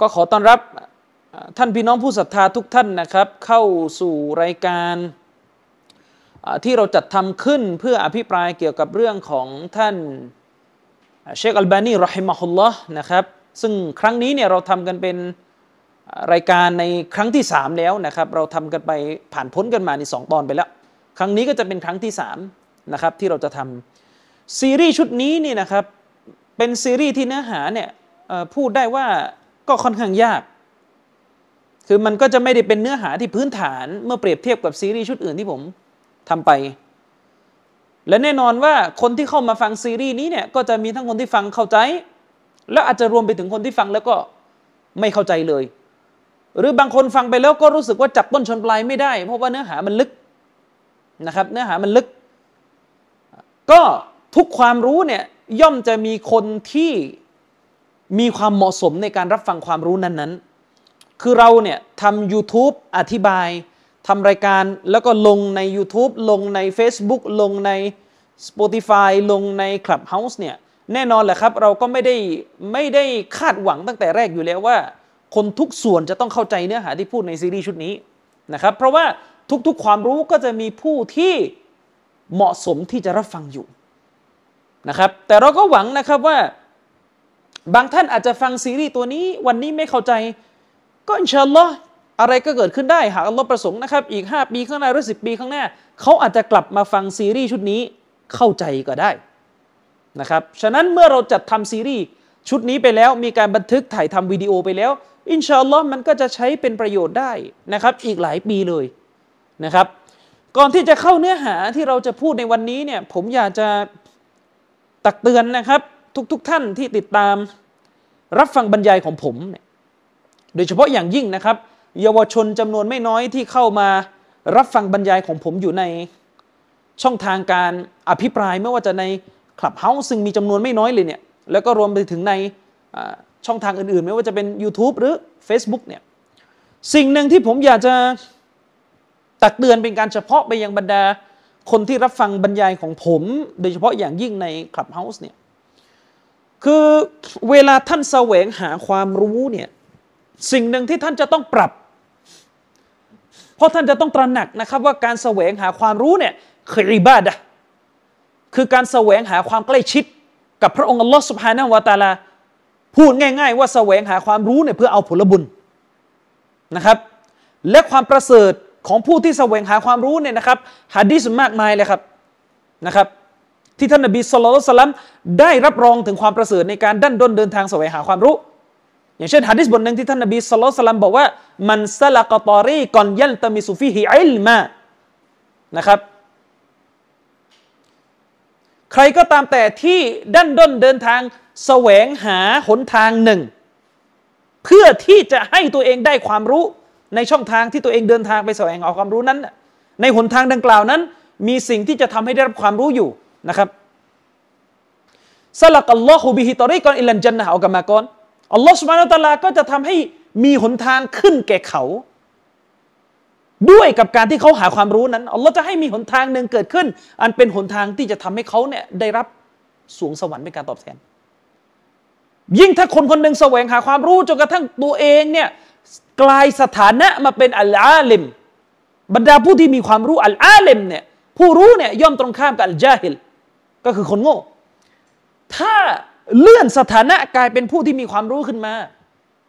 ก็ขอต้อนรับท่านพี่น้องผู้ศรัทธาทุกท่านนะครับเข้าสู่รายการที่เราจัดทำขึ้นเพื่ออภิปรายเกี่ยวกับเรื่องของท่านเชคอัลบานีรอฮิมะฮุลลอฮ์นะครับซึ่งครั้งนี้เนี่ยเราทำกันเป็นรายการในครั้งที่3แล้วนะครับเราทำกันไปผ่านพ้นกันมาใน2ตอนไปแล้วครั้งนี้ก็จะเป็นครั้งที่3นะครับที่เราจะทำซีรีส์ชุดนี้นี่นะครับเป็นซีรีส์ที่เนื้อหาเนี่ยพูดได้ว่าก็ค่อนข้างยากคือมันก็จะไม่ได้เป็นเนื้อหาที่พื้นฐานเมื่อเปรียบเทียบกับซีรีส์ชุดอื่นที่ผมทำไปและแน่นอนว่าคนที่เข้ามาฟังซีรีส์นี้เนี่ยก็จะมีทั้งคนที่ฟังเข้าใจและอาจจะรวมไปถึงคนที่ฟังแล้วก็ไม่เข้าใจเลยหรือบางคนฟังไปแล้วก็รู้สึกว่าจับต้นชนปลายไม่ได้เพราะว่าเนื้อหามันลึกนะครับเนื้อหามันลึกก็ทุกความรู้เนี่ยย่อมจะมีคนที่มีความเหมาะสมในการรับฟังความรู้นั้นๆคือเราเนี่ยทำ YouTube อธิบายทำรายการแล้วก็ลงใน YouTube ลงใน Facebook ลงใน Spotify ลงใน Clubhouse เนี่ยแน่นอนแหละครับเราก็ไม่ได้คาดหวังตั้งแต่แรกอยู่แล้วว่าคนทุกส่วนจะต้องเข้าใจเนื้อหาที่พูดในซีรีส์ชุดนี้นะครับเพราะว่าทุกๆความรู้ก็จะมีผู้ที่เหมาะสมที่จะรับฟังอยู่นะครับแต่เราก็หวังนะครับว่าบางท่านอาจจะฟังซีรีส์ตัวนี้วันนี้ไม่เข้าใจก็อินชาอัลลอฮ์อะไรก็เกิดขึ้นได้หากอัลลอฮ์ประสงค์นะครับอีก5ปีข้างหน้าหรือ10ปีข้างหน้าเขาอาจจะกลับมาฟังซีรีส์ชุดนี้เข้าใจก็ได้นะครับฉะนั้นเมื่อเราจัดทำซีรีส์ชุดนี้ไปแล้วมีการบันทึกถ่ายทำวิดีโอไปแล้วอินชาอัลลอฮ์มันก็จะใช้เป็นประโยชน์ได้นะครับอีกหลายปีเลยนะครับก่อนที่จะเข้าเนื้อหาที่เราจะพูดในวันนี้เนี่ยผมอยากจะตักเตือนนะครับทุกท่านที่ติดตามรับฟังบรรยายของผมเนี่ยโดยเฉพาะอย่างยิ่งนะครับเยาวชนจำนวนไม่น้อยที่เข้ามารับฟังบรรยายของผมอยู่ในช่องทางการอภิปรายไม่ว่าจะใน Clubhouse ซึ่งมีจำนวนไม่น้อยเลยเนี่ยแล้วก็รวมไปถึงในช่องทางอื่นๆไม่ว่าจะเป็น YouTube หรือ Facebook เนี่ยสิ่งหนึ่งที่ผมอยากจะตักเตือนเป็นการเฉพาะไปยังบรรดาคนที่รับฟังบรรยายของผมโดยเฉพาะอย่างยิ่งใน Clubhouse เนี่ยคือเวลาท่านแสวงหาความรู้เนี่ยสิ่งหนึ่งที่ท่านจะต้องปรับเพราะท่านจะต้องตระหนักนะครับว่าการแสวงหาความรู้เนี่ยคืออิบาดะห์คือการแสวงหาความใกล้ชิดกับพระองค์อัลลอฮฺซุบฮานะฮูวะตะอาลาพูดง่ายๆว่าแสวงหาความรู้เนี่ยเพื่อเอาผลบุญนะครับและความประเสริฐของผู้ที่แสวงหาความรู้เนี่ยนะครับหะดีษมากมายเลยครับนะครับที่ท่านนบีศ็อลลัลลอฮุอะลัยฮิวะซัลลัมได้รับรองถึงความประเสริฐในการดั้นด้นเดินทางแสวงหาความรู้อย่างเช่นหะดีษบทนึงที่ท่านนบีศ็อลลัลลอฮุอะลัยฮิวะซัลลัมบอกว่ามันซะละกะฏอรีกอนยัลตะมิซุฟีฮิอิลมะนะครับใครก็ตามแต่ที่ดั้นด้นเดินทางแสวงหาหนทางหนึ่งเพื่อที่จะให้ตัวเองได้ความรู้ในช่องทางที่ตัวเองเดินทางไปแสวงหาความรู้นั้นในหนทางดังกล่าวนั้นมีสิ่งที่จะทำให้ได้รับความรู้อยู่นะครับซะละกัลลอฮุบิฮิตอรีกอนอิลันญันนะฮ์เอากะมากอนอัลลอฮ์ซุบฮานะฮูวะตะอาลาก็จะทำให้มีหนทางขึ้นแก่เขาด้วยกับการที่เขาหาความรู้นั้นอัลลอฮ์จะให้มีหนทางหนึ่งเกิดขึ้นอันเป็นหนทางที่จะทำให้เขาเนี่ยได้รับสวงสวรรค์เป็นการตอบแทนยิ่งถ้าคนคนหนึ่งแสวงหาความรู้จนกระทั่งตัวเองเนี่ยกลายสถานะมาเป็นอัลอาลิมบรรดาผู้ที่มีความรู้อัลอาลิมเนี่ยผู้รู้เนี่ยย่อมตรงข้ามกับอัลญาฮิลก็คือคนโง่ถ้าเลื่อนสถานะกลายเป็นผู้ที่มีความรู้ขึ้นมา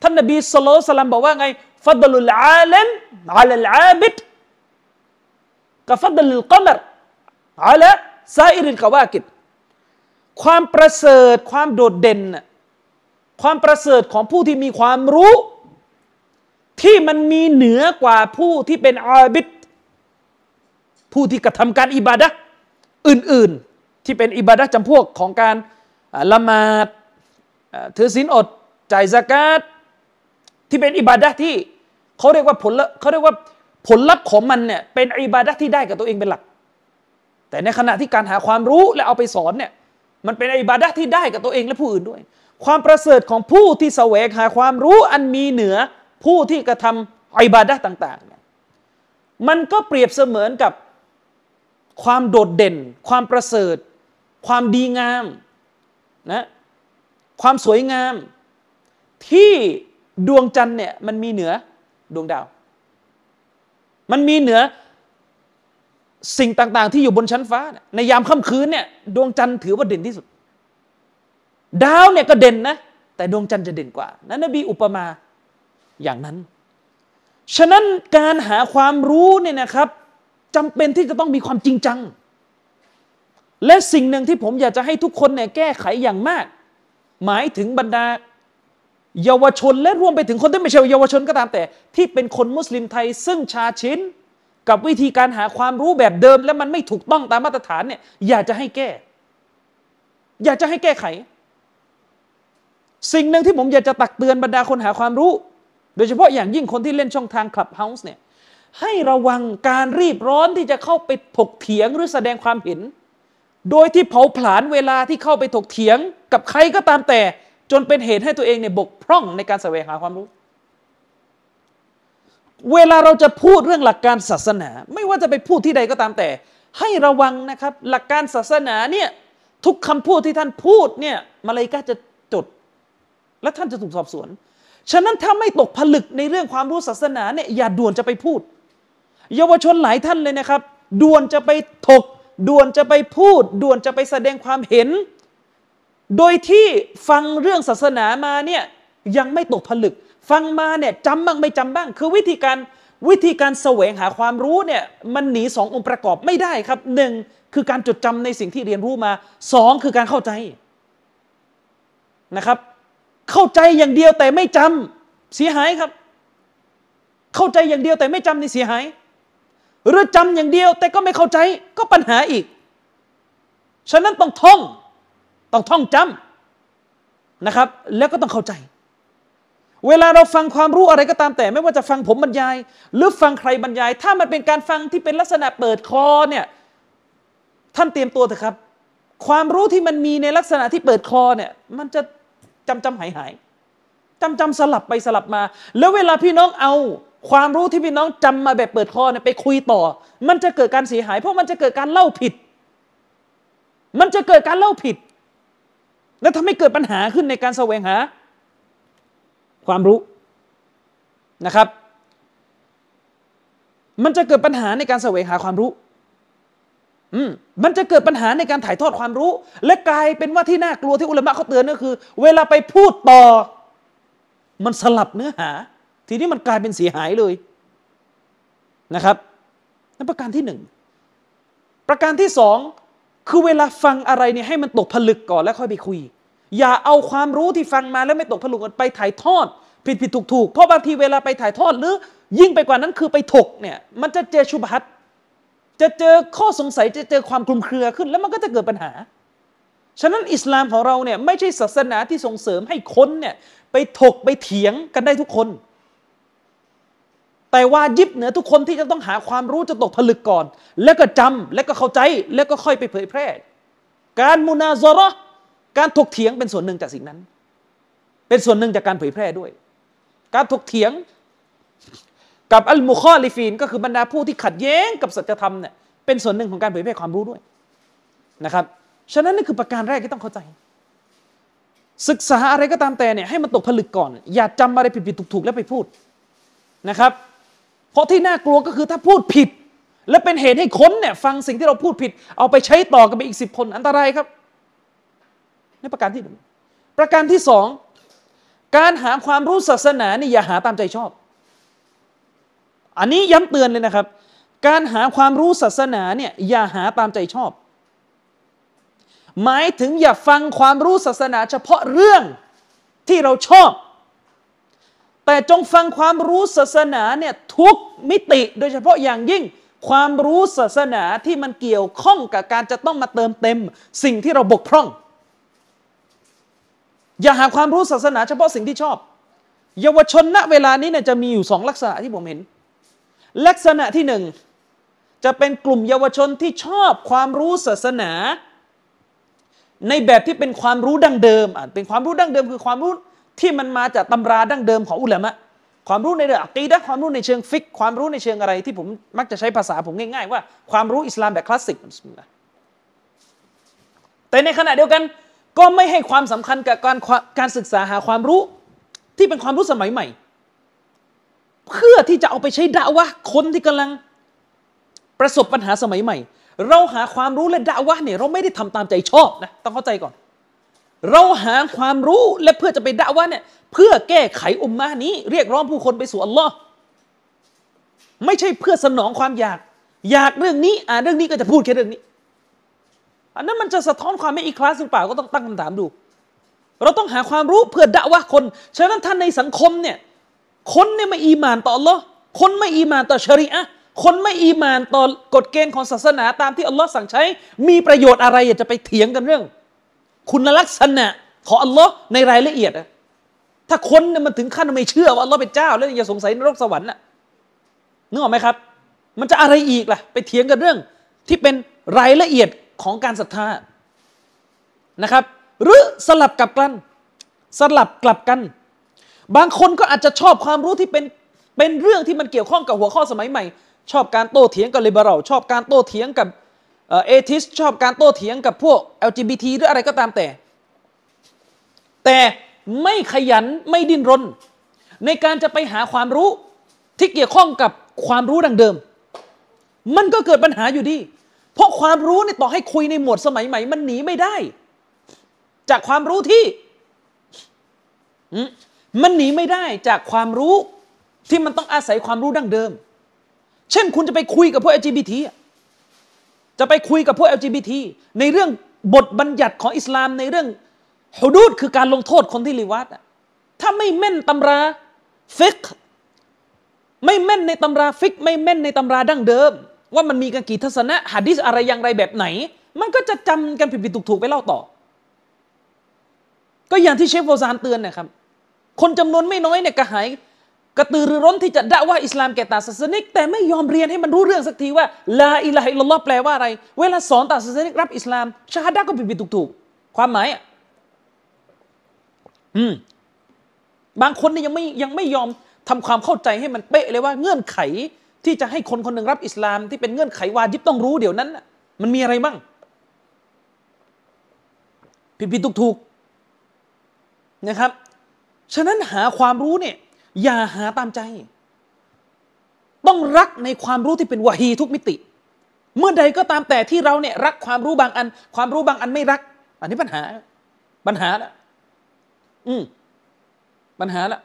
ท่านนบีศ็อลลัลลอฮุอะลัยฮิวะซัลลัมบอกว่าไงฟัดลุลอาลิมอะลัลอาบิดกะฟัดลุลกอมรอะลาซาอิริลกะวากิบความประเสริฐความโดดเด่นความประเสริฐของผู้ที่มีความรู้ที่มันมีเหนือกว่าผู้ที่เป็นอาบิดผู้ที่กระทำการอิบาดะห์อื่นๆที่เป็นอิบาดะห์จำพวกของการละหมาดถือศีลอดจ่ายซะกาต ที่เป็นอิบาดะห์ที่เขาเรียกว่าผลลัพธ์ของมันเนี่ยเป็นอิบาดะห์ที่ได้กับตัวเองเป็นหลักแต่ในขณะที่การหาความรู้และเอาไปสอนเนี่ยมันเป็นอิบาดะห์ที่ได้กับตัวเองและผู้อื่นด้วยความประเสริฐของผู้ที่แสวงหาความรู้อันมีเหนือผู้ที่กระทำอิบาดะห์ต่างๆเนี่ยมันก็เปรียบเสมือนกับความโดดเด่นความประเสริฐความดีงามนะความสวยงามที่ดวงจันทร์เนี่ยมันมีเหนือดวงดาวมันมีเหนือสิ่งต่างๆที่อยู่บนชั้นฟ้าในยามค่ำคืนเนี่ยดวงจันทร์ถือว่าเด่นที่สุดดาวเนี่ยก็เด่นนะแต่ดวงจันทร์จะเด่นกว่านั้นนบีอุปมาอย่างนั้นฉะนั้นการหาความรู้เนี่ยนะครับจำเป็นที่จะต้องมีความจริงจังและสิ่งหนึ่งที่ผมอยากจะให้ทุกคนเนี่ยแก้ไขอย่างมากหมายถึงบรรดาเยาวชนและรวมไปถึงคนที่ไม่ใช่เยาวชนก็ตามแต่ที่เป็นคนมุสลิมไทยซึ่งชาชินกับวิธีการหาความรู้แบบเดิมและมันไม่ถูกต้องตามมาตรฐานเนี่ยอยากจะให้แก้ไขสิ่งหนึ่งที่ผมอยากจะตักเตือนบรรดาคนหาความรู้โดยเฉพาะอย่างยิ่งคนที่เล่นช่องทาง Clubhouse เนี่ยให้ระวังการรีบร้อนที่จะเข้าไปถกเถียงหรือแสดงความเห็นโดยที่เผาผลาญเวลาที่เข้าไปถกเถียงกับใครก็ตามแต่จนเป็นเหตุให้ตัวเองเนี่ยบกพร่องในการแสวงหาความรู้เวลาเราจะพูดเรื่องหลักการศาสนาไม่ว่าจะไปพูดที่ใดก็ตามแต่ให้ระวังนะครับหลักการศาสนาเนี่ยทุกคำพูดที่ท่านพูดเนี่ยมาเลย์กาจะจดและท่านจะถูกสอบสวนฉะนั้นถ้าไม่ตกผลึกในเรื่องความรู้ศาสนาเนี่ยอย่าด่วนจะไปพูดเยาวชนหลายท่านเลยนะครับด่วนจะไปถกด่วนจะไปพูดด่วนจะไปแสดงความเห็นโดยที่ฟังเรื่องศาสนามาเนี่ยยังไม่ตกผลึกฟังมาเนี่ยจำบ้างไม่จำบ้างคือวิธีการแสวงหาความรู้เนี่ยมันหนีสององค์ประกอบไม่ได้ครับหนึ่งคือการจดจำในสิ่งที่เรียนรู้มาสองคือการเข้าใจนะครับเข้าใจอย่างเดียวแต่ไม่จำเสียหายครับเข้าใจอย่างเดียวแต่ไม่จำนี่เสียหายหรือจำอย่างเดียวแต่ก็ไม่เข้าใจก็ปัญหาอีกฉะนั้นต้องท่องจำนะครับแล้วก็ต้องเข้าใจเวลาเราฟังความรู้อะไรก็ตามแต่ไม่ว่าจะฟังผมบรรยายหรือฟังใครบรรยายถ้ามันเป็นการฟังที่เป็นลักษณะเปิดคอเนี่ยท่านเตรียมตัวเถอะครับความรู้ที่มันมีในลักษณะที่เปิดคอเนี่ยมันจะจำหายจำสลับไปสลับมาแล้วเวลาพี่น้องเอาความรู้ที่พี่น้องจำมาแบบเปิดคอเนี่ยไปคุยต่อมันจะเกิดการเสียหายเพราะมันจะเกิดการเล่าผิดและทำให้เกิดปัญหาขึ้นในการแสวงหาความรู้นะครับมันจะเกิดปัญหาในการแสวงหาความรู้มันจะเกิดปัญหาในการถ่ายทอดความรู้และกลายเป็นว่าที่น่ากลัวที่อุลามะเขาเตือนก็คือเวลาไปพูดต่อมันสลับเนื้อหาทีนี้มันกลายเป็นเสียหายเลยนะครับนั่นประการที่หนึ่งประการที่สองคือเวลาฟังอะไรเนี่ยให้มันตกผลึกก่อนแล้วค่อยไปคุยอย่าเอาความรู้ที่ฟังมาแล้วไม่ตกผลึกกันไปถ่ายทอดผิดถูกเพราะบางทีเวลาไปถ่ายทอดหรือยิ่งไปกว่านั้นคือไปถกเนี่ยมันจะเจอชุบฮัตจะเจอข้อสงสัยจะเจอความคลุมเครือขึ้นแล้วมันก็จะเกิดปัญหาฉะนั้นอิสลามของเราเนี่ยไม่ใช่ศาสนาที่ส่งเสริมให้คนเนี่ยไปถกไปเถียงกันได้ทุกคนแต่วาญิบเหนือทุกคนที่จะต้องหาความรู้จะตกผลึกก่อนแล้วก็จำแล้วก็เข้าใจแล้วก็ค่อยไปเผยแพร่การมุนาซอเราะห์การถกเถียงเป็นส่วนหนึ่งจากสิ่งนั้นเป็นส่วนหนึ่งจากการเผยแพร่ด้วยการถกเถียงกับอัลมุคอลิฟีนก็คือบรรดาผู้ที่ขัดแย้งกับสัจธรรมเนี่ยเป็นส่วนหนึ่งของการเผยแพร่ความรู้ด้วยนะครับฉะนั้นนี่คือประการแรกที่ต้องเข้าใจศึกษาอะไรก็ตามแต่เนี่ยให้มันตกผลึกก่อนอย่าจำอะไรผิดๆถูกๆแล้วไปพูดนะครับเพราะที่น่ากลัวก็คือถ้าพูดผิดและเป็นเหตุให้คนเนี่ยฟังสิ่งที่เราพูดผิดเอาไปใช้ต่อกันไปอีก10คนอันตรายครับในประการที่หนึ่งประการที่สองการหาความรู้ศาสนาเนี่ยอย่าหาตามใจชอบอันนี้ย้ำเตือนเลยนะครับการหาความรู้ศาสนาเนี่ยอย่าหาตามใจชอบหมายถึงอย่าฟังความรู้ศาสนาเฉพาะเรื่องที่เราชอบแต่จงฟังความรู้ศาสนาเนี่ยทุกมิติโดยเฉพาะอย่างยิ่งความรู้ศาสนาที่มันเกี่ยวข้องกับการจะต้องมาเติมเต็มสิ่งที่เราบกพร่องอย่าหาความรู้ศาสนาเฉพาะสิ่งที่ชอบ เยาวชนณเวลานี้เนี่ยจะมีอยู่สองลักษณะที่ผมเห็นลักษณะที่หนึ่งจะเป็นกลุ่มเยาวชนที่ชอบความรู้ศาสนาในแบบที่เป็นความรู้ดั้งเดิมเป็นความรู้ดั้งเดิมคือความรู้ที่มันมาจากตำราดั้งเดิมของอุลามะความรู้ในเรื่องอะกีดะห์ความรู้ในเชิงฟิกห์ความรู้ในเชิงอะไรที่ผมมักจะใช้ภาษาผมง่ายๆว่าความรู้อิสลามแบบคลาสสิกแต่ในขณะเดียวกันก็ไม่ให้ความสำคัญกับการศึกษาหาความรู้ที่เป็นความรู้สมัยใหม่เพื่อที่จะเอาไปใช้ดะวะห์คนที่กำลังประสบปัญหาสมัยใหม่เราหาความรู้และดะวะห์เนี่ยเราไม่ได้ทำตามใจชอบนะต้องเข้าใจก่อนเราหาความรู้และเพื่อจะไปดะวะห์เนี่ยเพื่อแก้ไขอุมมะห์นี้เรียกร้องผู้คนไปสู่อัลลอฮ์ไม่ใช่เพื่อสนองความอยากเรื่องนี้เรื่องนี้ก็จะพูดแค่เรื่องนี้อันนั้นมันจะสะท้อนความไม่อิคลาสหรือเปล่าก็ต้องตั้งคำถามดูเราต้องหาความรู้เพื่อดะวะห์คนฉะนั้นท่านในสังคมเนี่ยคนเนี่ยไม่อีหม่านต่ออัลลอฮ์คนไม่อีหม่านต่อชะรีอะห์คนไม่อีหม่านต่อกฎเกณฑ์ของศาสนาตามที่อัลลอฮ์สั่งใช้มีประโยชน์อะไรจะไปเถียงกันเรื่องคุณลักษณะของอัลลอฮ์ในรายละเอียดถ้าคนเนี่ยมันถึงขั้นไม่เชื่อว่าอัลลอฮ์เป็นเจ้าแล้วอย่าสงสัยนรกสวรรค์น่ะนึกออกไหมครับมันจะอะไรอีกล่ะไปเถียงกันเรื่องที่เป็นรายละเอียดของการศรัทธานะครับหรือสลับกลับกันบางคนก็อาจจะชอบความรู้ที่เป็นเรื่องที่มันเกี่ยวข้องกับหัวข้อสมัยใหม่ชอบการโต้เถียงกับลิเบอรัลชอบการโต้เถียงกับเอทิสชอบการโต้เถียงกับพวก LGBT หรืออะไรก็ตามแต่ไม่ขยันไม่ดิ้นรนในการจะไปหาความรู้ที่เกี่ยวข้องกับความรู้ดังเดิมมันก็เกิดปัญหาอยู่ดีเพราะความรู้เนี่ยต่อให้คุยในหมวดสมัยใหม่มันหนีไม่ได้จากความรู้ที่มันหนีไม่ได้จากความรู้ที่มันต้องอาศัยความรู้ดั้งเดิมเช่นคุณจะไปคุยกับพวก LGBT จะไปคุยกับพวก LGBT ในเรื่องบทบัญญัติของอิสลามในเรื่องฮุดูดคือการลงโทษคนที่ลิวาดถ้าไม่แม่นตำราฟิกไม่แม่นในตำราฟิกไม่แม่นในตำราดั้งเดิมว่ามันมีกันกี่ทัศนะหะดีษอะไรอย่างไรแบบไหนมันก็จะจำกันผิดๆถูกๆไปเล่าต่อก็อย่างที่เชฟโฟซานเตือนนะครับคนจำนวนไม่น้อยเนี่ยกระหายกระตือรือร้นที่จะดะวะห์อิสลามแก่ตาศาสนิกแต่ไม่ยอมเรียนให้มันรู้เรื่องสักทีว่าลาอิลาฮะอิลลัลลอฮ์แปลว่าอะไรเวลาสอนตาศาสนิกรับอิสลามชะฮาดะห์ก็ผิดๆถูกๆความหมายบางคนเนี่ยยังไม่ยอมทำความเข้าใจให้มันเป๊ะเลยว่าเงื่อนไขที่จะให้คนคนหนึ่งรับอิสลามที่เป็นเงื่อนไขวาญิบต้องรู้เดี๋ยวนั้นมันมีอะไรบ้างผิดๆถูกๆนะครับฉะนั้นหาความรู้เนี่ยอย่าหาตามใจต้องรักในความรู้ที่เป็นวะฮีทุกมิติเมื่อใดก็ตามแต่ที่เราเนี่ยรักความรู้บางอันความรู้บางอันไม่รักอันนี้ปัญหาละปัญหาละ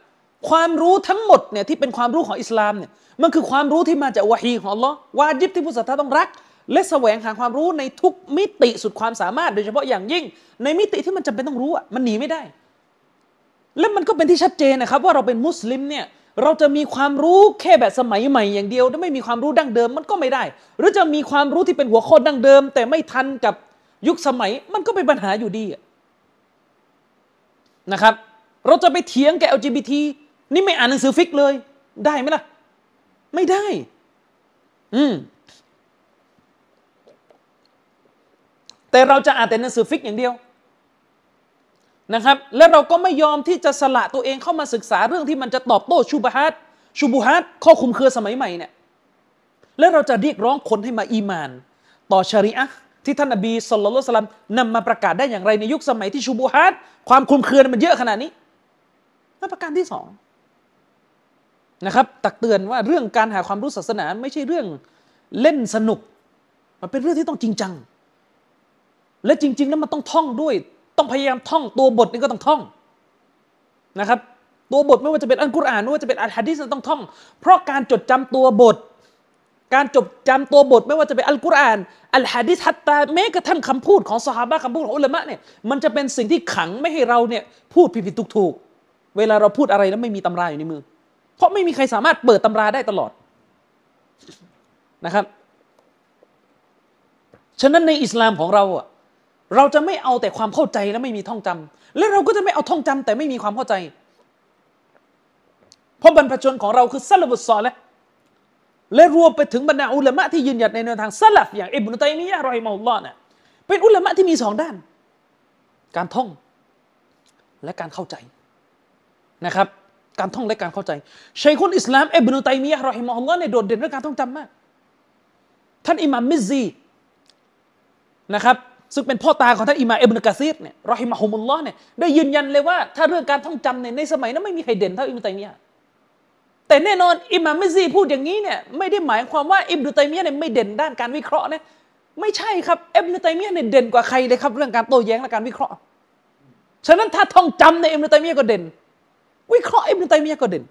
ความรู้ทั้งหมดเนี่ยที่เป็นความรู้ของอิสลามเนี่ยมันคือความรู้ที่มาจากวะฮีของอัลลอฮ์วาญิบที่ผู้ศรัทธาต้องรักและแสวงหาความรู้ในทุกมิติสุดความสามารถโดยเฉพาะอย่างยิ่งในมิติที่มันจำเป็นต้องรู้มันหนีไม่ได้และมันก็เป็นที่ชัดเจนนะครับว่าเราเป็นมุสลิมเนี่ยเราจะมีความรู้แค่แบบสมัยใหม่อย่างเดียวถ้าไม่มีความรู้ดั้งเดิมมันก็ไม่ได้หรือจะมีความรู้ที่เป็นหัวข้อดั้งเดิมแต่ไม่ทันกับยุคสมัยมันก็เป็นปัญหาอยู่ดีนะครับเราจะไปเถียงแก LGBT นี่ไม่อ่านหนังสือฟิกเลยได้ไหมล่ะไม่ได้แต่เราจะอ่านแต่หนังสือฟิกอย่างเดียวนะครับและเราก็ไม่ยอมที่จะสละตัวเองเข้ามาศึกษาเรื่องที่มันจะตอบโต้ชูบุฮัดข้อคุมเครือสมัยใหม่เนี่ยและเราจะเรียกร้องคนให้มาอีมานต่อชะรีอะห์ที่ท่านนบีศ็อลลัลลอฮุอะลัยฮิวะซัลลัมนำมาประกาศได้อย่างไรในยุคสมัยที่ชูบุฮัดความคุมเครือมันเยอะขนาดนี้และประการที่2นะครับตักเตือนว่าเรื่องการหาความรู้ศาสนาไม่ใช่เรื่องเล่นสนุกมันเป็นเรื่องที่ต้องจริงจังและจริงๆแล้วมันต้องท่องด้วยต้องพยายามท่องตัวบทนี่ก็ต้องท่องนะครับตัวบทไม่ว่าจะเป็นอัลกุรอานไม่ว่าจะเป็นอัลหะดีษต้องท่องเพราะการจดจำตัวบทการจดจำตัวบทไม่ว่าจะเป็นอัลกุรอานอัลหะดีษฮัตตาแม้กระทั่งคำพูดของซอฮาบะห์คำพูดของอุลามะเนี่ยมันจะเป็นสิ่งที่ขังไม่ให้เราเนี่ยพูดผิดๆถูกๆเวลาเราพูดอะไรแล้วไม่มีตำราอยู่ในมือเพราะไม่มีใครสามารถเปิดตำราได้ตลอดนะครับฉะนั้นในอิสลามของเราเราจะไม่เอาแต่ความเข้าใจและไม่มีท่องจำและเราก็จะไม่เอาท่องจำแต่ไม่มีความเข้าใจ เพราะบรรพชนของเราคือซะละฟุสซอลิห์และรวมไปถึงบรรดาอุลามะที่ยืนหยัดในแนวทางซะลัฟอย่างอิบนุตัยมียะห์รอฮิมะฮุลลอฮ์เนี่ยเป็นอุลามะที่มี2ด้านการท่องและการเข้าใจนะครับการท่องและการเข้าใจชัยคุลอิสลามอิบนุตัยมียะห์รอฮิมะฮุลลอฮ์เนี่ยโดดเด่นเรื่องการท่องจำมากท่านอิหม่ามมิซซีนะครับซึ่งเป็นพ่อตาของท่านอิหม่ามอิบนุกะซีรเนี่ยรอฮิมะฮุมุลลอฮ์เนี่ยได้ยืนยันเลยว่าถ้าเรื่องการท่องจำเนี่ยในสมัยนั้นไม่มีใครเด่นเท่าอิบนุตัยมียะห์แต่แน่นอนอิหม่ามมิซซีพูดอย่างนี้เนี่ยไม่ได้หมายความว่าอิบนุตัยมียะห์เนี่ยไม่เด่นด้านการวิเคราะห์นะไม่ใช่ครับอิบนุตัยมียะห์เนี่ยเด่นกว่าใครเลยครับเรื่องการโต้แย้งและการวิเคราะห์ฉะนั้นถ้าท่องจำในอิบนุตัยมียะห์ก็เด่นวิเคราะห์อิบนุตัยมียะห์ก็เด่น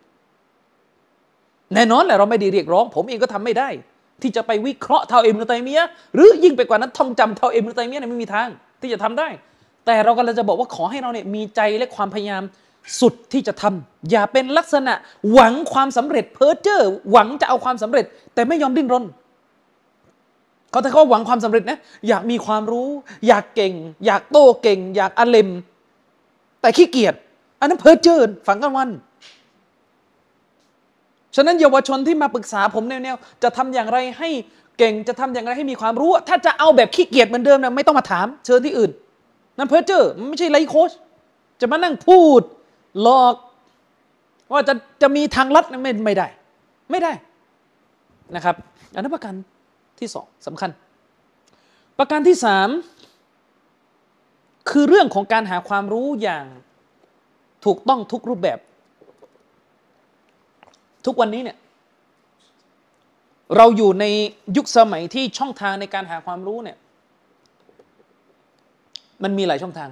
แน่นอนแหละเราไม่ได้เรียกร้องผมเองก็ทำไม่ได้ที่จะไปวิเคราะห์เท่าอิบนุตัยมียะห์หรือยิ่งไปกว่านั้นท่องจำเท่าอิบนุตัยมียะห์เนี่ยไม่มีทางที่จะทำได้แต่เรากำลังจะบอกว่าขอให้เราเนี่ยมีใจและความพยายามสุดที่จะทำอย่าเป็นลักษณะหวังความสำเร็จเพ้อเจ้อหวังจะเอาความสำเร็จแต่ไม่ยอมดิ้นรนเขาแต่เขาหวังความสำเร็จนะอยากมีความรู้อยากเก่งอยากโตเก่งอยากอาลิมแต่ขี้เกียจอันนั้นเพ้อเจ้อฝังกันวันฉะนั้นเยาวชนที่มาปรึกษาผมแนวๆจะทำอย่างไรให้เก่งจะทำอย่างไรให้มีความรู้ถ้าจะเอาแบบขี้เกียจเหมือนเดิมนะไม่ต้องมาถามเชิญที่อื่นนั่นเพ้อเจ้อมันไม่ใช่ไลฟ์โค้ชจะมานั่งพูดหลอกว่าจะมีทางลัดไม่ได้นะครับอันนั้นประการที่สองสำคัญประการที่สามคือเรื่องของการหาความรู้อย่างถูกต้องทุกรูปแบบทุกวันนี้เนี่ยเราอยู่ในยุคสมัยที่ช่องทางในการหาความรู้เนี่ยมันมีหลายช่องทาง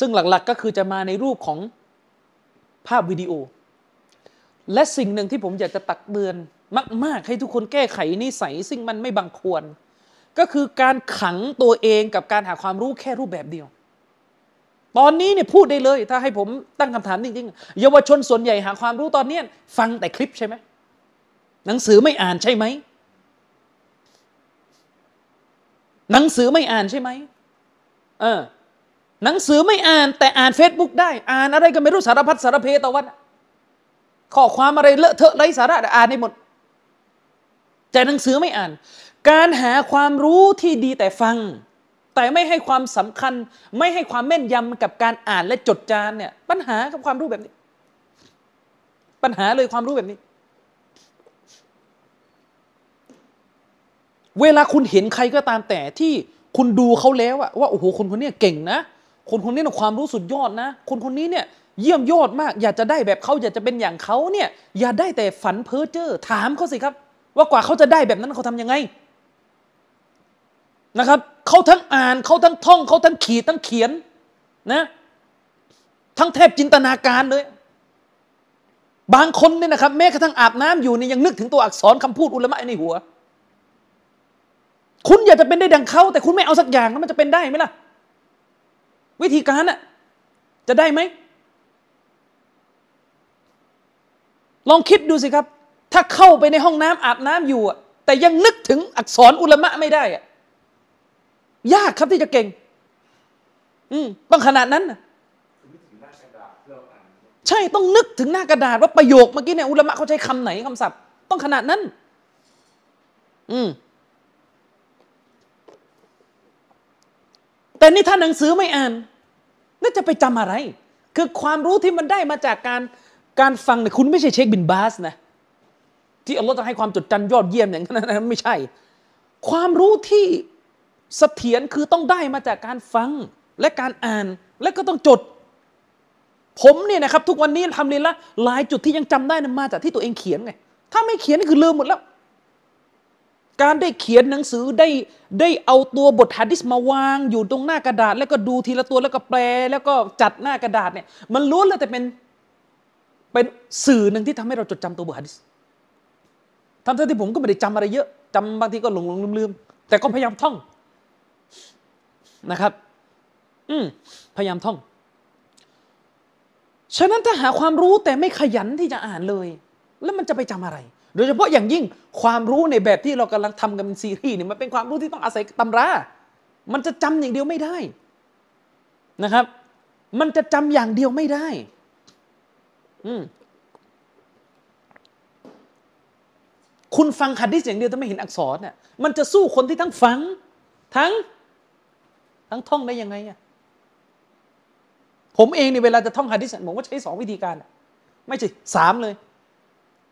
ซึ่งหลักๆก็คือจะมาในรูปของภาพวิดีโอและสิ่งหนึ่งที่ผมอยากจะตักเตือนมากๆให้ทุกคนแก้ไขนิสัยซึ่งมันไม่บังควรก็คือการขังตัวเองกับการหาความรู้แค่รูปแบบเดียวตอนนี้เนี่ยพูดได้เลยถ้าให้ผมตั้งคำถามจริงๆเยาวชนส่วนใหญ่หาความรู้ตอนนี้ฟังแต่คลิปใช่ไหมหนังสือไม่อ่านใช่ไหมหนังสือไม่อ่านใช่ไหมหนังสือไม่อ่านแต่อ่าน Facebook ได้อ่านอะไรก็ไม่รู้สารพัดสารเพตะวันข้อความอะไรเลอะเทอะไร้สาระอ่านได้หมดแต่หนังสือไม่อ่านการหาความรู้ที่ดีแต่ฟังแต่ไม่ให้ความสำคัญไม่ให้ความแม่นยำกับการอ่านและจดจำเนี่ยปัญหากับความรู้แบบนี้ปัญหาเลยความรู้แบบนี้เวลาคุณเห็นใครก็ตามแต่ที่คุณดูเขาแล้วอะว่าโอ้โหคนคนนี้เก่งนะคนคนนี้มีความรู้สุดยอดนะคนคนนี้เนี่ยเยี่ยมยอดมากอยากจะได้แบบเขาอยากจะเป็นอย่างเขาเนี่ยอย่าได้แต่ฝันเพ้อเจ้อถามเขาสิครับว่ากว่าเขาจะได้แบบนั้นเขาทำยังไงนะครับเขาทั้งอ่านเขาทั้งท่องเขาทั้งขีดทั้งเขียนนะทั้งแทบจินตนาการเลยบางคนเนี่ยนะครับแม้กระทั่งอาบน้ำอยู่เนี่ยยังนึกถึงตัวอักษรคำพูดอุลามะในหัวคุณอยากจะเป็นได้ดังเขาแต่คุณไม่เอาสักอย่างแล้วมันจะเป็นได้ไหมล่ะวิธีการน่ะจะได้ไหมลองคิดดูสิครับถ้าเข้าไปในห้องน้ำอาบน้ำอยู่แต่ยังนึกถึงอักษรอุลามะไม่ได้ยากครับที่จะเก่งต้องขนาดนั้นใช่ต้องนึกถึงหน้ากระดาษว่าประโยคเมื่อกี้เนี่ยอุลามะเขาใช้คำไหนคำศัพท์ต้องขนาดนั้นแต่นี่ถ้าหนังสือไม่อ่านน่าจะไปจำอะไรคือความรู้ที่มันได้มาจากการฟังเนี่ยคุณไม่ใช่เชคบินบาสนะที่อัลเลาะห์จะให้ความจดจำยอดเยี่ยมอย่างนั้นไม่ใช่ความรู้ที่เสถียรคือต้องได้มาจากการฟังและการอ่านและก็ต้องจดผมเนี่ยนะครับทุกวันนี้ทำเรียนละหลายจุดที่ยังจำได้นั้นมาจากที่ตัวเองเขียนไงถ้าไม่เขียนนี่คือลืมหมดแล้วการได้เขียนหนังสือได้เอาตัวบทหะดีษมาวางอยู่ตรงหน้ากระดาษแล้วก็ดูทีละตัวแล้วก็แปลแล้วก็จัดหน้ากระดาษเนี่ยมันล้วนแล้วแต่เป็นสื่อหนึ่งที่ทำให้เราจดจำตัวบทหะดีษทั้งที่ผมก็ไม่ได้จำอะไรเยอะจำบางทีก็หลงๆลืมๆแต่ก็พยายามท่องนะครับพยายามท่องฉะนั้นถ้าหาความรู้แต่ไม่ขยันที่จะอ่านเลยแล้วมันจะไปจำอะไรโดยเฉพาะอย่างยิ่งความรู้ในแบบที่เรากำลังทำกันเป็นซีรีส์เนี่ยมันเป็นความรู้ที่ต้องอาศัยตำรามันจะจำอย่างเดียวไม่ได้นะครับมันจะจำอย่างเดียวไม่ได้ คุณฟังหะดีษอย่างเดียวแต่ไม่เห็นอักษรเนี่ยมันจะสู้คนที่ทั้งฟังทั้งท่องได้ยังไงอ่ะผมเองเนี่ยเวลาจะท่องหะดีษผมก็ใช้2วิธีการไม่ใช่3เลย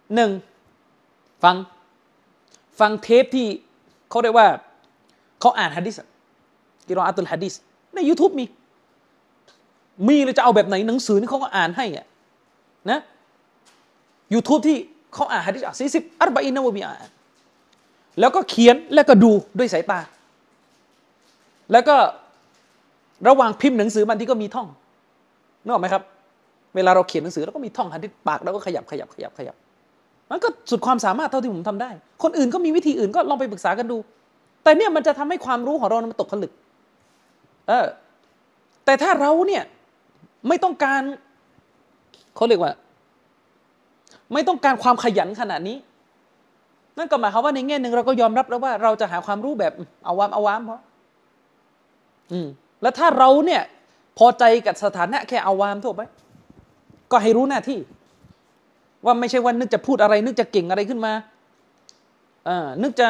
1ฟังเทปที่เขาเรียกว่าเขาอ่านหะดีษกิรออะตุลหะดีษใน YouTube มีเราจะเอาแบบไหนหนังสือนี่เขาก็อ่านให้อ่ะนะ YouTube ที่เขาอ่านหะดีษ40 40นะวะบีอ่านแล้วก็เขียนแล้วก็ดูด้วยสายตาแล้วก็ระหว่างพิมพ์หนังสือมันที่ก็มีท่องนึกออกไหมครับเวลาเราเขียนหนังสือเราก็มีท่องหะดีษปากเราก็ขยับมันก็สุดความสามารถเท่าที่ผมทำได้คนอื่นก็มีวิธีอื่นก็ลองไปปรึกษากันดูแต่เนี่ยมันจะทำให้ความรู้ของเรามันตกผลึกแต่ถ้าเราเนี่ยไม่ต้องการเขาเรียกว่าไม่ต้องการความขยันขนาดนี้นั่นก็หมายความว่าในแง่หนึ่งเราก็ยอมรับแล้วว่าเราจะหาความรู้แบบเอาวามเพราะแล้วถ้าเราเนี่ยพอใจกับสถานะแค่เอาวามทั่วไปก็ให้รู้หน้าที่ว่าไม่ใช่ว่านึกจะพูดอะไรนึกจะเก่งอะไรขึ้นมานึกจะ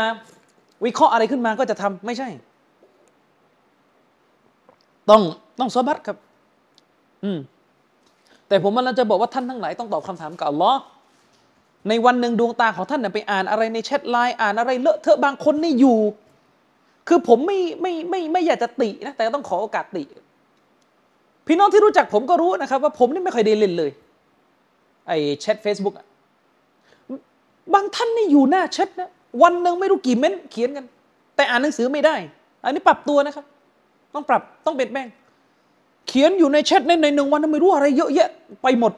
วิเคราะห์อะไรขึ้นมาก็จะทำไม่ใช่ต้องซอบัตครับแต่ผมมันจะบอกว่าท่านทั้งหลายต้องตอบคำถามกับอัลลอฮ์ในวันหนึ่งดวงตาของท่านน่ะไปอ่านอะไรในแชทไลน์อ่านอะไรเลอะเทอะบางคนนี่อยู่คือผมไม่อยากจะตินะแต่ต้องขอโอกาสติพี่น้องที่รู้จักผมก็รู้นะครับว่าผมนี่ไม่ค่อยได้เล่นเลยไอ้แชท Facebook บางท่านนี่อยู่หน้าแชทนะวันนึงไม่รู้กี่เม้นเขียนกันแต่อ่านหนังสือไม่ได้อันนี้ปรับตัวนะครับต้องปรับต้องเปลี่ยนแปลงเขียนอยู่ในแชทใน1 วันนั้นไม่รู้อะไรเยอะแยะไปหมด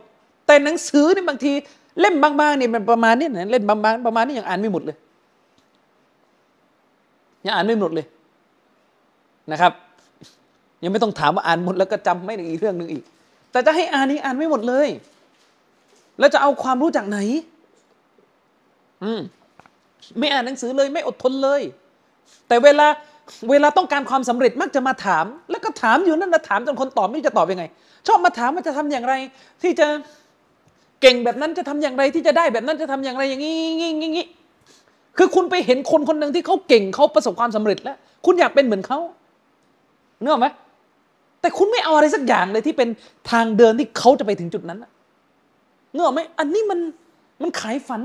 แต่หนังสือนี่บางทีเล่มบางๆเนี่ยมันประมาณนี้นะเล่มบางๆประมาณนี้ยังอ่านไม่หมดเลยนะครับยังไม่ต้องถามว่าอ่านหมดแล้วก็จำไม่ได้อีกเรื่องนึงอีกแต่จะให้อ่านนี่อ่านไม่หมดเลยแล้วจะเอาความรู้จากไหนไม่อ่านหนังสือเลยไม่อดทนเลยแต่เวลาต้องการความสำเร็จมักจะมาถามแล้วก็ถามอยู่นั่นนะถามจนคนตอบไม่รู้จะตอบยังไงชอบมาถามว่าจะทำอย่างไรที่จะเก่งแบบนั้นจะทำอย่างไรที่จะได้แบบนั้นจะทำอย่างไรอย่างงี้คือคุณไปเห็นคนคนนึงที่เขาเก่งเขาประสบความสำเร็จแล้วคุณอยากเป็นเหมือนเขาเนอะไหมแต่คุณไม่เอาอะไรสักอย่างเลยที่เป็นทางเดินที่เขาจะไปถึงจุดนั้นเนอะไหมอันนี้มันขายฝัน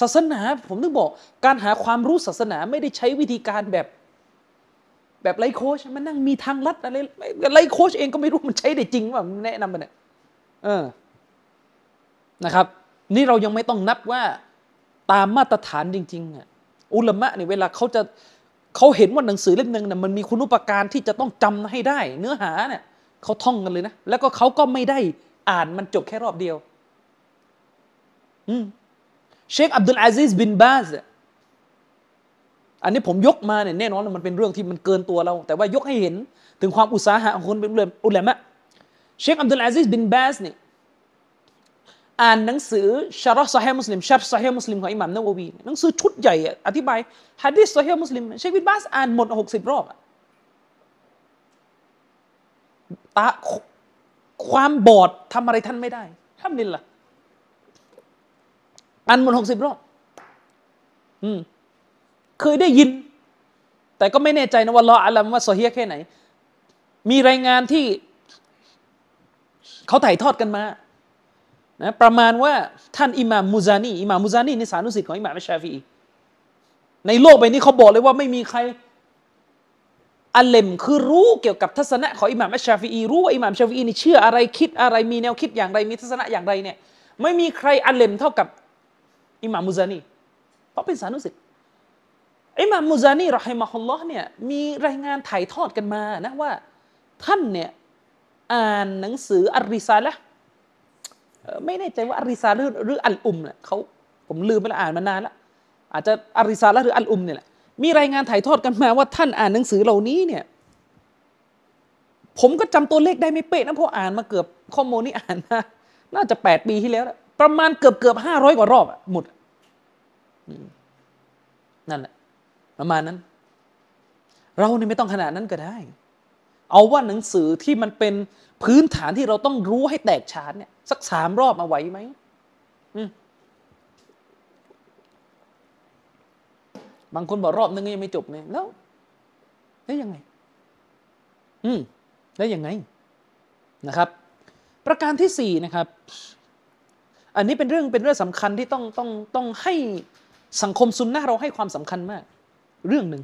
ศาสนาผมถึงบอกการหาความรู้ศาสนาไม่ได้ใช้วิธีการแบบไลฟ์โค้ชมันนั่งมีทางลัดอะไรไลฟ์โค้ชเองก็ไม่รู้มันใช้ได้จริงว่าแนะนำมันเนี่ยนะครับนี่เรายังไม่ต้องนับว่าตามมาตรฐานจริงๆอุลามะเนี่ยเวลาเขาเห็นว่าหนังสือเล่มนึงน่ะมันมีคุณูปการที่จะต้องจำให้ได้เนื้อหาเนี่ยเขาท่องกันเลยนะแล้วก็เขาก็ไม่ได้อ่านมันจบแค่รอบเดียวเชคอับดุลอาซิซบินบาซอันนี้ผมยกมาเนี่ยแน่นอนมันเป็นเรื่องที่มันเกินตัวเราแต่ว่ายกให้เห็นถึงความอุตสาหะของคนเป็นอุลามะเชคอับดุลอาซิซบินบาซเนี่ยอ่านหนังสือชะเราะห์ซอฮีห์มุสลิมของอิหม่ามนะวะวีหนังสือชุดใหญ่อธิบายหะดีษซอฮีห์มุสลิมเชคบินบาซอ่านหมด60รอบความบอดทำอะไรท่านไม่ได้อัลฮัมดุลิลละห์อ่านหมด60รอบเคยได้ยินแต่ก็ไม่แน่ใจนะว่าอัลลอฮุอะลัมว่าซอฮีฮ์แค่ไหนมีรายงานที่เขาถ่ายทอดกันมานะประมาณว่าท่านอิหม่ามมูซานีนี่สานุสิทธิ์ของอิหม่ามชาฟิอีในโลกใบนี้เขาบอกเลยว่าไม่มีใครอัลเลมคือรู้เกี่ยวกับทัศนะของอิหม่ามชาฟิอีรู้ว่าอิหม่ามชาฟิอีนี่เชื่ออะไรคิดอะไรมีแนวคิดอย่างไรมีทัศนะอย่างไรเนี่ยไม่มีใครอัลเลมเท่ากับอิหม่ามมูซานีเพราะเป็นสานุสิทธิ์อิหม่ามมูซานีรอฮิมะฮุลลอฮ์เนี่ยมีรายงานถ่ายทอดกันมานะว่าท่านเนี่ยอ่านหนังสืออัรริซาละห์ไม่แน่ใจว่าอัรริซาละห์หรืออัลอุมเนี่ยเขาผมลืมไปแล้วอ่านมานานแล้วอาจจะอัรริซาละห์หรืออัลอุมเนี่ยแหละมีรายงานถ่ายทอดกันมาว่าท่านอ่านหนังสือเหล่านี้เนี่ยผมก็จำตัวเลขได้ไม่เป๊ะนะเพราะอ่านมาเกือบข้อมูลนี้อ่านมาน่าจะ8ปีที่แล้วนะประมาณเกือบ500กว่ารอบหมดนั่นแหละประมาณนั้นเราเนี่ยไม่ต้องขนาดนั้นก็ได้ เอาว่าหนังสือที่มันเป็นพื้นฐานที่เราต้องรู้ให้แตกฉานเนี่ยสัก3 รอบเอาไหวไหมบางคนบอกรอบนึงยังไม่จบเนี่ยแล้วได้ยังไงได้ยังไงนะครับประการที่4นะครับอันนี้เป็นเรื่องสำคัญที่ต้องให้สังคมซุนนะห์เราให้ความสำคัญมากเรื่องหนึ่ง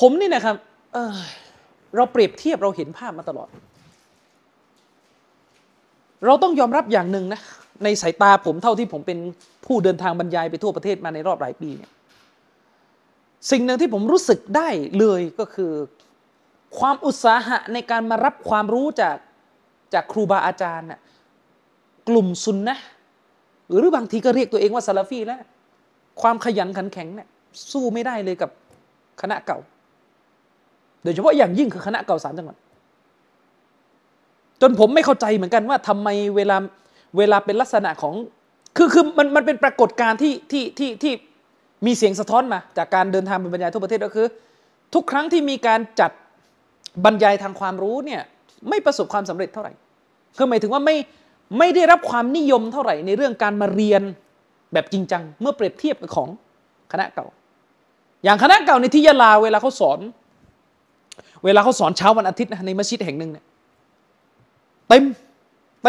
ผมนี่นะครับเราเปรียบเทียบเราเห็นภาพมาตลอดเราต้องยอมรับอย่างหนึ่งนะในสายตาผมเท่าที่ผมเป็นผู้เดินทางบรรยายไปทั่วประเทศมาในรอบหลายปีเนี่ยสิ่งหนึ่งที่ผมรู้สึกได้เลยก็คือความอุตสาหะในการมารับความรู้จากครูบาอาจารย์น่ะกลุ่มซุนนะห์หรือบางทีก็เรียกตัวเองว่าซะลาฟีแล้วความขยันขันแข็งเนี่ยสู้ไม่ได้เลยกับคณะเก่าโดยเฉพาะอย่างยิ่งคือคณะเก่า3 จังหวัดจนผมไม่เข้าใจเหมือนกันว่าทำไมเวลาเป็นลักษณะของคือมันเป็นปรากฏการณ์ที่มีเสียงสะท้อนมาจากการเดินทางบรรยายทั่วประเทศก็คือทุกครั้งที่มีการจัดบรรยายทางความรู้เนี่ยไม่ประสบความสำเร็จเท่าไหร่คือหมายถึงว่าไม่ได้รับความนิยมเท่าไหร่ในเรื่องการมาเรียนแบบจริงจังเมื่อเปรียบเทียบกับของคณะเก่าอย่างคณะเก่าในที่ยะลาเวลาเขาสอนเช้าวันอาทิตย์นะในมัสยิดแห่งหนึ่งเนี่ยเต็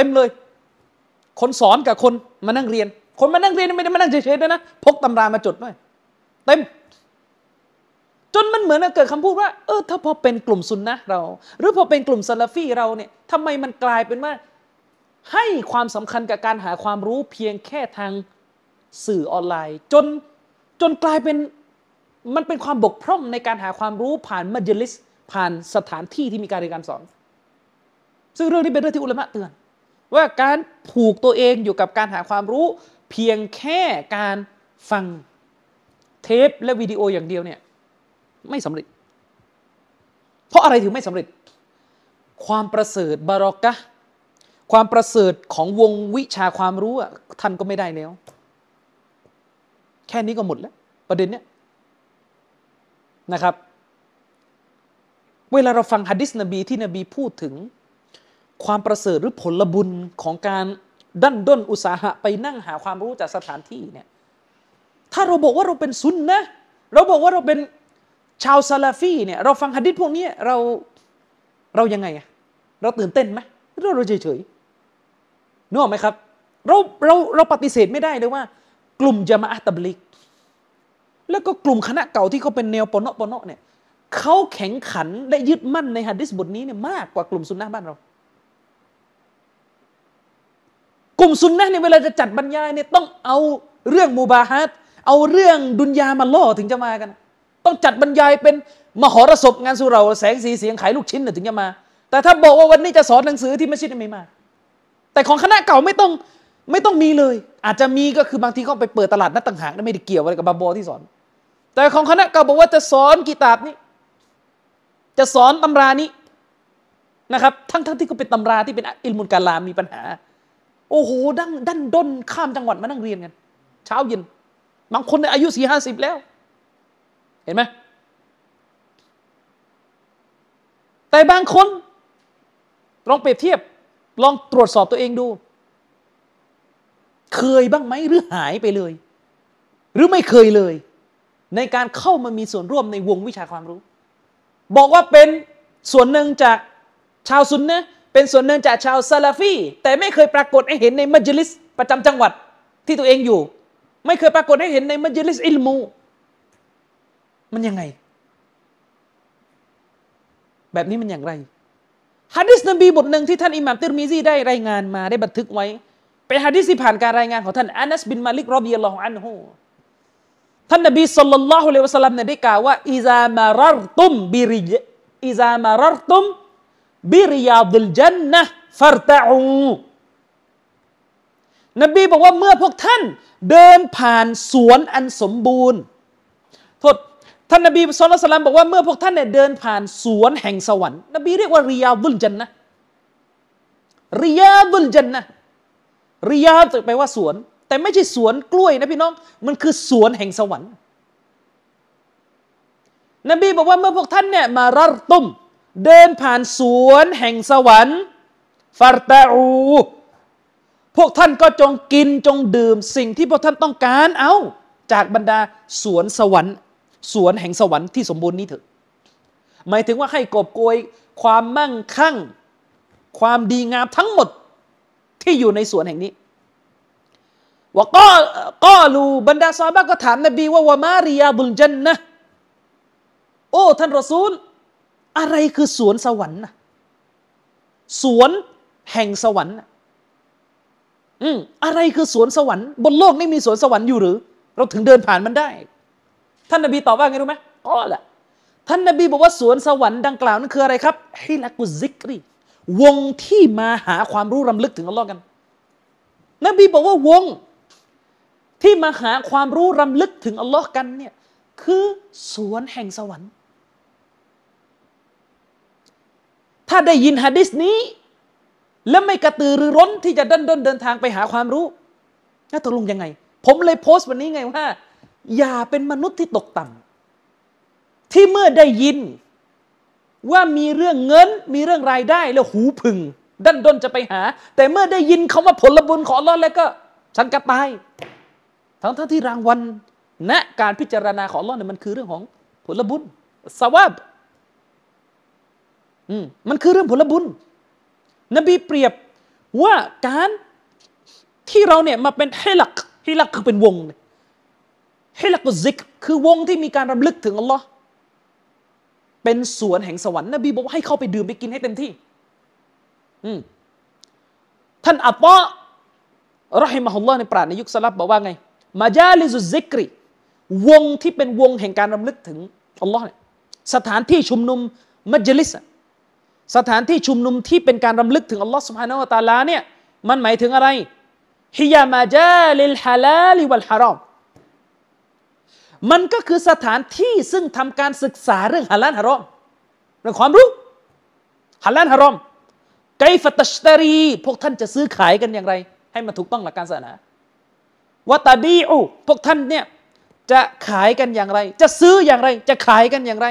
มเลยคนสอนกับคนมานั่งเรียนคนมานั่งเรียนไม่ได้มานั่งเฉยๆด้วยนะพกตำรามาจดด้วยเต็มจนมันเหมือนกับเกิดคำพูดว่าถ้าพอเป็นกลุ่มซุนนะห์เราหรือพอเป็นกลุ่มซะลาฟีเราเนี่ยทำไมมันกลายเป็นว่าให้ความสำคัญกับการหาความรู้เพียงแค่ทางสื่อออนไลน์จนกลายเป็นมันเป็นความบกพร่องในการหาความรู้ผ่านมัจลิสผ่านสถานที่ที่มีการเรียนการสอนซึ่งเรื่องนี้เป็นเรื่องที่อุลามะเตือนว่าการผูกตัวเองอยู่กับการหาความรู้เพียงแค่การฟังเทปและวิดีโออย่างเดียวเนี่ยไม่สำเร็จเพราะอะไรถึงไม่สำเร็จความประเสริฐบารอกะห์ความประเสริฐของวงวิชาความรู้ท่านก็ไม่ได้แล้วแค่นี้ก็หมดแล้วประเด็นเนี้ยนะครับเวลาเราฟังหะดีษนบีที่นบีพูดถึงความประเสริฐหรือผลบุญของการดั้นด้นอุตสาหะไปนั่งหาความรู้จากสถานที่เนี่ยถ้าเราบอกว่าเราเป็นซุนนะห์เราบอกว่าเราเป็นชาวซะลาฟีเนี่ยเราฟังหะดีษพวกนี้เรายังไงเราตื่นเต้นไหมเราเฉยๆนึกออกไหมครับเราปฏิเสธไม่ได้เลยว่ากลุ่มญะมาอะห์ตับลีฆแล้วก็กลุ่มคณะเก่าที่เขาเป็นแนวปะเนาะเนี่ยเขาแข็งขันและยึดมั่นในหะดีษบทนี้เนี่ยมากกว่ากลุ่มซุนนะห์บ้านเรากลุ่มซุนนะห์เนี่ยเวลาจะจัดบรรยายเนี่ยต้องเอาเรื่องมุบาฮาตเอาเรื่องดุนยามาล่อถึงจะมากันต้องจัดบรรยายเป็นมหรสพงานสุเหร่าแสงสีเสียงขายลูกชิ้นน่ะถึงจะมาแต่ถ้าบอกว่าวันนี้จะสอนหนังสือที่มัสยิดไม่มาแต่ของคณะเก่าไม่ต้องมีเลยอาจจะมีก็คือบางทีก็ไปเปิดตลาดนัดต่างหากไม่ได้เกี่ยวอะไรกับบาบอที่สอนแต่ของคณะเก่าบอกว่าจะสอนกิตาบนี้จะสอนตำรานี้นะครับทั้งที่ก็เป็นตำราที่เป็นอิลมุลกะลามมีปัญหาโอ้โหดั้นด้นข้ามจังหวัดมานั่งเรียนกันเช้าเย็นบางคนอายุ 40-50 แล้วเห็นไหมแต่บางคนลองเปรียบเทียบลองตรวจสอบตัวเองดูเคยบ้างไหมหรือหายไปเลยหรือไม่เคยเลยในการเข้ามามีส่วนร่วมในวงวิชาความรู้บอกว่าเป็นส่วนหนึ่งจากชาวซุนนะห์เป็นส่วนหนึ่งจากชาวซะลาฟีแต่ไม่เคยปรากฏให้เห็นในมัจลิสประจำจังหวัดที่ตัวเองอยู่ไม่เคยปรากฏให้เห็นในมัจลิสอิลมูมันยังไงแบบนี้มันอย่างไรหะดีษนบีบทหนึ่งที่ท่านอิหม่ามติรมิซีได้รายงานมาได้บันทึกไว้เป็นหะดีษที่ผ่านการรายงานของท่านอานัสบินมาลิกรอฎิยัลลอฮุอันฮุท่านนบีศ็อลลัลลอฮุอะลัยฮิวะซัลลัมได้กล่าวว่าอิซามารรตุมบิริยาดิลญันนะฮ์ฟัรตะอูนบีบอกว่าเมื่อพวกท่านเดินผ่านสวนอันสมบูรณ์ท่านนบีศ็อลลัลลอฮุอะลัยฮิวะซัลลัมบอกว่าเมื่อพวกท่านเนี่ยเดินผ่านสวนแห่งสวรรค์นบีเรียกว่าริยาดุลญันนะฮ์ริยาดแปลว่าสวนแต่ไม่ใช่สวนกล้วยนะพี่น้องมันคือสวนแห่งสวรรค์นบีบอกว่าเมื่อพวกท่านเนี่ยมารัรตุม เดินผ่านสวนแห่งสวรรค์ฟัรตะอูพวกท่านก็จงกินจงดื่มสิ่งที่พวกท่านต้องการเอาจากบรรดาสวนสวรรค์สวนแห่งสวรรค์ที่สมบูรณ์นี้เถอะหมายถึงว่าให้กอบโกยความมั่งคั่งความดีงามทั้งหมดที่อยู่ในสวนแห่งนี้ว่าก็ลูบรรดาซอฮาบะห์ก็ถามนบีว่าวะมาริยาบุลญันนะห์โอ้ท่านรอซูลอะไรคือสวนสวรรค์นะสวนแห่งสวรรค์อะไรคือสวนสวรรค์บนโลกนี้มีสวนสวรรค์อยู่หรือเราถึงเดินผ่านมันได้ท่านนบีตอบว่าไงรู้ไหมก็แหละท่านนบีบอกว่าสวนสวรรค์ดังกล่าวนั้นคืออะไรครับฮิลักุซิกรีวงที่มาหาความรู้รำลึกถึงอัลลอฮ์กันนบีบอกว่าวงที่มาหาความรู้รำลึกถึงอัลลอฮ์กันเนี่ยคือสวนแห่งสวรรค์ถ้าได้ยินหะดีษนี้แล้วไม่กระตือรือร้นที่จะด้นเดินทางไปหาความรู้น่าตกลงยังไงผมเลยโพสต์วันนี้ไงว่าอย่าเป็นมนุษย์ที่ตกต่ำที่เมื่อได้ยินว่ามีเรื่องเงินมีเรื่องรายได้แล้วหูผึ่งด้นจะไปหาแต่เมื่อได้ยินคำว่าผลบุญของอัลลอฮ์แล้วก็ฉันกระตายทั้งที่รางวัลณการพิจารณาของอัลลอฮ์เนี่ยมันคือเรื่องของผลบุญสวาบมันคือเรื่องผลบุญนบีเปรียบว่าการที่เราเนี่ยมาเป็นฮิลักคือเป็นวงฮิลักซิกคือวงที่มีการรำลึกถึงอัลลอฮ์เป็นสวนแห่งสวรรค์นบีบอกว่าให้เข้าไปดื่มไปกินให้เต็มที่ท่านอัตตะเราะฮิมะฮุลลอฮ์ในปราชญ์ในยุคสลับบอกว่าไงมาจาลิซุซิกรีวงที่เป็นวงแห่งการรำลึกถึงอัลลอฮ์เนี่ยสถานที่ชุมนุมมัจลิสสถานที่ชุมนุมที่เป็นการรำลึกถึงอัลลอฮ์ซุบฮานะฮูวะตะอาลาเนี่ยมันหมายถึงอะไรฮิยามาจาลิลฮะลาลิวัลฮารอมมันก็คือสถานที่ซึ่งทำการศึกษาเรื่องฮะลาลฮารอมเรื่องความรู้ฮะลาลฮารอมไกฟะตัชตารีพวกท่านจะซื้อขายกันอย่างไรให้มันถูกต้องหลักการศาสนาวะตะบีอูพวกท่านเนี่ยจะขายกันอย่างไรจะซื้ออย่างไรจะขายกันอย่างไร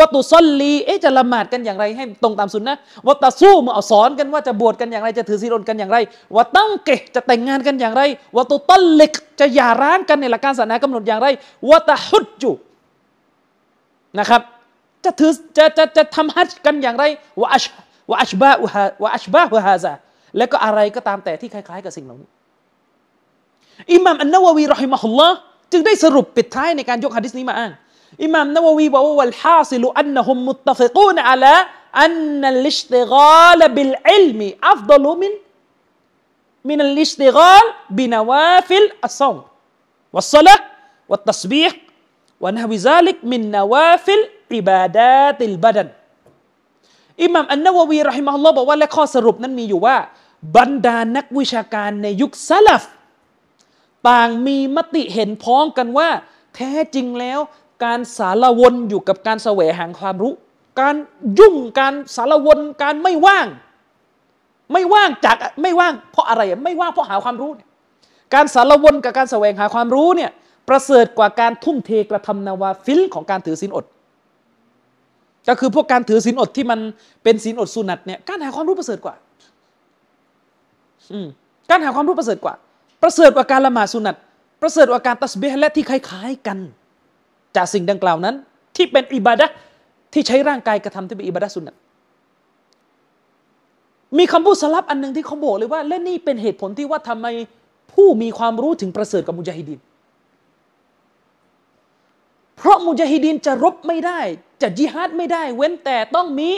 วะตุซอลลีจะละหมาดกันอย่างไรให้ตรงตามสุนนะวะตะซูมสอนกันว่าจะบวชกันอย่างไรจะถือศีลอดกันอย่างไรวะตั้งเกะจะแต่งงานกันอย่างไรวะตุตัลลิกจะหย่าร้างกันในหลักการศาสนากำหนดอย่างไรวะตะฮุจจุนะครับจะถือจะทำฮัจญ์กันอย่างไรวะอัชบะฮะซะและก็อะไรก็ตามแต่ที่คล้ายๆกับสิ่งเหล่านี้อิหม่ามอันนะวะวีเราะฮิมะฮุลลอฮ์จึงได้สรุปปิดท้ายในการยกหะดีษนี้มาอ้างอิหม่ามนะวะวีบอกว่าวัลฮาซิลุอันนะฮุมมุตตะฟิกูนอะลาอันนัลอิชติฆาลบิลอิลมิอัฟฎอลุมินอัลอิชติฆาลบินาวาฟิลอัศศอมวัศศอลาห์วัตตัศบีห์วะนะฮวิซาลิกมินนาวาฟิลอิบาดาติลบะดันอิหม่ามอันนะวะวีเราะฮิมะฮุลลอฮ์บอกว่าและข้อสรุปนั้นมีอยู่ว่าบรรดานักวิชาการในยุคซะลัฟต่างมีมติเห็นพ้องกันว่าแท้จริงแล้วการสารวนอยู่กับการแสวงหาความรู้การยุ่งการสารวนการไม่ว่างเพราะอะไรไม่ว่างเพราะหาความรู้เนี่ยการสารวนกับการแสวงหาความรู้เนี่ยประเสริฐกว่าการทุ่มเทกระทำนาวาฟิลของการถือศีลอดก็คือพวกการถือศีลอดที่มันเป็นศีลอดสุนัตเนี่ยการหาความรู้ประเสริฐกว่าการหาความรู้ประเสริฐกว่าการละหมาดสุนัตประเสริฐกว่าการตัสบีฮ์และที่คล้ายๆกันจากสิ่งดังกล่าวนั้นที่เป็นอิบาดะห์ที่ใช้ร่างกายกระทำที่เป็นอิบาดะห์สุนัตมีคำพูดสลับอันหนึ่งที่เขาบอกเลยว่าและนี่เป็นเหตุผลที่ว่าทำไมผู้มีความรู้ถึงประเสริฐกว่ามุญาฮิดีนเพราะมุญาฮิดีนจะรบไม่ได้จะญิฮาดไม่ได้เว้นแต่ต้องมี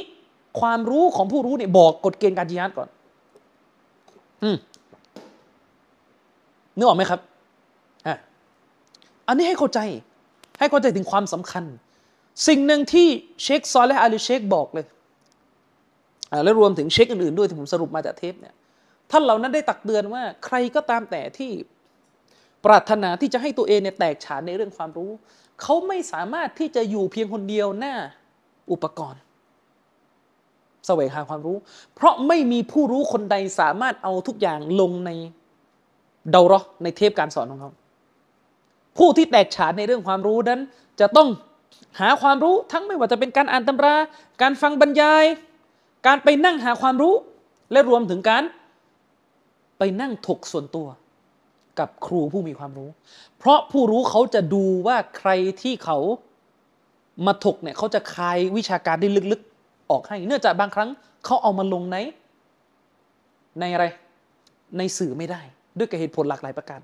ความรู้ของผู้รู้เนี่ยบอกกฎเกณฑ์การญิฮาดก่อนนึกออกไหมครับอันนี้ให้เข้าใจถึงความสำคัญสิ่งหนึ่งที่เชคซอเลห์ อาลีเชคบอกเลยและรวมถึงเชคอื่นๆด้วยที่ผมสรุปมาจากเทปเนี่ยท่านเหล่านั้นได้ตักเตือนว่าใครก็ตามแต่ที่ปรารถนาที่จะให้ตัวเองเนี่ยแตกฉานในเรื่องความรู้เขาไม่สามารถที่จะอยู่เพียงคนเดียวหน้าอุปกรณ์แสวงหาความรู้เพราะไม่มีผู้รู้คนใดสามารถเอาทุกอย่างลงในเดาเราะในเทปการสอนของเขาผู้ที่แตกฉานในเรื่องความรู้นั้นจะต้อง หาความรู้ทั้งไม่ว่าจะเป็นการอ่านตำราการฟังบรรยายการไปนั่งหาความรู้และรวมถึงการไปนั่งถกส่วนตัวกับครูผู้มีความรู้เพราะผู้รู้เขาจะดูว่าใครที่เขามาถกเนี่ยเขาจะคายวิชาการได้ลึกๆออกให้เนื่องจากบางครั้งเขาเอามาลงในอะไรในสื่อไม่ได้ด้วยเหตุผลหลากหลายประการ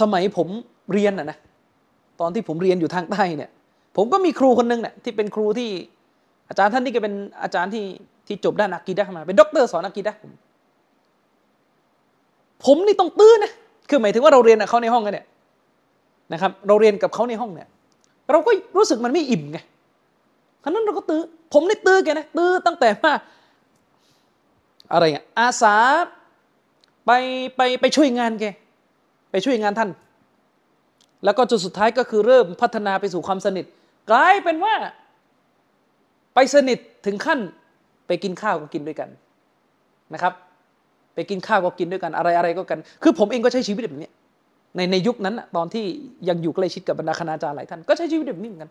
สมัยผมเรียนนะตอนที่ผมเรียนอยู่ทางใต้เนี่ยผมก็มีครูคนนึงเนี่ยที่เป็นครูที่อาจารย์ท่านนี่ก็เป็นอาจารย์ที่จบด้านอะกีดะห์มาเป็นด็อกเตอร์สอนอะกีดะห์ผมนี่ต้องตื้อนะคือหมายถึงว่าเราเรียนกับเขาในห้องกันเนี่ยนะครับเราเรียนกับเขาในห้องเนี่ยเราก็รู้สึกมันไม่อิ่มไงเพราะนั้นเราก็ตื้อผมนี่ตื้อแกนะตื้อตั้งแต่ว่าอะไรอ่ะอาสาไปช่วยงานแกไปช่วยงานท่านแล้วก็จนสุดท้ายก็คือเริ่มพัฒนาไปสู่ความสนิทกลายเป็นว่าไปสนิทถึงขั้นไปกินข้าวก็กินด้วยกันนะครับไปกินข้าวก็กินด้วยกันอะไรก็กันคือผมเองก็ใช้ชีวิตแบบนี้ในยุคนั้นตอนที่ยังอยู่ใกล้ชิดกับบรรดาคณาจารย์หลายท่านก็ใช้ชีวิตแบบนี้เหมือนกัน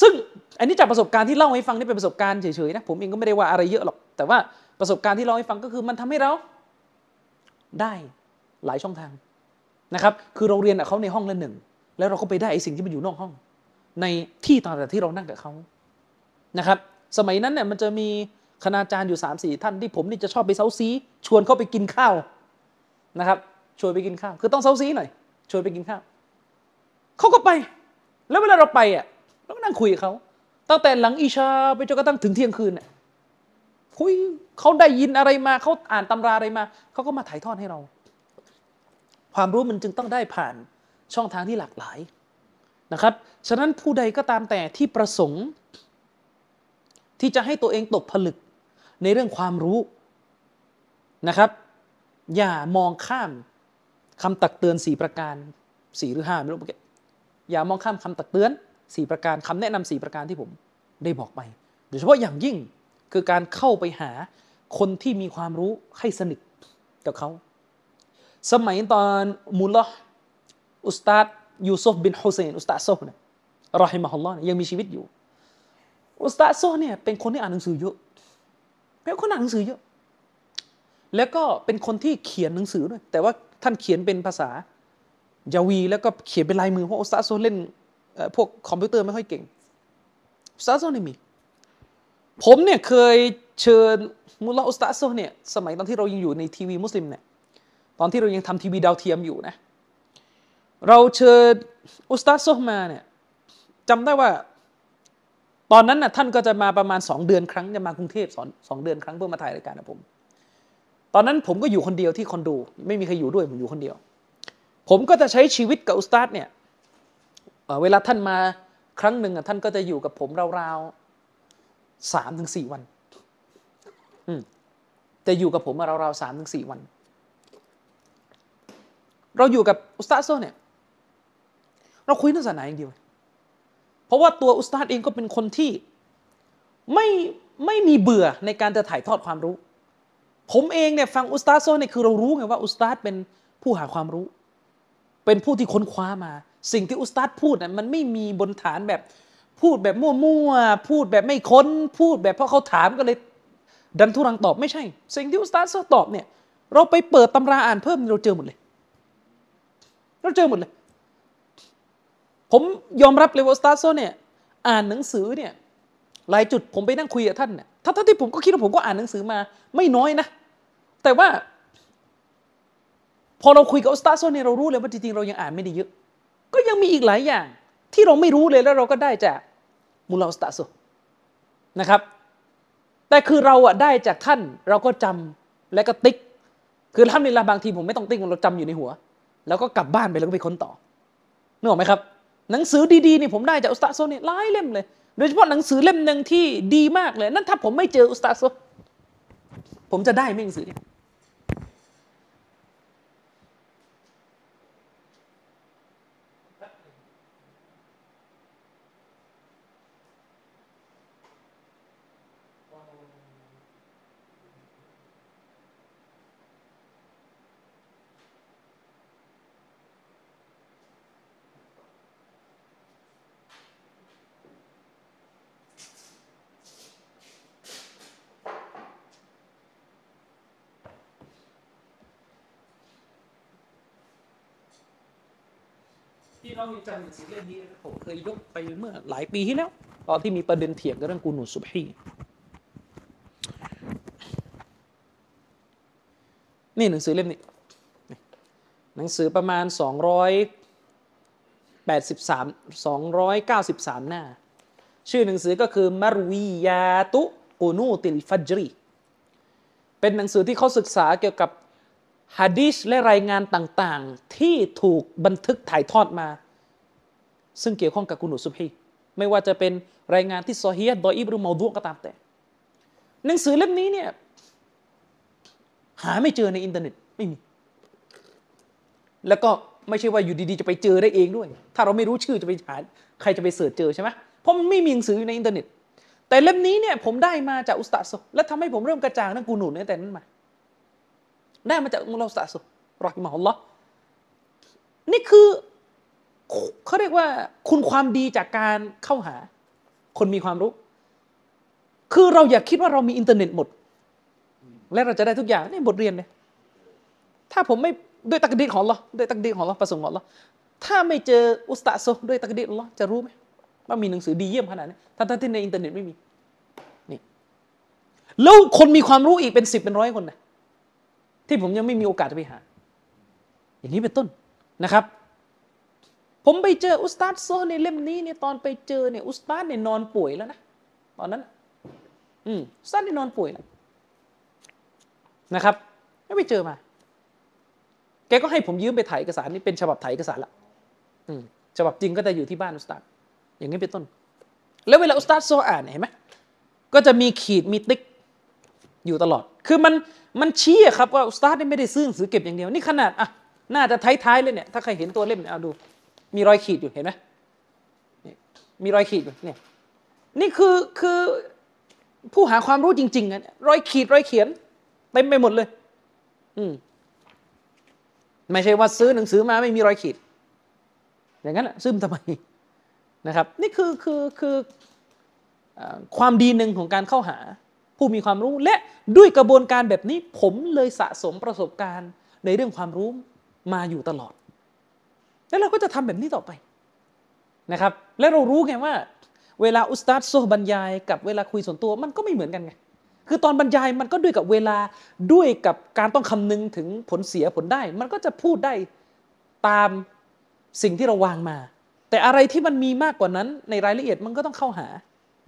ซึ่งอันนี้จากประสบการณ์ที่เล่าให้ฟังนี่เป็นประสบการณ์เฉยๆนะผมเองก็ไม่ได้ว่าอะไรเยอะหรอกแต่ว่าประสบการณ์ที่เล่าให้ฟังก็คือมันทำให้เราได้หลายช่องทางนะครับคือเราเรียนกับเขาในห้องละหนึ่งแล้วเราก็ไปได้ไอ้สิ่งที่มันอยู่นอกห้องในที่ต่างๆที่เรานั่งกับเขานะครับสมัยนั้นเนี่ยมันจะมีคณาจารย์อยู่ 3-4 ท่านที่ผมนี่จะชอบไปเซ้าซีชวนเขาไปกินข้าวนะครับชวนไปกินข้าวคือต้องเซ้าซีหน่อยชวนไปกินข้าวเขาก็ไปแล้วเวลาเราไปอ่ะเราก็นั่งคุยกับเขาตั้งแต่หลังอิชาไปจนกระทั่งถึงเที่ยงคืนคุยเขาได้ยินอะไรมาเขาอ่านตำราอะไรมาเขาก็มาถ่ายทอดให้เราความรู้มันจึงต้องได้ผ่านช่องทางที่หลากหลายนะครับฉะนั้นผู้ใดก็ตามแต่ที่ประสงค์ที่จะให้ตัวเองตกผลึกในเรื่องความรู้นะครับอย่ามองข้ามคำตักเตือน4ประการ4หรือ5ไม่รู้อย่ามองข้ามคำตักเตือน4ประการคำแนะนำ4ประการที่ผมได้บอกไปโดยเฉพาะอย่างยิ่งคือการเข้าไปหาคนที่มีความรู้ให้สนิทกับเขาสมัยตอนมุลละห์อุสตาดยูซุฟบินฮุเซนอุสตาดซุฟนะรอฮิมะฮุลลอฮ์ยังมีชีวิตอยู่อุสตาดซุฟเนี่ยเป็นคนที่อ่านหนังสือเยอะเป็นคนอ่านหนังสือเยอะแล้วก็เป็นคนที่เขียนหนังสือด้วยแต่ว่าท่านเขียนเป็นภาษายาวีแล้วก็เขียนเป็นลายมือเพราะอุสตาดซุฟเล่นพวกคอมพิวเตอร์ไม่ค่อยเก่งอุสตาดซุฟนี่มีผมเนี่ยเคยเชิญมุลละห์อุสตาดซุฟเนี่ยสมัยตอนที่เรายังอยู่ในทีวีมุสลิมเนี่ยตอนที่เรายังทำทีวีดาวเทียมอยู่นะเราเชิญอุสตาดซุฟมาเนี่ยจำได้ว่าตอนนั้นน่ะท่านก็จะมาประมาณ2เดือนครั้งจะมากรุงเทพสอน2เดือนครั้งเพื่อมาถ่ายรายการกับผมตอนนั้นผมก็อยู่คนเดียวที่คอนโดไม่มีใครอยู่ด้วยผมอยู่คนเดียวผมก็จะใช้ชีวิตกับอุสตาดเนี่ยเวลาท่านมาครั้งหนึ่งท่านก็จะอยู่กับผมราวๆ 3-4 วันจะอยู่กับผมมาราวๆ 3-4 วันเราอยู่กับอุสตาดซุฟเนี่ยเราคุยเรื่องศาสนาอย่างเดียวเพราะว่าตัวอุสตาดเองก็เป็นคนที่ไม่มีเบื่อในการจะถ่ายทอดความรู้ผมเองเนี่ยฟังอุสตาดซุฟเนี่ยคือเรารู้ไงว่าอุสตาดเป็นผู้หาความรู้เป็นผู้ที่ค้นคว้ามาสิ่งที่อุสตาดพูดน่ะมันไม่มีบนฐานแบบพูดแบบมั่วๆพูดแบบไม่ค้นพูดแบบเพราะเขาถามก็เลยดันทุรังตอบไม่ใช่สิ่งที่อุสตาดซุฟตอบเนี่ยเราไปเปิดตำราอ่านเพิ่มเราเจอหมดเลยเราเจอหมดเลยผมยอมรับเลยว่าอุสตาดซุฟเนี่ยอ่านหนังสือเนี่ยหลายจุดผมไปนั่งคุยกับท่านเนี่ยทั้งที่ผมก็คิดว่าผมก็อ่านหนังสือมาไม่น้อยนะแต่ว่าพอเราคุยกับอุสตาดซุฟเนี่ยเรารู้เลยว่าจริงๆเรายังอ่านไม่ได้เยอะก็ยังมีอีกหลายอย่างที่เราไม่รู้เลยแล้วเราก็ได้จากมุลลาห์อุสตาดซุฟนะครับแต่คือเราอะได้จากท่านเราก็จำและก็ติ๊กคือทำในลาบางทีผมไม่ต้องติ๊กเราจำอยู่ในหัวแล้วก็กลับบ้านไปแล้วก็ไปค้นต่อนึกออกไหมครับหนังสือดีๆนี่ผมได้จากอุสตาดซุฟเนี่ยหลายเล่มเลยโดยเฉพาะหนังสือเล่มหนึ่งที่ดีมากเลยนั่นถ้าผมไม่เจออุสตาดซุฟผมจะได้ไหมหนังสือเนี่ย ที่เราวิจารณ์หนังสือเล่มนี้ผมเคยยกไปเมื่อหลายปีที่แล้วตอนที่มีประเด็นเถียงกันเรื่องกูนูตซุบฮีนี่หนังสือเล่มนี้หนังสือประมาณ293หน้าชื่อหนังสือก็คือมัรวียาตุกูนูติลฟัจรีเป็นหนังสือที่เขาศึกษาเกี่ยวกับหะดีษและรายงานต่างๆที่ถูกบันทึกถ่ายทอดมาซึ่งเกี่ยวข้องกับกูนูตซุบฮีไม่ว่าจะเป็นรายงานที่ซอฮีฮ์ดออีฟหรือเมาฎูอ์ก็ตามแต่หนังสือเล่มนี้เนี่ยหาไม่เจอในอินเทอร์เน็ตไม่มีแล้วก็ไม่ใช่ว่าอยู่ดีๆจะไปเจอได้เองด้วยถ้าเราไม่รู้ชื่อจะไปหาใครจะไปเสิร์ชเจอใช่ไหมเพราะมันไม่มีหนังสืออยู่ในอินเทอร์เน็ตแต่เล่มนี้เนี่ยผมได้มาจากอุสตาซและทำให้ผมเริ่มกระจ่างเรื่องกูนูตตั้งแต่นั้นมาได้มาจากอุสตาซรอฮิมะฮุลลอฮ์นี่คือเขาเรียกว่าคุณความดีจากการเข้าหาคนมีความรู้คือเราอย่าคิดว่าเรามีอินเทอร์เน็ตหมดและเราจะได้ทุกอย่างนี่บทเรียนเลยถ้าผมไม่ด้วยตักดีรของอัลเลาะห์ด้วยตักดีรของอัลเลาะห์ประสงค์ของอัลเลาะห์ถ้าไม่เจออุสตาซด้วยตักดีรอัลเลาะห์จะรู้ไหมว่ามีหนังสือดีเยี่ยมขนาดนี้ทั้งๆที่ในอินเทอร์เน็ตไม่มีนี่แล้วคนมีความรู้อีกเป็น10เป็นร้อยคนนะที่ผมยังไม่มีโอกาสไปหาอย่างนี้เป็นต้นนะครับผมไปเจออุสตาซโซในเล่มนี้เนี่ยตอนไปเจอเนี่ยอุสตาซเนี่ยนอนป่วยแล้วนะตอนนั้นอุสตาซเนี่ยนอนป่วยแล้วนะครับไม่ไปเจอมาแกก็ให้ผมยืมไปถ่ายเอกสารนี่เป็นฉบับถ่ายเอกสารละฉบับจริงก็จะอยู่ที่บ้านอุสตาซอย่างนี้เป็นต้นแล้วเวลาอุสตาซโซอ่านเห็นไหมก็จะมีขีดมีติ๊กอยู่ตลอดคือมันชี้ครับว่าอุสตาซนี่ไม่ได้ซื้อหนังสือเก็บอย่างเดียวนี่ขนาดอ่ะน่าจะท้ายๆเลยเนี่ยถ้าใครเห็นตัวเล่มเนี่ยเอาดูมีรอยขีดอยู่เห็นไหมมีรอยขีดอยู่เนี่ยนี่คือผู้หาความรู้จริงๆนะรอยขีดรอยเขียนเต็มไปหมดเลยไม่ใช่ว่าซื้อหนังสือมาไม่มีรอยขีดอย่างนั้นแหละซื้อมาทำไมนะครับนี่คือความดีหนึ่งของการเข้าหาผู้มีความรู้และด้วยกระบวนการแบบนี้ผมเลยสะสมประสบการณ์ในเรื่องความรู้มาอยู่ตลอดแล้วเราก็จะทำแบบนี้ต่อไปนะครับและเรารู้ไงว่าเวลาอุสตาซโซบรรยายกับเวลาคุยส่วนตัวมันก็ไม่เหมือนกันไงคือตอนบรรยายมันก็ด้วยกับเวลาด้วยกับการต้องคำนึงถึงผลเสียผลได้มันก็จะพูดได้ตามสิ่งที่เราวางมาแต่อะไรที่มันมีมากกว่านั้นในรายละเอียดมันก็ต้องเข้าหา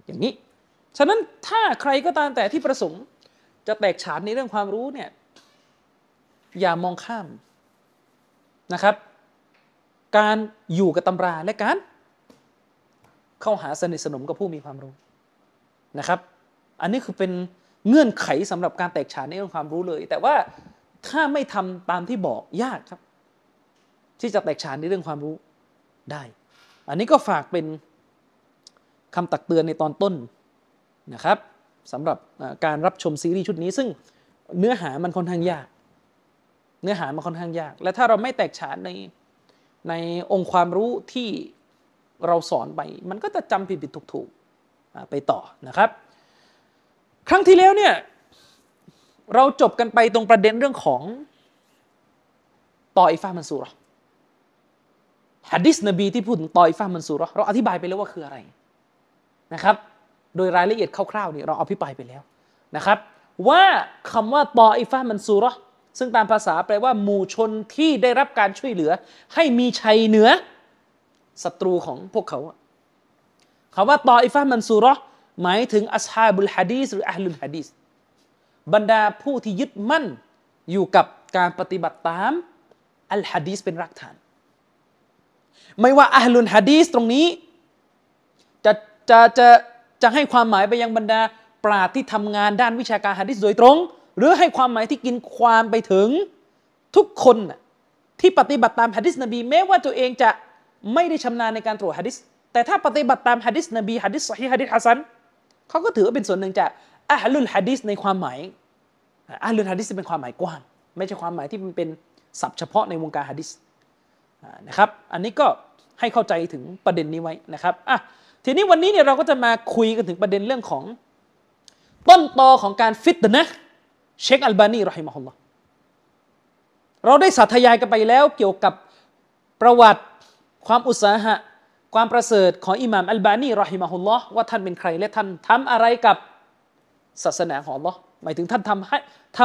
อย่างนี้ฉะนั้นถ้าใครก็ตามแต่ที่ประสงค์จะแตกฉานในเรื่องความรู้เนี่ยอย่ามองข้ามนะครับการอยู่กับตำราและการเข้าหาสนิทสนมกับผู้มีความรู้นะครับอันนี้คือเป็นเงื่อนไขสำหรับการแตกฉานในเรื่องความรู้เลยแต่ว่าถ้าไม่ทำตามที่บอกยากครับที่จะแตกฉานในเรื่องความรู้ได้อันนี้ก็ฝากเป็นคำตักเตือนในตอนต้นนะครับสำหรับการรับชมซีรีส์ชุดนี้ซึ่งเนื้อหามันค่อนข้างยากเนื้อหามันค่อนข้างยากและถ้าเราไม่แตกฉานในองค์ความรู้ที่เราสอนไปมันก็จะจำผิดๆถูกๆไปต่อนะครับครั้งที่แล้วเนี่ยเราจบกันไปตรงประเด็นเรื่องของตออิฟะห์มันซูเราะห์หะดีษนบีที่พูดถึงตออิฟะห์มันซูเราะห์เราอธิบายไปแล้วว่าคืออะไรนะครับโดยรายละเอียดคร่าวๆนี่เราอภิปรายไปแล้วนะครับว่าคำว่าตออิฟะห์มันซูเราะห์ซึ่งตามภาษาแปลว่าหมู่ชนที่ได้รับการช่วยเหลือให้มีชัยเหนือศัตรูของพวกเขาคำว่าตออิฟะห์มันซูเราะห์หมายถึงอัศฮาบุลฮะดีษหรืออะห์ลุลฮะดีษบรรดาผู้ที่ยึดมั่นอยู่กับการปฏิบัติตามอัลฮะดีษเป็นรากฐานไม่ว่าอะห์ลุลฮะดีษตรงนี้จะให้ความหมายไปยังบรรดาปราชญ์ที่ทำงานด้านวิชาการหะดีษโดยตรงหรือให้ความหมายที่กินความไปถึงทุกคนที่ปฏิบัติตามหะดีษนบีแม้ว่าตัวเองจะไม่ได้ชำนาญในการตรวจหะดีษแต่ถ้าปฏิบัติตามหะดีษนบีหะดีษซอฮีฮ์หะดีษฮะซันเขาก็ถือว่าเป็นส่วนหนึ่งจากอะห์ลุลหะดีษในความหมายอะห์ลุลหะดีษเป็นความหมายกว้างไม่ใช่ความหมายที่มันเป็นศัพท์เฉพาะในวงการหะดีษนะครับอันนี้ก็ให้เข้าใจถึงประเด็นนี้ไว้นะครับอ่ะทีนี้วันนี้เนี่ยเราก็จะมาคุยกันถึงประเด็นเรื่องของต้นตอของการฟิตนะห์เชคอัลบานีรอฮิมะฮุลลอฮ์เราได้สาธยายกันไปแล้วเกี่ยวกับประวัติ ความอุตสาหะความประเสริฐของอิหม่ามอัลบานีรอฮิมะฮุลลอฮ์ว่าท่านเป็นใครและท่านทำอะไรกับศาสนาของอัลลอฮ์หมายถึงท่านท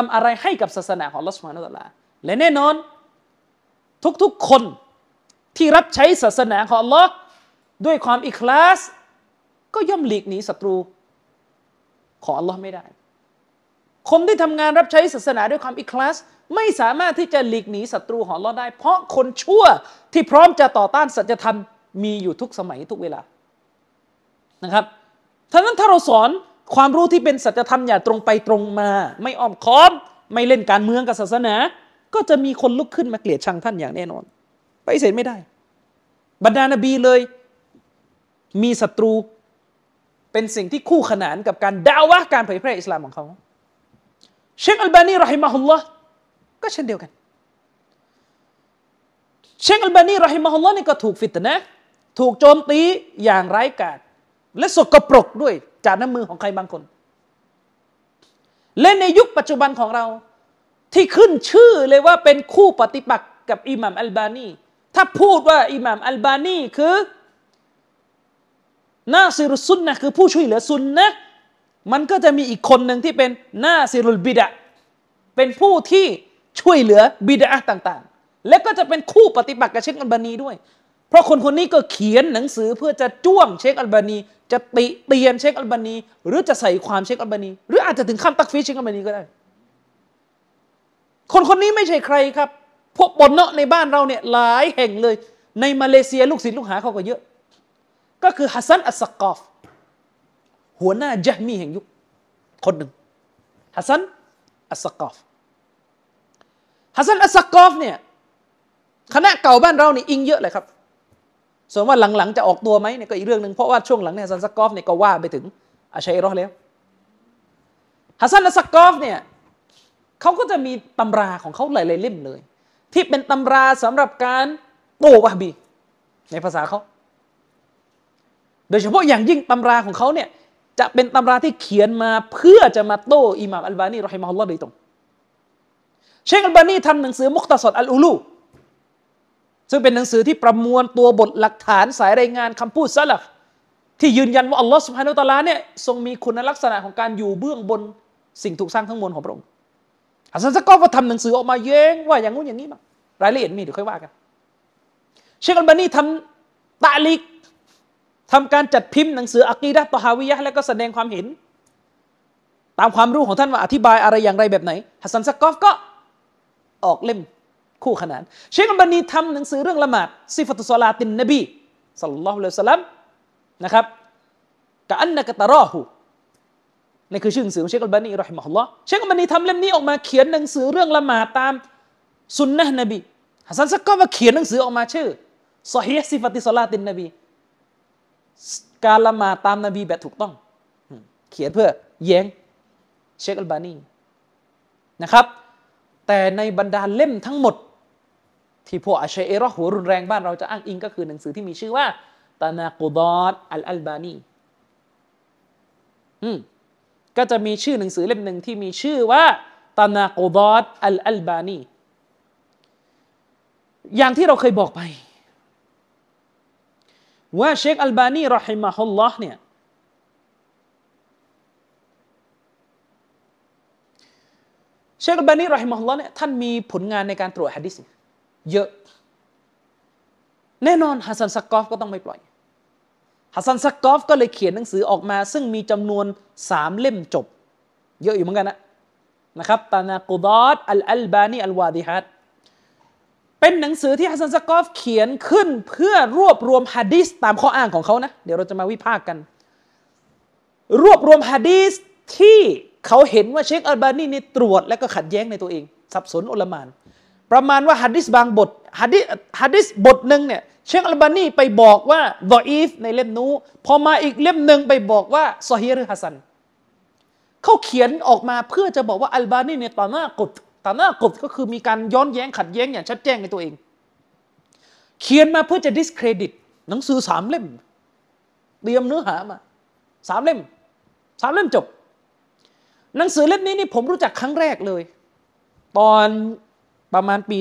ำอะไรให้กับศาสนาของอัลลอฮ์ซุบฮานะฮูวะตะอาลาและแน่นอนทุกๆคนที่รับใช้ศาสนาของอัลลอฮ์ด้วยความอิคลาสก็ย่อมหลีกหนีศัตรูของอัลลอฮ์ไม่ได้คนที่ทำงานรับใช้ศาสนาด้วยความอิคลาสไม่สามารถที่จะหลีกหนีศัตรูของอัลลอฮ์ได้เพราะคนชั่วที่พร้อมจะต่อต้านสัจธรรมมีอยู่ทุกสมัยทุกเวลานะครับทั้งนั้นถ้าเราสอนความรู้ที่เป็นสัจธรรมอย่าตรงไปตรงมาไม่อ้อมค้อมไม่เล่นการเมืองกับศาสนาก็จะมีคนลุกขึ้นมาเกลียดชังท่านอย่างแน่นอนไปเสร็จไม่ได้บรรดานบีเลยมีศัตรูเป็นสิ่งที่คู่ขนานกับการดาวะห์การเผยแพร่อิสลามของเขาเชคอัลบานีรอฮิมะฮุลลอฮ์ก็เช่นเดียวกันเชคอัลบานีรอฮิมะฮุลลอฮ์นี่ก็ถูกฟิตนะห์ถูกโจมตีอย่างร้ายกาจและสกปรกด้วยจากน้ำมือของใครบางคนและในยุคปัจจุบันของเราที่ขึ้นชื่อเลยว่าเป็นคู่ปฏิปักษ์กับอิหม่ามอัลบานีถ้าพูดว่าอิหม่ามอัลบานีคือนาซิรุซุนนะคือผู้ช่วยเหลือซุนนะมันก็จะมีอีกคนหนึ่งที่เป็นนาซิรุลบิดะเป็นผู้ที่ช่วยเหลือบิดะต่างๆและก็จะเป็นคู่ปฏิบัติกับเชคอัลบานีด้วยเพราะคนคนนี้ก็เขียนหนังสือเพื่อจะจ้วงเชคอัลบานีจะติเตียนเชคอัลบานีหรือจะใส่ความเชคอัลบานีหรืออาจจะถึงขั้นตักฟีรเชคอัลบานีก็ได้คนคนนี้ไม่ใช่ใครครับพวกบนเนาะในบ้านเราเนี่ยหลายแห่งเลยในมาเลเซียลูกศิษย์ลูกหาเขาก็เยอะก็คือฮัสซันอัสซักกอฟหัวหน้าญะห์มีแห่งยุคคนหนึ่งฮัสซันอัสซักกอฟฮัสซันอัสซักกอฟเนี่ยคณะเก่าบ้านเรานี่อิงเยอะเลยครับส่วนว่าหลังๆจะออกตัวไหมเนี่ยก็อีกเรื่องหนึ่งเพราะว่าช่วงหลังเนี่ยฮัสซันอัสซักกอฟเนี่ยก็ว่าไปถึงอาชัยรอแล้วฮัสซันอัสซักกอฟเนี่ยเขาก็จะมีตำราของเขาหลายๆเล่มเลยที่เป็นตำราสำหรับการโต้วะฮ์บีในภาษาเขาโดยเฉพาะอย่างยิ่งตำราของเขาเนี่ยจะเป็นตำราที่เขียนมาเพื่อจะมาโต้อิหม่ามอัลบานีรอฮิมะฮุลลอฮ์โดยตรงเชคอัลบานีทำหนังสือมุกตะศอดอัลอูลูซึ่งเป็นหนังสือที่ประมวลตัวบทหลักฐานสายรายงานคำพูดซะลัฟที่ยืนยันว่าอัลลอฮ์ซุบฮานะฮูวะตะอาลาเนี่ยทรงมีคุณลักษณะของการอยู่เบื้องบนสิ่งถูกสร้างทั้งมวลของพระองค์ฮัสซัน อัสซักกอฟก็ทำหนังสือออกมาแย้งว่าอย่างงู้นอย่างนี้มารายละเอียดมีเดี๋ยวค่อยว่ากันเชคอัลบานีทำตะลีกทำการจัดพิมพ์หนังสืออะกีดะห์ตอฮาวิยะห์และก็แสดงความเห็นตามความรู้ของท่านว่าอธิบายอะไรอย่างไรแบบไหนฮัสซัน อัสซักกอฟก็ออกเล่มคู่ขนานเชคอัลบานีทำหนังสือเรื่องละหมาดซิฟาตุศอลาตินนบีศ็อลลัลลอฮุอะลัยฮิวะซัลลัมนะครับกะอันนะกะตะรอฮูนี่คือชื่อหนังสือของเชคอัลบานีรอฮิมะฮุลลอฮ์เชคอัลบานีทำเล่มนี้ออกมาเขียนหนังสือเรื่องละหมาดตามซุนนะห์นบีฮัสซัน อัสซักกอฟก็เขียนหนังสือออกมาชื่อซอฮีฮ์ซิฟาตุศอลาตินนบีการละหมาดตามนบีแบบถูกต้องเขียนเพื่อแย้งเชคอัลบานีนะครับแต่ในบรรดาเล่มทั้งหมดที่พวกอาชัยเอราะห์หัวรุนแรงบ้านเราจะอ้างอิงก็คือหนังสือที่มีชื่อว่าตะนากุฎอตอัลบานีก็จะมีชื่อหนังสือเล่มหนึ่งที่มีชื่อว่าตะนากุฎอตอัลบานีอย่างที่เราเคยบอกไปว่าเชคอัลบานีรอฮิมะฮุลลอฮ์เนี่ยเชคอัลบานีรอฮิมะฮุลลอฮ์เนี่ยท่านมีผลงานในการตรวจหะดีษเยอะแน่นอนฮัสซัน ซักกอฟก็ต้องไม่ปล่อยฮัสซัน ซักกอฟก็เลยเขียนหนังสือออกมาซึ่งมีจำนวน3เล่มจบเยอะอยู่เหมือนกันนะครับตะนากุฎอตอัลบานีอัลวาดิฮัดเป็นหนังสือที่ฮัสซัน ซักกอฟเขียนขึ้นเพื่อรวบรวมหะดีษตามข้ออ้างของเขานะเดี๋ยวเราจะมาวิพากษ์กันรวบรวมหะดีษที่เขาเห็นว่าเชคอัลบานีนี่ตรวจและก็ขัดแย้งในตัวเองสับสนอุลามะประมาณว่าหะดีษบางบทหะดีษบทหนึ่งเนี่ยเชคอัลบานีไปบอกว่าดออีฟในเล่มนู้พอมาอีกเล่มหนึ่งไปบอกว่าซอฮีฮ์หรือฮัสซันเขาเขียนออกมาเพื่อจะบอกว่าอัลบานีเนี่ยตาหน้ากดก็คือมีการย้อนแย้งขัดแย้งอย่างชัดแจ้งในตัวเองเขียนมาเพื่อจะดิสเครดิตหนังสือ3เล่มเตรียมเนื้อหามา3เล่มจบหนังสือเล่มนี้นี่ผมรู้จักครั้งแรกเลยตอนประมาณปี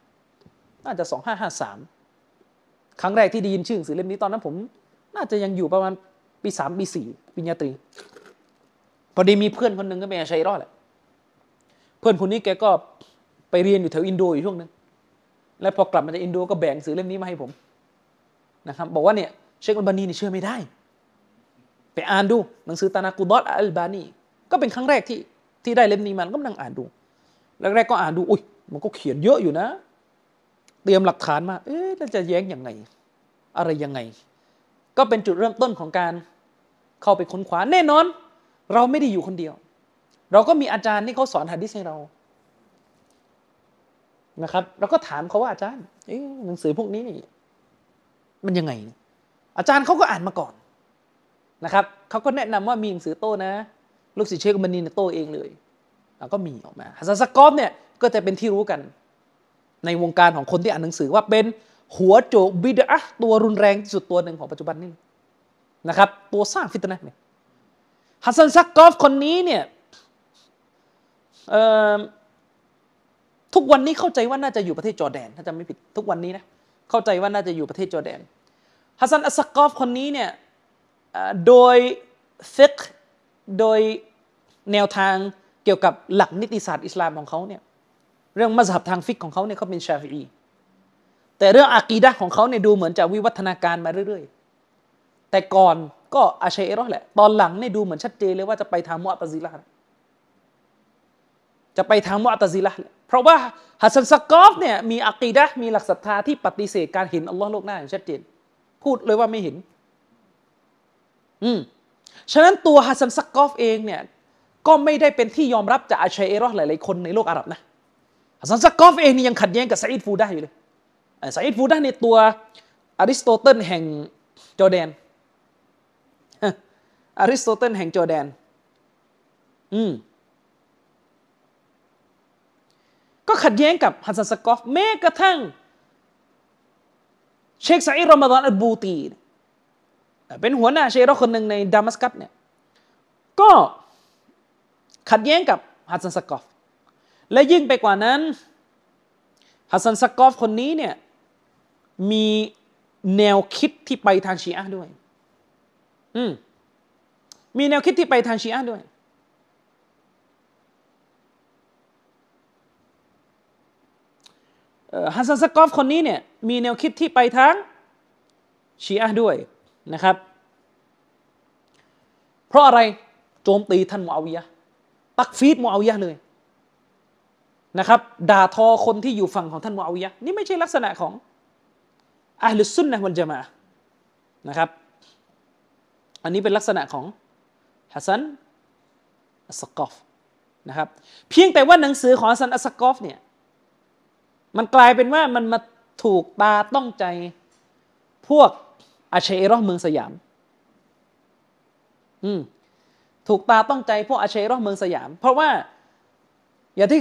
25น่าจะ2553 ครั้งแรกที่ได้ยินชื่อหนังสือเล่มนี้ตอนนั้นผมน่าจะยังอยู่ประมาณปี3ปี4ปริญญาตรีพอดีมีเพื่อนคนหนึ่งก็เป็นอาชัยรอดแหละเพื่อนคนนี้แกก็ไปเรียนอยู่แถวอินโดอยู่ช่วงนึงแล้วพอกลับมาจากอินโดก็แบ่งหนังสือเล่มนี้มาให้ผมนะครับบอกว่าเนี่ยเชคอัลบานีนี่เชื่อไม่ได้ไปอ่านดูหนังสือตานากูดอตอัลบานีก็เป็นครั้งแรกที่ได้เล่มนี้มันก็นั่งอ่านดูแรกๆก็อ่านดูอุ้ยมันก็เขียนเยอะอยู่นะเตรียมหลักฐานมาแล้วจะแย้งยังไงอะไรยังไงก็เป็นจุดเริ่มต้นของการเข้าไปค้นคว้าแน่นอนเราไม่ได้อยู่คนเดียวเราก็มีอาจารย์ที่เขาสอนหะดีษให้เรานะครับเราก็ถามเขาว่าอาจารย์หนังสือพวกนี้มันยังไงอาจารย์เขาก็อ่านมาก่อนนะครับเขาก็แนะนำว่ามีหนังสือโต้นะลูกศิษย์เชคมันนีนโต้เองเลยแล้วก็มีออกมาฮัสซันสกอฟเนี่ยก็จะเป็นที่รู้กันในวงการของคนที่อ่านหนังสือว่าเป็นหัวโจกบิดอะห์ตัวรุนแรงที่สุดตัวหนึ่งของปัจจุบันนี่นะครับตัวสร้างฟิตนะเนี่ยฮัสซันสกอฟคนนี้เนี่ยทุกวันนี้เข้าใจว่าน่าจะอยู่ประเทศจอร์แดนถ้าจำไม่ผิดทุกวันนี้นะเข้าใจว่าน่าจะอยู่ประเทศจอร์แดนฮัสซันอัสกอฟคนนี้เนี่ยโดยฟิกโดยแนวทางเกี่ยวกับหลักนิติศาสตร์อิสลามของเขาเนี่ยเรื่องมัซฮับทางฟิกของเขาเนี่ยเขาเป็นชาฟิอีแต่เรื่องอะกีดะห์ของเขาเนี่ยดูเหมือนจะวิวัฒนาการมาเรื่อยๆแต่ก่อนก็อาชัยรอแหละตอนหลังเนี่ยดูเหมือนชัดเจนเลยว่าจะไปทางมุอ์ตะซิละห์เพราะว่าฮัสซันสกอฟเนี่ยมีอะกีดะห์มีหลักศรัทธาที่ปฏิเสธการเห็นอัลเลาะห์โลกหน้าอย่างชัดเจนพูดเลยว่าไม่เห็นฉะนั้นตัวฮัสซันสกอฟเองเนี่ยก็ไม่ได้เป็นที่ยอมรับจากอาชัยรอหลายๆคนในโลกอาหรับนะฮัสซันสกอฟเองนี่ยังขัดแย้งกับซะอีดฟูดะห์อยู่เลยซะอีดฟูดะห์เนี่ยตัวอริสโตเติลแห่งจอร์แดนก็ขัดแย้งกับฮัสซันสกอฟแม้กระทั่งเชคซะอีดรอมฎอนอัลบูตีเป็นหัวหน้าเชรอคนหนึ่งในดามัสกัสเนี่ยก็ขัดแย้งกับฮัสซันสกอฟและยิ่งไปกว่านั้นฮัสซันสกอฟคนนี้เนี่ยมีแนวคิดที่ไปทางชีอะห์ด้วยมีแนวคิดที่ไปทางชีอะห์ด้วยฮัสซันสกอฟคนนี้เนี่ยมีแนวคิดที่ไปทางชีอะห์ด้วยนะครับเพราะอะไรโจมตีท่านมุอาวิยะห์ตักฟีรมุอาวิยะห์เลยนะครับด่าทอคนที่อยู่ฝั่งของท่านมุอาวิยะห์นี่ไม่ใช่ลักษณะของอะห์ลุสซุนนะฮ์วัลญะมาอะห์นะครับอันนี้เป็นลักษณะของฮัสซันอัสกอฟนะครับเพียงแต่ว่าหนังสือของฮัสซันอัสกอฟเนี่ยมันกลายเป็นว่ามันมาถูกตาต้องใจพวกอาชัยรอเมืองสยามถูกตาต้องใจพวกอาชัยรอเมืองสยามเพราะว่าอย่างที่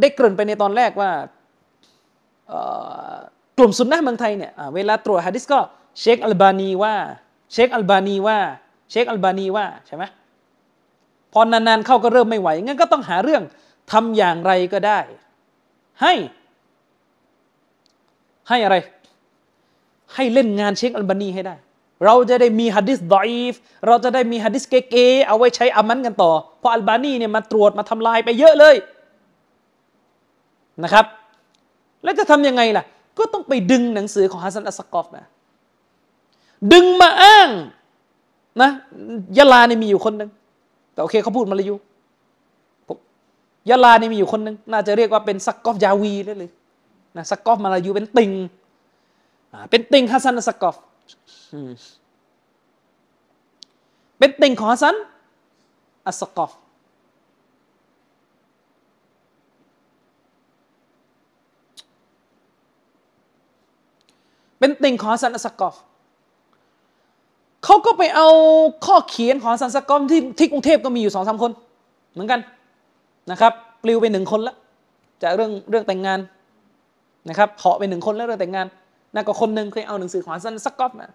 ได้เกริ่นไปในตอนแรกว่ากลุ่มซุนนะห์เมืองไทยเนี่ยเวลาตรวจหะดีษก็เชคอัลบานีว่าใช่ไหมพอนานๆเข้าก็เริ่มไม่ไหวงั้นก็ต้องหาเรื่องทำอย่างไรก็ได้ให้อะไรให้เล่นงานเชคอัลบานีให้ได้เราจะได้มีหะดีษฎออีฟเราจะได้มีหะดีษเก๋ๆเอาไว้ใช้อามันกันต่อเพราะอัลบานีเนี่ยมาตรวจมาทำลายไปเยอะเลยนะครับแล้วจะทำยังไงล่ะก็ต้องไปดึงหนังสือของฮัสซันอัสกอฟมาดึงมาอ้างนะยะลาเนี่ยมีอยู่คนหนึ่งแต่โอเคเขาพูดมาลายูยะลาเนี่ยมีอยู่คนหนึ่งน่าจะเรียกว่าเป็นซักกอฟยาวีเลยนะซักกอฟมาลายูเป็นติ่งฮัสซันอัสกอฟเป็นติ่งของฮัสซันอัสกอฟเขาก็ไปเอาข้อเขียนของฮัสซันอัสกอฟที่กรุงเทพก็มีอยู่ 2-3 คนเหมือนกันนะครับปลิวไป1คนละจากเรื่องแต่งงานนะครับเหาะไป1คนแล้วเรื่องแต่งงานนั่นก็คนหนึ่งเคยเอาหนังสือของฮัสซันสกอฟมา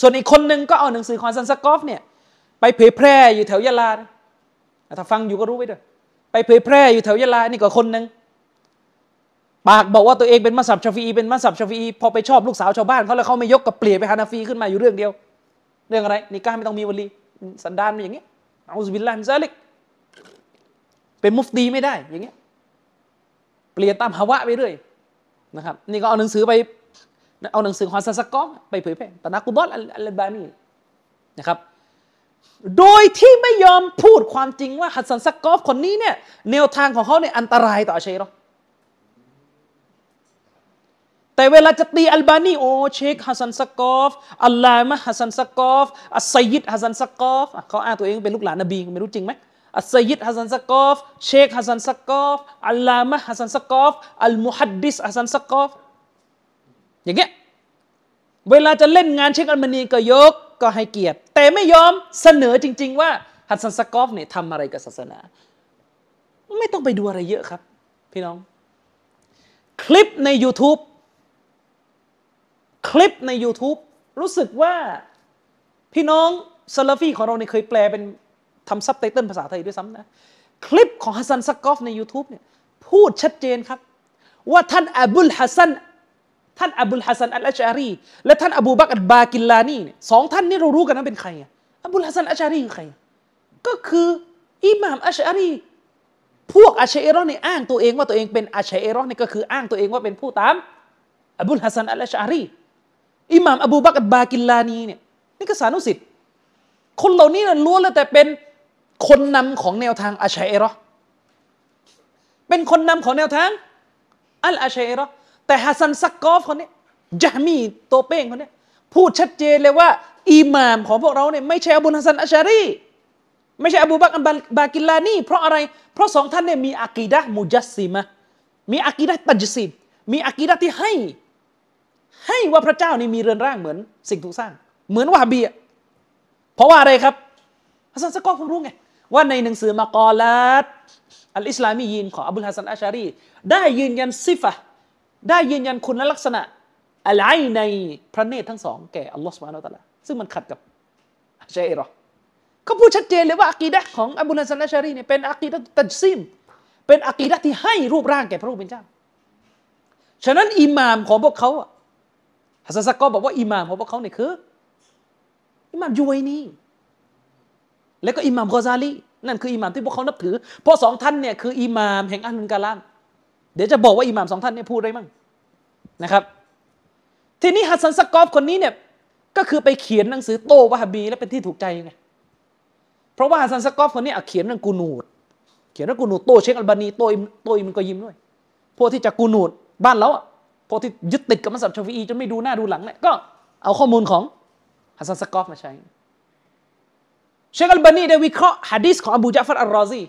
ส่วนอีกคนหนึ่งก็เอาหนังสือของฮัสซันสกอฟเนี่ยไปเผยแพร่อยู่แถวยะลาถ้าฟังอยู่ก็รู้ไว้ด้วยไปเผยแพร่อยู่แถวยะลานี่ก็คนหนึ่ง ปากบอกว่าตัวเองเป็นมัซฮับชาฟิอีเป็นมัซฮับชาฟิอีพอไปชอบลูกสาวชาวบ้านเขาแล้วเขาไม่ยกกระเปลี่ยนไปฮานาฟีขึ้นมาอยู่เรื่องเดียวเรื่องอะไรนิกาไม่ต้องมีวลีสันดานมันอย่างเงี้ยอูซุบิลลาฮิมินซาลิกเป็นมุฟตีไม่ได้อย่างเงี้ยเปลี่ยนตามฮาวะไปเรื่อยนะครับนี่ก็เอาหนังสือไปเอาหนังสือฮอซัสกอมไปเผยแพร่ตะนักกุดอลอัลบานีนะครับโดยที่ไม่ยอมพูดความจริงว่าฮัสซันซักกอฟคนนี้เนี่ยแนวทางของเขาเนี่ยอันตรายต่ออาชัยเราแต่เวลาจะตีอัลบานีโอ้เชคฮัสซันซักกอฟอัลลามะฮัสซันซักกอฟอัสซัยยิดฮัสซันซักกอฟเขาอ้างตัวเองเป็นลูกหลานนบีไม่รู้จริงไหมอัสซัยยิดฮัสซันซักกอฟเชคฮัสซันซักกอฟอัลลามะฮัสซันซักกอฟอัลมุฮัดดิสฮัสซันซักกอฟอย่างเงี้ยเวลาจะเล่นงานเชคอัลบานีก็ยกก็ให้เกียรติแต่ไม่ยอมเสนอจริงๆว่าฮัสซันซักกอฟเนี่ยทำอะไรกับศาสนาไม่ต้องไปดูอะไรเยอะครับพี่น้องคลิปใน YouTube รู้สึกว่าพี่น้องซะลาฟีของเราเนี่ยเคยแปลเป็นทำซับไตเติลภาษาไทยด้วยซ้ำนะคลิปของฮัสซันซักกอฟใน YouTube เนี่ยพูดชัดเจนครับว่าท่านอบุลฮัสซันอัลอัชอารีและท่านอบูบักรอัลบากิลลานีเนี่ยสองท่านนี้เรารู้กันนะเป็นใครอบุลฮัสซันอัชอารีคือใครก็คืออิหม่ามอัชอารีพวกอัชอะรีเนี่ยอ้างตัวเองว่าตัวเองเป็นอัชอะรีเนี่ยก็คืออ้างตัวเองว่าเป็นผู้ตามอบุลฮัสซันอัลอัชอารีอิหม่ามอบูบักรอัลบากิลลานีเนี่ยนี่ก็สานุสิทธิ์คนเหล่านี้ล้วนแล้วแต่เป็นคนนำของแนวทางอัชอะรีเป็นคนนำของแนวทางอัลอัชอะรีแต่ฮัสซันซักกอฟคนนี้ญะฮ์มีตัวเป้งคนนี้พูดชัดเจนเลยว่าอิหม่ามของพวกเราเนี่ยไม่ใช่อบูลฮัสซันอัชอะรีไม่ใช่อบูบักรอัลบากิลานีเพราะอะไรเพราะสองท่านเนี่ยมีอะกีดะห์มุจัสซิมะห์มีอะกีดะห์ตัจซีดมีอะกีดะห์ที่ให้ว่าพระเจ้านี่มีเรือนร่างเหมือนสิ่งถูกสร้างเหมือนวะฮ์บีอะห์เพราะว่าอะไรครับฮัสซันซักกอฟรู้ไงว่าในหนังสือมะกอลาตอัลอิสลามียีนของอบูลฮัสซันอัชอะรีได้ยืนยันซิฟะห์ได้ยืนยันคุณลักษณะอะไรในพระเนตรทั้งสองแก่อัลลอฮฺซุบฮานะฮูวะตะอาลาซึ่งมันขัดกับอัชอะรีเขาพูดชัดเจนเลยว่าอะกีดะห์ของอบูลฮัสซันอัชอะรีเนี่ยเป็นอะกีดะห์ตัจซีมเป็นอะกีดะห์ที่ให้รูปร่างแก่พระผู้เป็นเจ้าฉะนั้นอิหม่ามของพวกเขาฮัสซันซักกอฟบอกว่าอิหม่ามของพวกเขาเนี่ยคืออิหม่ามยูไวนีแล้วก็อิหม่ามกอซาลีนั่นคืออิหม่ามที่พวกเขานับถือเพราะสองท่านเนี่ยคืออิหม่ามแห่งอัลลุนกาลามเดี๋ยวจะบอกว่าอิหม่ามสองท่านเนี่ยพูดอะไรมั่งนะครับทีนี้ฮัสซันซักกอฟคนนี้เนี่ยก็คือไปเขียนหนังสือโต้วะฮบีแล้วเป็นที่ถูกใจไงเพราะว่าฮัสซันซักกอฟคนนี้เขียนเรื่องกูนูดโต้เชคอัลบานีโต้อิบนุกอยยิมด้วยพวกที่จะกูนูดบ้านเราพวกที่ยึดติดกับมัซฮับชาฟิอีจนไม่ดูหน้าดูหลังเนี่ยก็เอาข้อมูลของฮัสซันซักกอฟมาใช้เชคอัลบานีได้วิเคราะห์หะดีษของอบูญะฟาร์อัลรอซี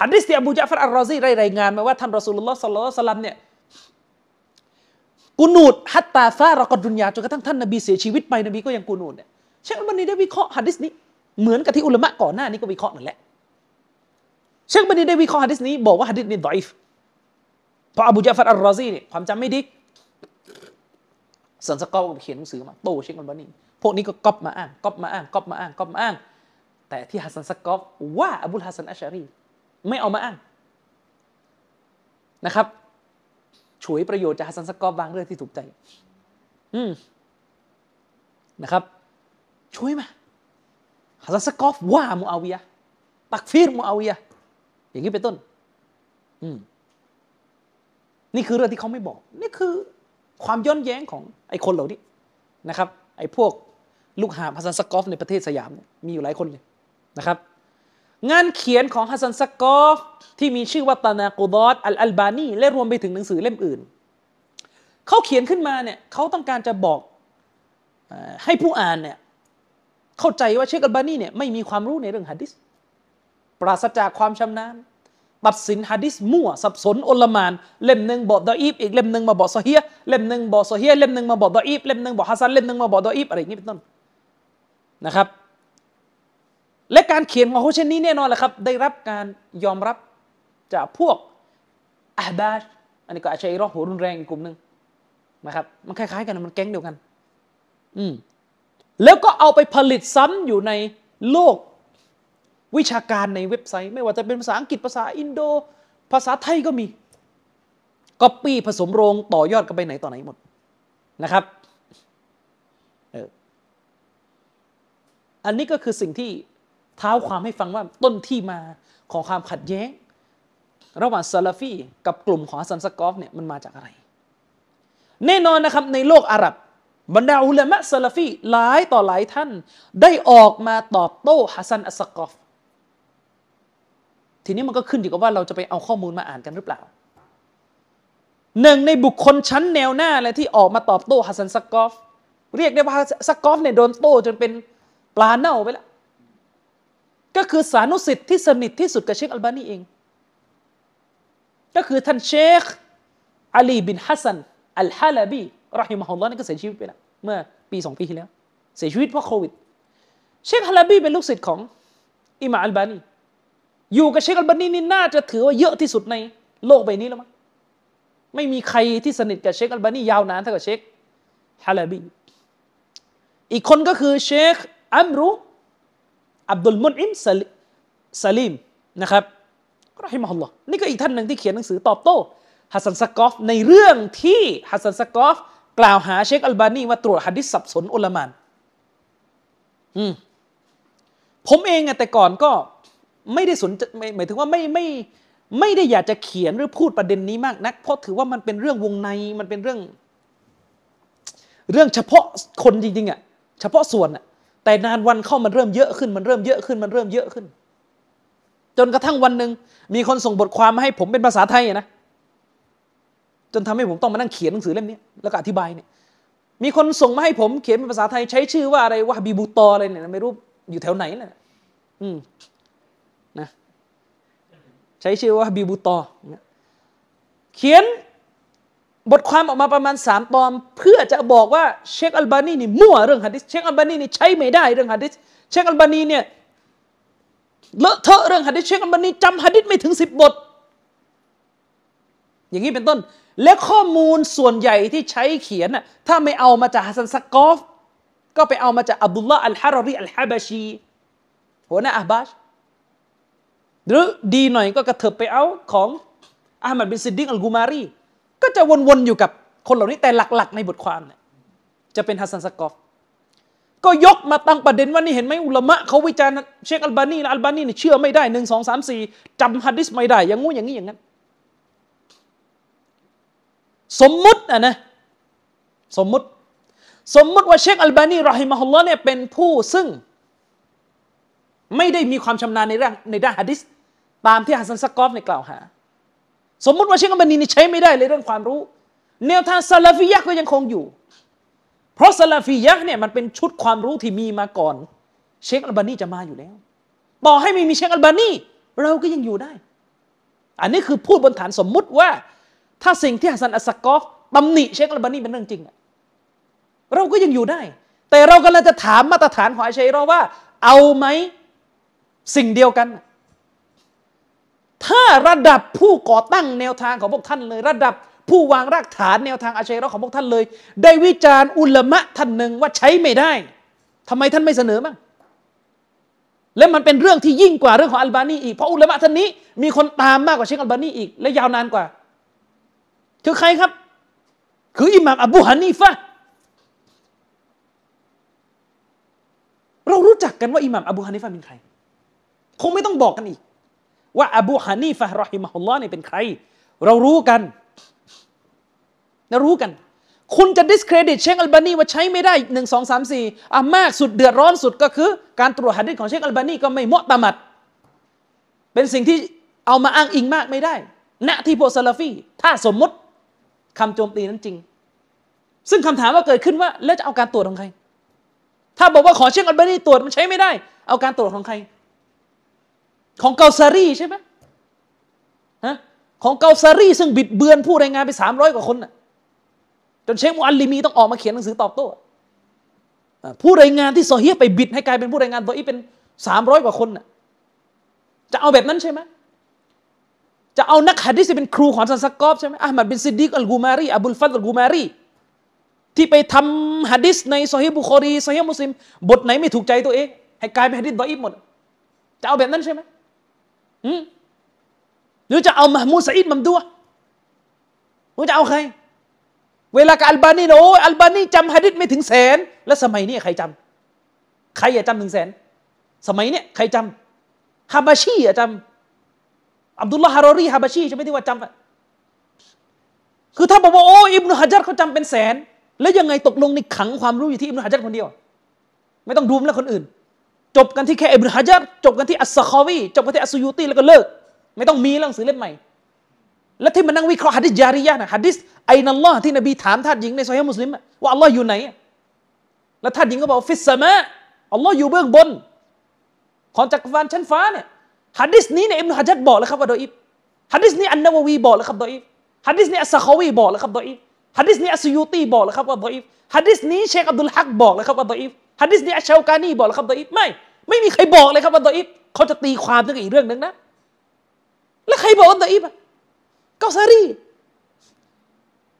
หะดีษที่อบูญะฟาร์อัลรอซีรายงานมาว่าท่านรอซูลุลลอฮ์ศ็อลลัลลอฮุอะลัยฮิวะซัลลัมเนี่ยกูนูดฮัตตาฟาเราะกะดุนยาจนกระทั่งท่านนบีเสียชีวิตไปนบีก็ยังกูนูดเนี่ยเชคอัลบานีได้วิเคราะห์หะดีษนี้เหมือนกับที่อุลามะก่อนหน้านี้ก็วิเคราะห์นั่นแหละเชคอัลบานีได้วิเคราะห์หะดีษนี้บอกว่าหะดีษนี้ดออีฟเพราะอบูญะฟาร์อัลรอซีเนี่ยความจำไม่ดีสันสกอลเขียนหนังสือมาโต้เชคอัลบานีพวกนี้ก็ก๊อปมาอ้างแต่ที่ฮัสซันซักกอฟว่าอบูลฮัสซันอัชอะรีไม่เอามาอ้างนะครับฉวยประโยชน์จากฮัสซันซักกอฟบางเรื่องที่ถูกใจนะครับช่วยมาฮัสซันซักกอฟว่ามูอาวิยะห์ตักฟีรมูอาวิยะห์อย่างนี้เป็นต้นนี่คือเรื่องที่เขาไม่บอกนี่คือความย้อนแย้งของไอ้คนเหล่านี้นะครับไอ้พวกลูกหาฮัสซันซักกอฟในประเทศสยามมีอยู่หลายคนเลยนะครับงานเขียนของฮัสซันซักกอฟที่มีชื่อว่าตานากูดอตอัลบานีและรวมไปถึงหนังสือเล่มอื่นเขาเขียนขึ้นมาเนี่ยเขาต้องการจะบอกให้ผู้อ่านเนี่ยเข้าใจว่าเชคอัลบานีเนี่ยไม่มีความรู้ในเรื่องหะดีษปราศจากความชำนาญตัดสินหะดีษมั่วสับสนอลหม่านเล่มหนึ่งบอกดออีฟอีกเล่มหนึ่งมาบอกซอฮีฮ์เล่มหนึ่งบอกซอฮีฮ์เล่มหนึ่งมาบอกดออีฟเล่มหนึ่งบอกฮัสซันเล่มหนึ่งมาบอกดออีฟอะไรอย่างนี้เป็นต้นนะครับและการเขียนของเขาเช่นนี้แน่นอนแหละครับได้รับการยอมรับจากพวกอะห์บาชอันนี้ก็อาชัยเราะห์หัวรุนแรงอีกกลุ่มนึงนะครับมันคล้ายๆกันมันแก๊งเดียวกันแล้วก็เอาไปผลิตซ้ำอยู่ในโลกวิชาการในเว็บไซต์ไม่ว่าจะเป็นภาษาอังกฤษภาษาอินโดภาษาไทยก็มี ก็ปี้ผสมโรงต่อยอดกันไปไหนต่อไหนหมดนะครับอันนี้ก็คือสิ่งที่เท้าความให้ฟังว่าต้นที่มาของความขัดแย้งระหว่างซาลาฟีกับกลุ่มของฮัสซันซากอฟเนี่ยมันมาจากอะไรแน่นอนนะครับในโลกอาหรับบรรดาอุลามะซาลาฟีหลายต่อหลายท่านได้ออกมาตอบโต้ฮัสซันอัสซากอฟทีนี้มันก็ขึ้นอยู่กับว่าเราจะไปเอาข้อมูลมาอ่านกันหรือเปล่าหนึ่งในบุคคลชั้นแนวหน้าเลยที่ออกมาตอบโต้ฮัสซันซากอฟเรียกได้ว่าซากอฟเนี่ยโดนโต้จนเป็นปลาเน่าไปแล้วก็คือสานุสิทธิ์ที่สนิทที่สุดกับเชคอัลบานีเองก็คือท่านเชคอาลีบินฮัสซันอัลฮาลาบีรอฮิมะฮุลลอฮ์นี่ก็เสียชีวิตไปแล้วเมื่อปี2ปีที่แล้วเสียชีวิตเพราะโควิดเชคฮาลาบีเป็นลูกศิษย์ของอิหม่ามอัลบานีอยู่กับเชคอัลบานีนี่น่าจะถือว่าเยอะที่สุดในโลกใบนี้แล้วมั้งไม่มีใครที่สนิทกับเชคอัลบานียาวนานเท่ากับเชคฮาลาบีอีกคนก็คือเชคอัมรุอับดุลมุนอิมซาลิมนะครับรอฮิมะฮุลลอฮ์นี่ก็อีกท่านหนึ่งที่เขียนหนังสือตอบโต้ฮัสซันซากอฟในเรื่องที่ฮัสซันซากอฟกล่าวหาเชคอัลบานีว่าตรวจหะดีษสับสนอุลามะห์ผมเองอะแต่ก่อนก็ไม่ได้สนใจหมายถึงว่าไม่ได้อยากจะเขียนหรือพูดประเด็นนี้มากนักเพราะถือว่ามันเป็นเรื่องวงในมันเป็นเรื่องเฉพาะคนจริงๆอะเฉพาะส่วนอะแต่นานวันเข้ามันเริ่มเยอะขึ้นจนกระทั่งวันหนึ่งมีคนส่งบทความมาให้ผมเป็นภาษาไทยนะจนทำให้ผมต้องมานั่งเขียนหนังสือเล่มนี้แล้วก็อธิบายเนี่ยมีคนส่งมาให้ผมเขียนเป็นภาษาไทยใช้ชื่อว่าอะไรวะบีบูตออะไรเนี่ยไม่รู้อยู่แถวไหนนะนะใช้ชื่อว่าบีบูตอเขียนบทความออกมาประมาณ3ตอนเพื่อจะบอกว่าเชคอัลบานีนี่มั่วเรื่องหะดีษเชคอัลบานีนี่ใช้ไม่ได้เรื่องหะดีษเชคอัลบานีเนี่ยเลอะเทอะเรื่องหะดีษเชคอัลบานีจำหะดีษไม่ถึง10บทอย่างนี้เป็นต้นและข้อมูลส่วนใหญ่ที่ใช้เขียนน่ะถ้าไม่เอามาจากฮัสซันซากอฟก็ไปเอามาจากอับดุลลาห์อัลฮารอรีอัลฮะบะชีหัวหน้าอะห์บาชหรือดีหน่อยก็กระเถิบไปเอาของอะห์มัดบินซิดดีกอัลกุมารีก็จะวนๆอยู่กับคนเหล่านี้แต่หลักๆในบทความเนี่ยจะเป็นฮัสซันซากอฟก็ยกมาตั้งประเด็นว่านี่เห็นไหมอุลามะเขาวิจารณ์เชคอัลบานีและอัลบานีเนี่ยเชื่อไม่ได้1 2 3 4จำหะดีษไม่ได้อย่างงู้อย่างนี้อย่างนั้นสมมุตินะสมมุติว่าเชคอัลบานีรอฮิมะฮุลลอฮ์เนี่ยเป็นผู้ซึ่งไม่ได้มีความชำนาญในด้านหะดีษตามที่ฮัสซันซากอฟเนี่ยกล่าวหาสมมุติว่าเชคอัลบานีนี่ใช้ไม่ได้เลยเรื่องความรู้แนวทางซาลาฟียะห์ก็ยังคงอยู่เพราะซาลาฟียะห์เนี่ยมันเป็นชุดความรู้ที่มีมาก่อนเชคอัลบานีจะมาอยู่แล้วต่อให้ไม่มีเชคอัลบานีเราก็ยังอยู่ได้อันนี้คือพูดบนฐานสมมุติว่าถ้าสิ่งที่ฮัสซันอัสซากอฟตำหนิเชคอัลบานีเป็นเรื่องจริงเราก็ยังอยู่ได้แต่เรากำลังจะถามมาตรฐานของอาชัยรอว่าเอาไหมสิ่งเดียวกันถ้าระดับผู้ก่อตั้งแนวทางของพวกท่านเลยระดับผู้วางรากฐานแนวทางอาชัยรอของพวกท่านเลยได้วิจารณ์อุลามะท่านหนึ่งว่าใช้ไม่ได้ทำไมท่านไม่เสนอบ้างและมันเป็นเรื่องที่ยิ่งกว่าเรื่องของอัลบานีอีกเพราะอุลามะท่านนี้มีคนตามมากกว่าเชคอัลบานีอีกและยาวนานกว่าคือใครครับคืออิหม่ามอบูฮานีฟะห์เรารู้จักกันว่าอิหม่ามอบูฮานีฟะห์เป็นใครคงไม่ต้องบอกกันอีกว่าอบูฮานีฟะห์รอฮิมะฮุลลอฮ์เนี่ยเป็นใครเรารู้กันคุณจะ discredit เชคอัลบานีว่าใช้ไม่ได้1 2 3 4มากสุดเดือดร้อนสุดก็คือการตรวจหะดีษของเชคอัลบานีก็ไม่มุตะมัดเป็นสิ่งที่เอามาอ้างอิงมากไม่ได้ณที่พวกซะลาฟีถ้าสมมุติคำโจมตีนั้นจริงซึ่งคำถามว่าเกิดขึ้นว่าแล้วจะเอาการตรวจของใครถ้าบอกว่าขอเชคอัลบานีตรวจมันใช้ไม่ได้เอาการตรวจของใครของเกาซารีใช่ไหมฮะของเกาซารีซึ่งบิดเบือนผู้รายงานไป300กว่าคนน่ะจนเชคมุอัลลิมีต้องออกมาเขียนหนังสือตอบโต้ผู้รายงานที่ซอฮีฮ์ไปบิดให้กลายเป็นผู้รายงานตัวอีเป็น300กว่าคนน่ะจะเอาแบบนั้นใช่ไหมจะเอานักหะดีษที่เป็นครูของซันซากอฟใช่ไหมอะห์มัดบินซิดดีกอัลกุมารีอับุลฟัดลอัลกุมารีที่ไปทำหะดีษในซอฮีฮ์บุคอรีซอฮีฮ์มุสลิมบทไหนไม่ถูกใจตัวเองให้กลายเป็นหะดีษดออีฟหมดจะเอาแบบนั้นใช่ไหมหรือจะเอามะห์มูดซะอีดมัมดูอะห์ มึงจะเอาใครเวลากับอัลบานีโอ้อัลบานีจำหะดีษไม่ถึงแสนแล้วสมัยนี้ใครจำใครอยากจำถึงแสนสมัยนี้ใครจำฮาบาชีอยากจำอับดุลลาฮ์ฮารอรีฮาบาชีจะไม่ได้ว่าจำคือถ้าบอกว่าโอ้อิบนุฮะญัรเขาจำเป็นแสนแล้วยังไงตกลงในขังความรู้อยู่ที่อิบนุฮะญัรคนเดียวไม่ต้องดูมแล้วคนอื่นจบกันที่แค่อิบนุฮะญัรจบกันที่อัสซะคอวีจบกันที่อัสซุยูตีแล้วก็เลิกไม่ต้องมีหนังสือเล่มใหม่และที่มันนั่งวิเคราะห์หะดีษญาริยะห์นะหะดีษไอนัลลอฮ์ที่นบีถามทาสหญิงในซอฮีฮ์มุสลิมว่าอัลลอฮ์อยู่ไหนแล้วทาสหญิงก็บอกฟิสซะมาอัลลอฮ์อยู่เบื้องบนของจักรวาลชั้นฟ้าเนี่ยหะดีษนี้เนี่ยอิบนุฮะญัรบอกแล้วครับว่าดออีฟหะดีษนี้อันนะวะวีบอกแล้วครับดออีฟหะดีษนี้อัสซะคอวีบอกแล้วครับดออีฟหะดีษนี้อัสซุยูตีบอกแล้วครับว่าดออีฟหะดีษนี้เชคอับดุลฮักบอกแล้วครับว่าดออีฟหะดีษนี้อัชชาวกานีบอกแล้วครับดออีฟไม่มีใครบอกเลยครับว่าดออีฟเขาจะตีความถึงอีกเรื่องนึงนะแล้วใครบอกว่าดออีฟกอซารี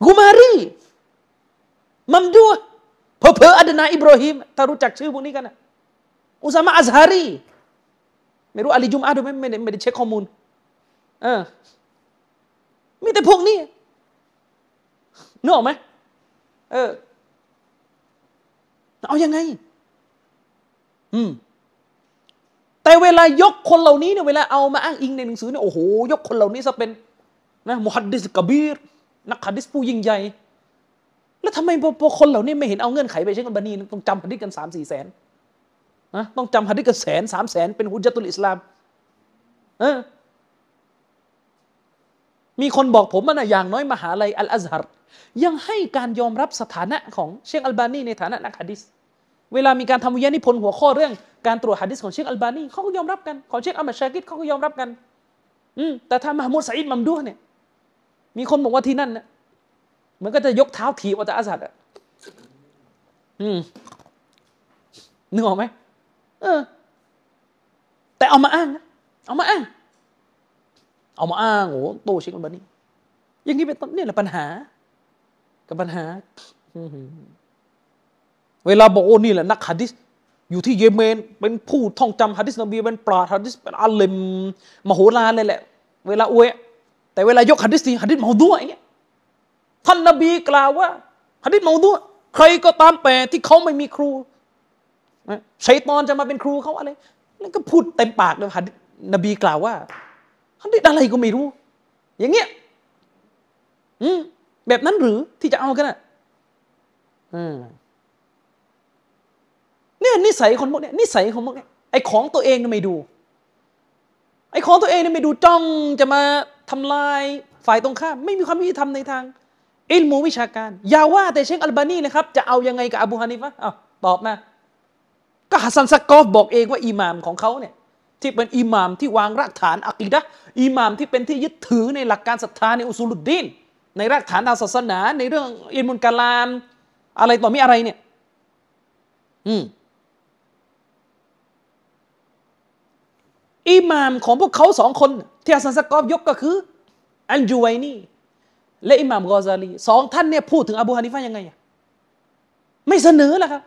กุมารีมัมดูฮ์เผลอๆอัดนาอิบรอฮีมถ้ารู้จักชื่อพวกนี้กันนะอุซามะฮ์อัซฮารีไม่รู้อาลีจุมอะห์ด้วยไม่ได้เช็คข้อมูลมีแต่พวกนี้นึกออกไหมเอายังไงแต่เวลายกคนเหล่านี้เนี่ยเวลาเอามาอ้างอิงในหนังสือเนี่ยโอ้โหยกคนเหล่านี้ซะเป็นนะมุฮัดดิษกะบีรนักหะดีษผู้ยิ่งใหญ่แล้วทำไมพวกคนเหล่านี้ไม่เห็นเอาเงื่อนไขไปเช็คกันบานีต้องจำหะดีษกัน 3-4 แสนนะต้องจำหะดีษกันแสน 3 แสนเป็นฮุจญะตุลอิสลามมีคนบอกผมว่านะอย่างน้อยมหาลัยอัลอัซฮัรยังให้การยอมรับสถานะของเชคอัลบานีในฐานะนักหะดีษเวลามีการทำวิทยานิพนธ์หัวข้อเรื่องการตรวจหะดีษของเชคอัลบานีเขาก็ยอมรับกันของเชคอัมชากิดเขาก็ยอมรับกันแต่ถ้ามะห์มูดซะอีดมัมดูฮ์เนี่ยมีคนบอกว่าที่นั่นนะมันก็จะยกเท้าถีบออกจากอาสัดนึกออกไหมแต่เอามาอ้างนะเอามาอ้างโอ้โตเชคอัลบานีอย่างนี้เป็นต้นนี่แหละปัญหาเวลาบอกโอ้นี่แหละนักหะดีษอยู่ที่เยเมนเป็นผู้ท่องจำหะดีษนบีเป็นปราชญ์หะดีษเป็นอาลิมมโหฬารเลยแหละเวลาอวยแต่เวลายกหะดีษที่หะดีษเมาด้วยอย่างเงี้ยท่านนบีกล่าวว่าหะดีษเมาด้วยใครก็ตามแต่ที่เขาไม่มีครูชัยฏอนจะมาเป็นครูเขาอะไรนั่นก็พูดเต็มปากเลยหะดีษนบีกล่าวว่าหะดีษอะไรก็ไม่รู้อย่างเงี้ยแบบนั้นหรือที่จะเอากันนะเนี่ยนิสัยคนพวกเนี้ยนิสัยของพวกเนี้ยไอของตัวเองเนี่ยไม่ดูไอของตัวเองเนี่ยไม่ดูจ้องจะมาทำลายฝ่ายตรงข้ามไม่มีความยุติธรรมในทางอิลมูวิชาการอย่าว่าแต่เชคอัลบานีเลยครับจะเอายังไงกับอบูฮานิฟะห์ตอบมาก็ฮัสซันซักกอฟบอกเองว่าอิหม่ามของเขาเนี่ยที่เป็นอิหม่ามที่วางรากฐานอะกีดะห์อิหม่ามที่เป็นที่ยึดถือในหลักการศรัทธาในอุซูลุดดีนในรากฐานทางศาสนาในเรื่องอิลมุลกะลามอะไรต่อมีอะไรเนี่ยอิหม่ามของพวกเขาสองคนที่ฮัสซันซักกอฟยกก็คืออันจูไวนีและอิหม่ามกอซาลีสองท่านเนี่ยพูดถึงอบูฮานิฟะห์ยังไงไม่เสนอละครับ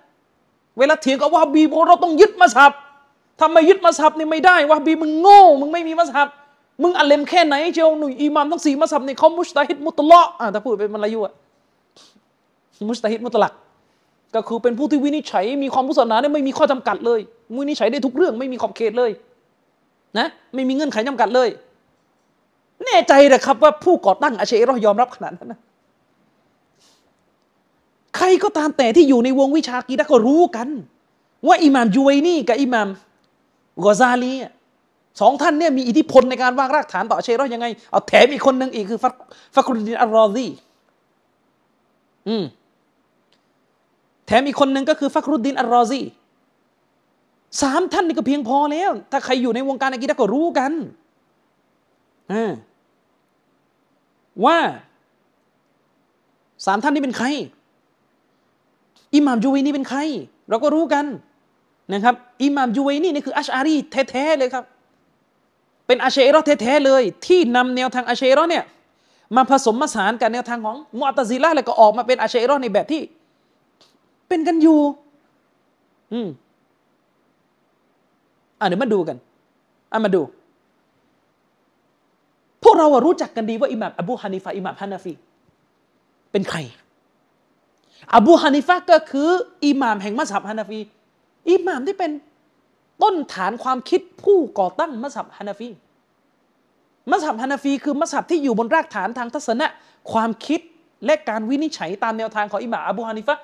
เวลาเถียงกับวะฮ์บีบอกเราต้องยึดมัซฮับทำไมยึดมัซฮับนี่ไม่ได้วะฮ์บีมึงโง่มึงไม่มีมัซฮับมึงอัลเลมแค่ไหนเจ้าหนุ่ยอิหม่ามทั้ง4มัซฮับเนี่ยเขามุจตะฮิดมุตลักถ้าพูดเป็นมลายูอะมุจตะฮิดมุตลักก็คือเป็นผู้ที่วินิจฉัยมีความรู้ศาสนาเนี่ยไม่มีข้อจำกัดเลยวินิจฉัยได้ทุกเรื่องไม่มีขอบเขตเลยนะไม่มีเงื่อนไขจำกัดเลยแน่ใจเหรอครับว่าผู้ก่อตั้งอาชีเรายอมรับขนาดนั้นนะใครก็ตามแต่ที่อยู่ในวงวิชากีดะก็รู้กันว่าอิหม่ามยูไวนีกับอิหม่ามกอซาลีสองท่านเนี่ยมีอิทธิพลในการวางรากฐานต่ออาชีเรายังไงเอาแถมอีกคนหนึ่งอีกคือฟักรุดดีนอัลรอซีแถมอีกคนหนึ่งก็คือฟักรุดดีนอัลรอซีสามท่านนี่ก็เพียงพอแล้วถ้าใครอยู่ในวงการกีดะก็รู้กันว่าสามท่านนี้เป็นใครอิหม่ามยูไวนีเป็นใครเราก็รู้กันนะครับอิหม่ามยูไวนีนี่คืออัชอารีแท้ๆเลยครับเป็นอัชอะรีแท้ๆเลยที่นำแนวทางอัชอะรีเนี่ยมาผสมผสานกับแนวทางของมุอ์ตะซิละห์แล้วก็ออกมาเป็นอัชอะรีในแบบที่เป็นกันอยู่เดี๋ยวมาดูกันมาดูพวกเรารู้จักกันดีว่าอิหม่ามอบูฮานิฟะห์อิหม่ามฮานาฟี เป็นใครอบูฮานิฟะก็คืออิหม่ามแห่งมัซฮับฮานาฟีอิหม่ามที่เป็นต้นฐานความคิดผู้ก่อตั้งมัซฮับฮานาฟีมัซฮับฮานาฟีคือมัซฮับที่อยู่บนรากฐานทางทัศนะความคิดและการวินิจฉัยตามแนวทางของอิหม่ามอบูฮานิฟะ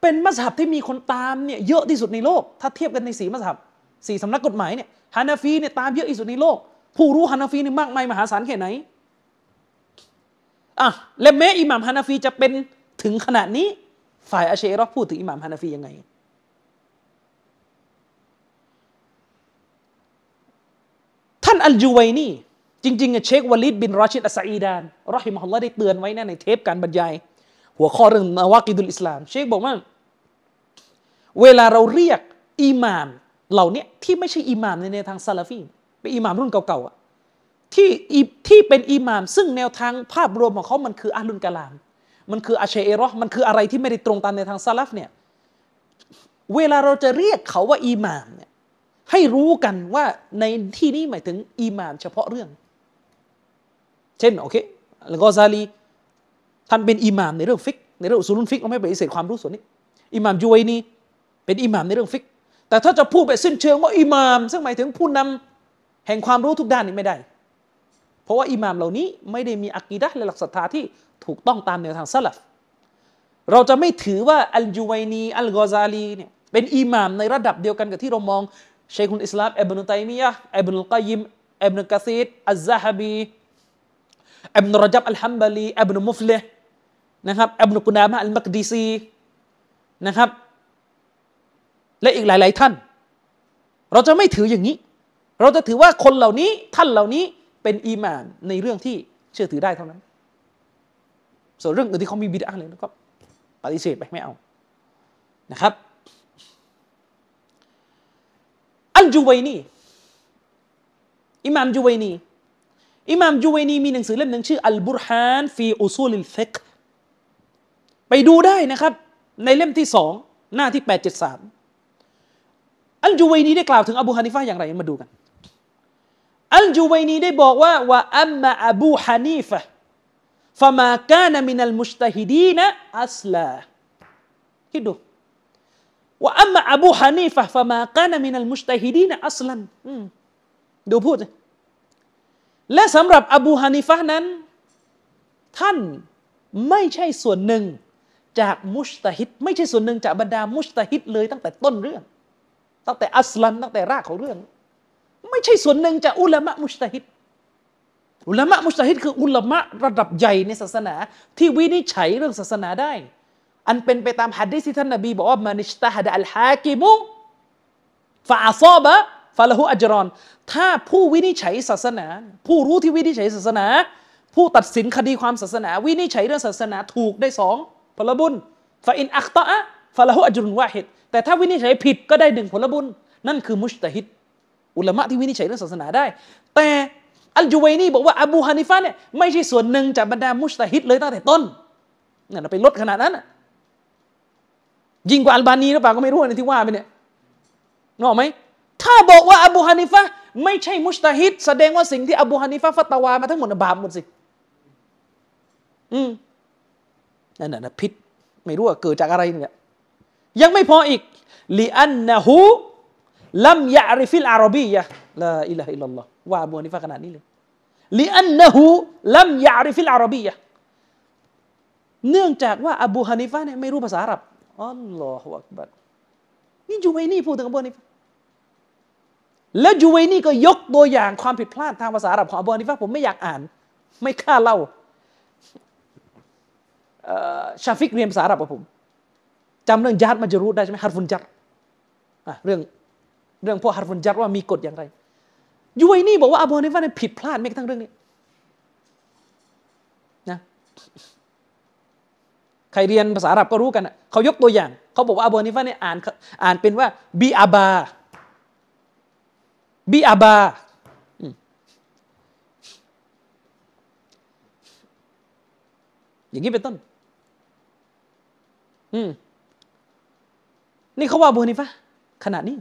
เป็นมัซฮับที่มีคนตามเนี่ยเยอะที่สุดในโลกถ้าเทียบกันใน4มัซฮับ4สำนักกฎหมายเนี่ยฮานาฟีเนี่ยตามเยอะที่สุดในโลกผู้รู้ฮานาฟีนี่มากมายมหาศาลแค่ไหนอ่ะและแม้อิหม่ามฮานาฟีจะเป็นถึงขนาดนี้ฝ่ายอาเชอรอพูดถึงอิหม่ามฮานาฟียังไงท่านอัลจูไวนีจริงๆเชค วะลิด บิน รอชิด อัสซะอีดาน เราะฮิมะฮุลลอฮ์ได้เตือนไว้นะในเทปการบรรยายหัวข้อเรื่องนาวากิดุลอิสลามเชคบอกว่าเวลาเราเรียกอิหม่ามเหล่านี้ที่ไม่ใช่อิหม่ามในแนวทางซาลาฟีเป็นอิหม่ามรุ่นเก่าๆที่เป็นอิหม่ามซึ่งแนวทางภาพรวมของเขามันคืออะห์ลุลกะลามมันคืออาชัยรอมันคืออะไรที่ไม่ได้ตรงตามในทางซาลฟเนี่ยเวลาเราจะเรียกเขาว่าอิหม่ามเนี่ยให้รู้กันว่าในที่นี้หมายถึงอิหม่ามเฉพาะเรื่องเช่นโอเคอัลกอซาลีท่านเป็นอิหม่ามในเรื่องฟิกในเรื่องอุซูลุลฟิกเราไม่ปฏิเสธความรู้ส่วนนี้อิหม่ามจูไวนีเป็นอิหม่ามในเรื่องฟิกแต่ถ้าจะพูดแบบสิ้นเชิงว่าอิหม่ามซึ่งหมายถึงผู้นำแห่งความรู้ทุกด้านนี่ไม่ได้เพราะว่าอิหม่ามเหล่านี้ไม่ได้มีอักีดะห์และหลักศรัทธาที่ถูกต้องตามแนวทางซะลัฟเราจะไม่ถือว่าอัลจูไวนีอัลกอซาลีเนี่ยเป็นอิหม่ามในระดับเดียวกันกับที่เรามองชัยคุลอิสลามอิบนุตัยมียะห์อิบนุลกอยยิมอิบนุกะซีรอัซซะฮะบีอิบนุรอญับอัลฮัมบะลีอิบนุมุฟลิฮนะครับอิบนุกุนามะฮ์อัลมักดิซีนะครับและอีกหลายๆท่านเราจะไม่ถืออย่างนี้เราจะถือว่าคนเหล่านี้ท่านเหล่านี้เป็นอิหม่ามในเรื่องที่เชื่อถือได้เท่านั้นส่วนเรื่องอื่นที่เขามีบิดอะห์เลยก็ปฏิเสธไปไม่เอานะครับอัลจูไวนีอิหม่ามจูไวนีอิหม่ามจูไวนีมีหนังสือเล่มหนึ่งชื่ออัลบุรฮานฟีอุซูลิลฟิกฮ์ไปดูได้นะครับในเล่มที่2หน้าที่873อัลจูไวนีได้กล่าวถึงอบูฮานิฟะห์อย่างไรมาดูกันอัลจูไวนีได้บอกว่าวะอัมมะอบูฮานีฟะห์فما كان من المجتهدين أصلا คิดดูว่าอัมมะอบูฮานีฟะห์ فما كان من المجتهدين أصلا ดูพูดและสำหรับอบูฮานีฟะห์นั้นท่านไม่ใช่ส่วนหนึ่งจากมุจตะฮิดไม่ใช่ส่วนหนึ่งจากบรรดามุจตะฮิดเลยตั้งแต่ต้นเรื่องตั้งแต่อัสลันตั้งแต่รากของเรื่องไม่ใช่ส่วนหนึ่งจากอุลามะมุจตะฮิดอุลามะมุจตะฮิดคืออุลามะระดับใหญ่ในศาสนาที่วินิจฉัยเรื่องศาสนาได้อันเป็นไปตามหะดีษที่ท่านนบีบอกว่ามานิจตะฮะดะอัลฮากิมุฟะอศอบะฟะละฮูอัจรอนถ้าผู้วินิจฉัยศาสนาผู้รู้ที่วินิจฉัยศาสนาผู้ตัดสินคดีความศาสนาวินิจฉัยเรื่องศาสนาถูกได้2ผลบุญฟะอินอักตะอะฟะละฮูอัจรุนวาฮิดแต่ถ้าวินิจฉัยผิดก็ได้1ผลบุญนั่นคือมุจตะฮิดอุลามะที่วินิจฉัยเรื่องศาสนาได้แต่อัลจูไวนีบอกว่าอบูฮานิฟะห์เนี่ยไม่ใช่ส่วนหนึ่งจากบรรดามุจตะฮิดเลยตั้งแต่ต้นเนี่ยเราไปลดขนาดนั้นยิ่งกว่าอัลบานีหรือเปล่าก็ไม่รู้ในที่ว่าไปเนี่ยนึกออกไหมถ้าบอกว่าอบูฮานิฟะห์ไม่ใช่มุจตะฮิดแสดงว่าสิ่งที่อบูฮานิฟะห์ฟัตวามาทั้งหมดบาปหมดสินั่นน่ะพิษไม่รู้ว่าเกิดจากอะไรเนี่ยยังไม่พออีกลิอันนะฮูลัมยะอริฟิลอาระบียะลาอิลาฮะอิลลัลลอฮว่าอบูฮานิฟะห์ขนาดนี้เลยลิอันนะฮูลัมยะอริฟิลอาระบียะเนื่องจากว่าอบูฮานิฟะห์เนี่ยไม่รู้ภาษาอาหรับอัลลอฮุอักบัรนี่จูไวนีพูดถึงอบูฮานิฟะห์และจูไวนีก็ยกตัวอย่างความผิดพลาดทางภาษาอาหรับของอบูฮานิฟะห์ผมไม่อยากอ่านไม่กล้าเล่าชาฟิกเรียนภาษาอาหรับกับผมจำเรื่องญัรมัจรูรได้ใช่มั้ยฮาร์ฟุนญัรเรื่องพวกฮาร์ฟุนญัรว่ามีกฎอย่างไรยูไวนีบอกว่าอบูฮานิฟะห์เนี่ยผิดพลาดแม้กระทั่งเรื่องนี้นะใครเรียนภาษาอาหรับก็รู้กันนะเขายกตัวอย่างเขาบอกว่าอบูฮานิฟะห์เนี่ยอ่านเป็นว่าบีอาบาอย่างนี้เป็นต้นนี่เขาว่าอบูฮานิฟะห์ขนาดนี้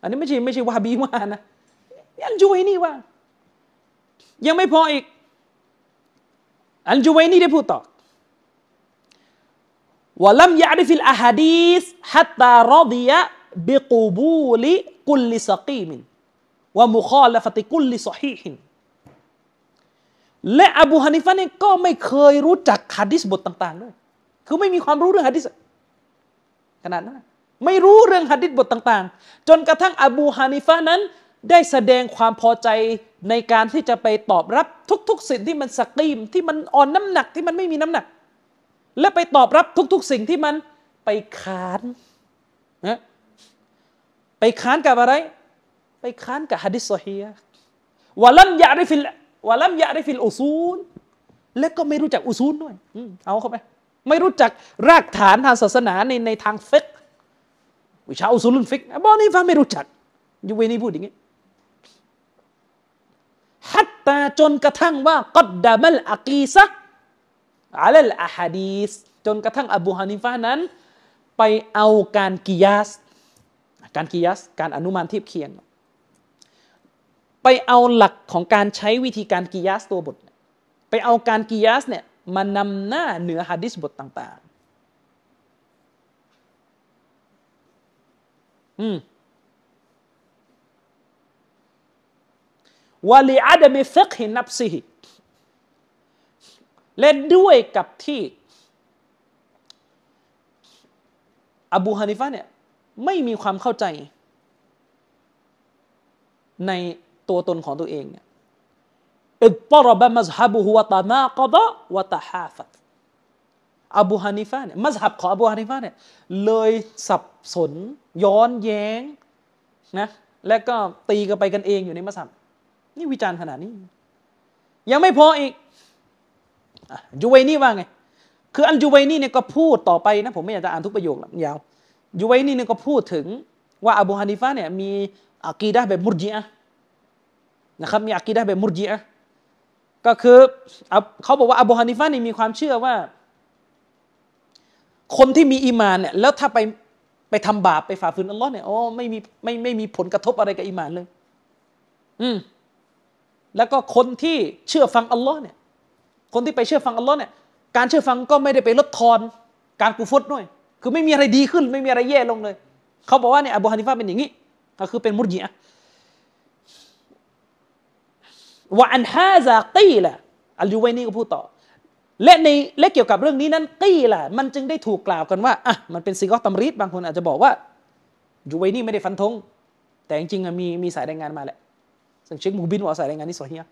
อันนี้ไม่ใช่วะฮาบีว่านะอัลจูไวนีว่ายังไม่พออีกอัลจูไวนีได้พูดต่อ วะลัมยะอริฟิลอะฮะดีษฮัตตารอฎิยะบิกูบูลิกุลลิซะกีมินวะมุคอลาฟะติกุลลิซอฮีฮินและอบูฮานิฟะห์เนี่ยก็ไม่เคยรู้จักหะดีษบทต่างๆด้วยคือไม่มีความรู้เรื่องหะดีษขนาดนั้นไม่รู้เรื่องหะดีษบทต่างๆจนกระทั่งอบูฮานิฟะห์นั้นได้แสดงความพอใจในการที่จะไปตอบรับทุกๆสิ่งที่มันสกีมที่มันอ่อนน้ำหนักที่มันไม่มีน้ำหนักและไปตอบรับทุกๆสิ่งที่มันไปค้านนะไปค้านกับอะไรไปค้านกับหะดีษซอฮีฮ์วะลัมยะอริฟิลอุซูลและก็ไม่รู้จักอุซูลด้วยเอาเข้าไปไม่รู้จักรากฐานทางศาสนาในทางฟิกห์วิชาอุซูลุลฟิกห์บอนี่ฟังไม่รู้จักยูเวนี่พูดอย่างงี้ฮัตตาจนกระทั่งว่ากัดดะมัลอะกีซะฮ์อะลัลอะฮะดีษจนกระทั่งอบูฮานิฟะห์นั้นไปเอาการกิยาสการอนุมานเทียบเคียงไปเอาหลักของการใช้วิธีการกิยาสตัวบทไปเอาการกิยาสเนี่ยมานำหน้าเหนือหะดีษบทต่างๆวะลิอะดัมฟิกฮินัฟซิฮิและด้วยกับที่อบูฮานิฟะห์เนี่ยไม่มีความเข้าใจในตัวตนของตัวเองเนี่ยอิดตะรบะมัซฮับฮุวะตะนากัดะวะตะฮาฟัตอบูฮานิฟะห์เนี่ยมัซฮับของอบูฮานิฟะห์เนี่ยเลยสับสนย้อนแย้งนะและก็ตีกันไปกันเองอยู่ในมัซฮับนี่วิจารณ์ขนาดนี้ยังไม่พออีกยูไวนี่ว่าไงคืออันยูไวนี่เนี่ยก็พูดต่อไปนะผมไม่อยากจะอ่านทุกประโยคหรอกยาวยูไวนี่เนี่ยก็พูดถึงว่าอบูฮานิฟะห์เนี่ยมีอะกีดะห์แบบมุรญิอะห์นะครับมีอะกีดะห์แบบมุรญิอะห์ก็คือเขาบอกว่าอบูฮานิฟะห์นี่มีความเชื่อว่าคนที่มีอีมานเนี่ยแล้วถ้าไปทำบาปไปฝ่าฝืนอัลเลาะห์เนี่ยไม่มีผลกระทบอะไรกับอีมานเลยแล้วก็คนที่เชื่อฟังอัลลอฮ์เนี่ยคนที่ไปเชื่อฟังอัลลอฮ์เนี่ยการเชื่อฟังก็ไม่ได้ไปลดทอนการกุฟรด้วยคือไม่มีอะไรดีขึ้นไม่มีอะไรแย่ลงเลยเขาบอกว่าเนี่ยอบูฮานิฟะห์เป็นอย่างนี้ก็คือเป็นมุรญิอะห์วะอันฮาซากีละอัลยูไวนีก็พูดต่อและเกี่ยวกับเรื่องนี้นั้นกีละมันจึงได้ถูกกล่าวกันว่าอ่ะมันเป็นซิกอห์ตัมรีดบางคนอาจจะบอกว่ายูไวนีไม่ได้ฟันธงแต่จริงๆมีสายรายงานมาแหละซึ่งเชคมูบินว่าสายรายงานนี้ซอฮีฮ์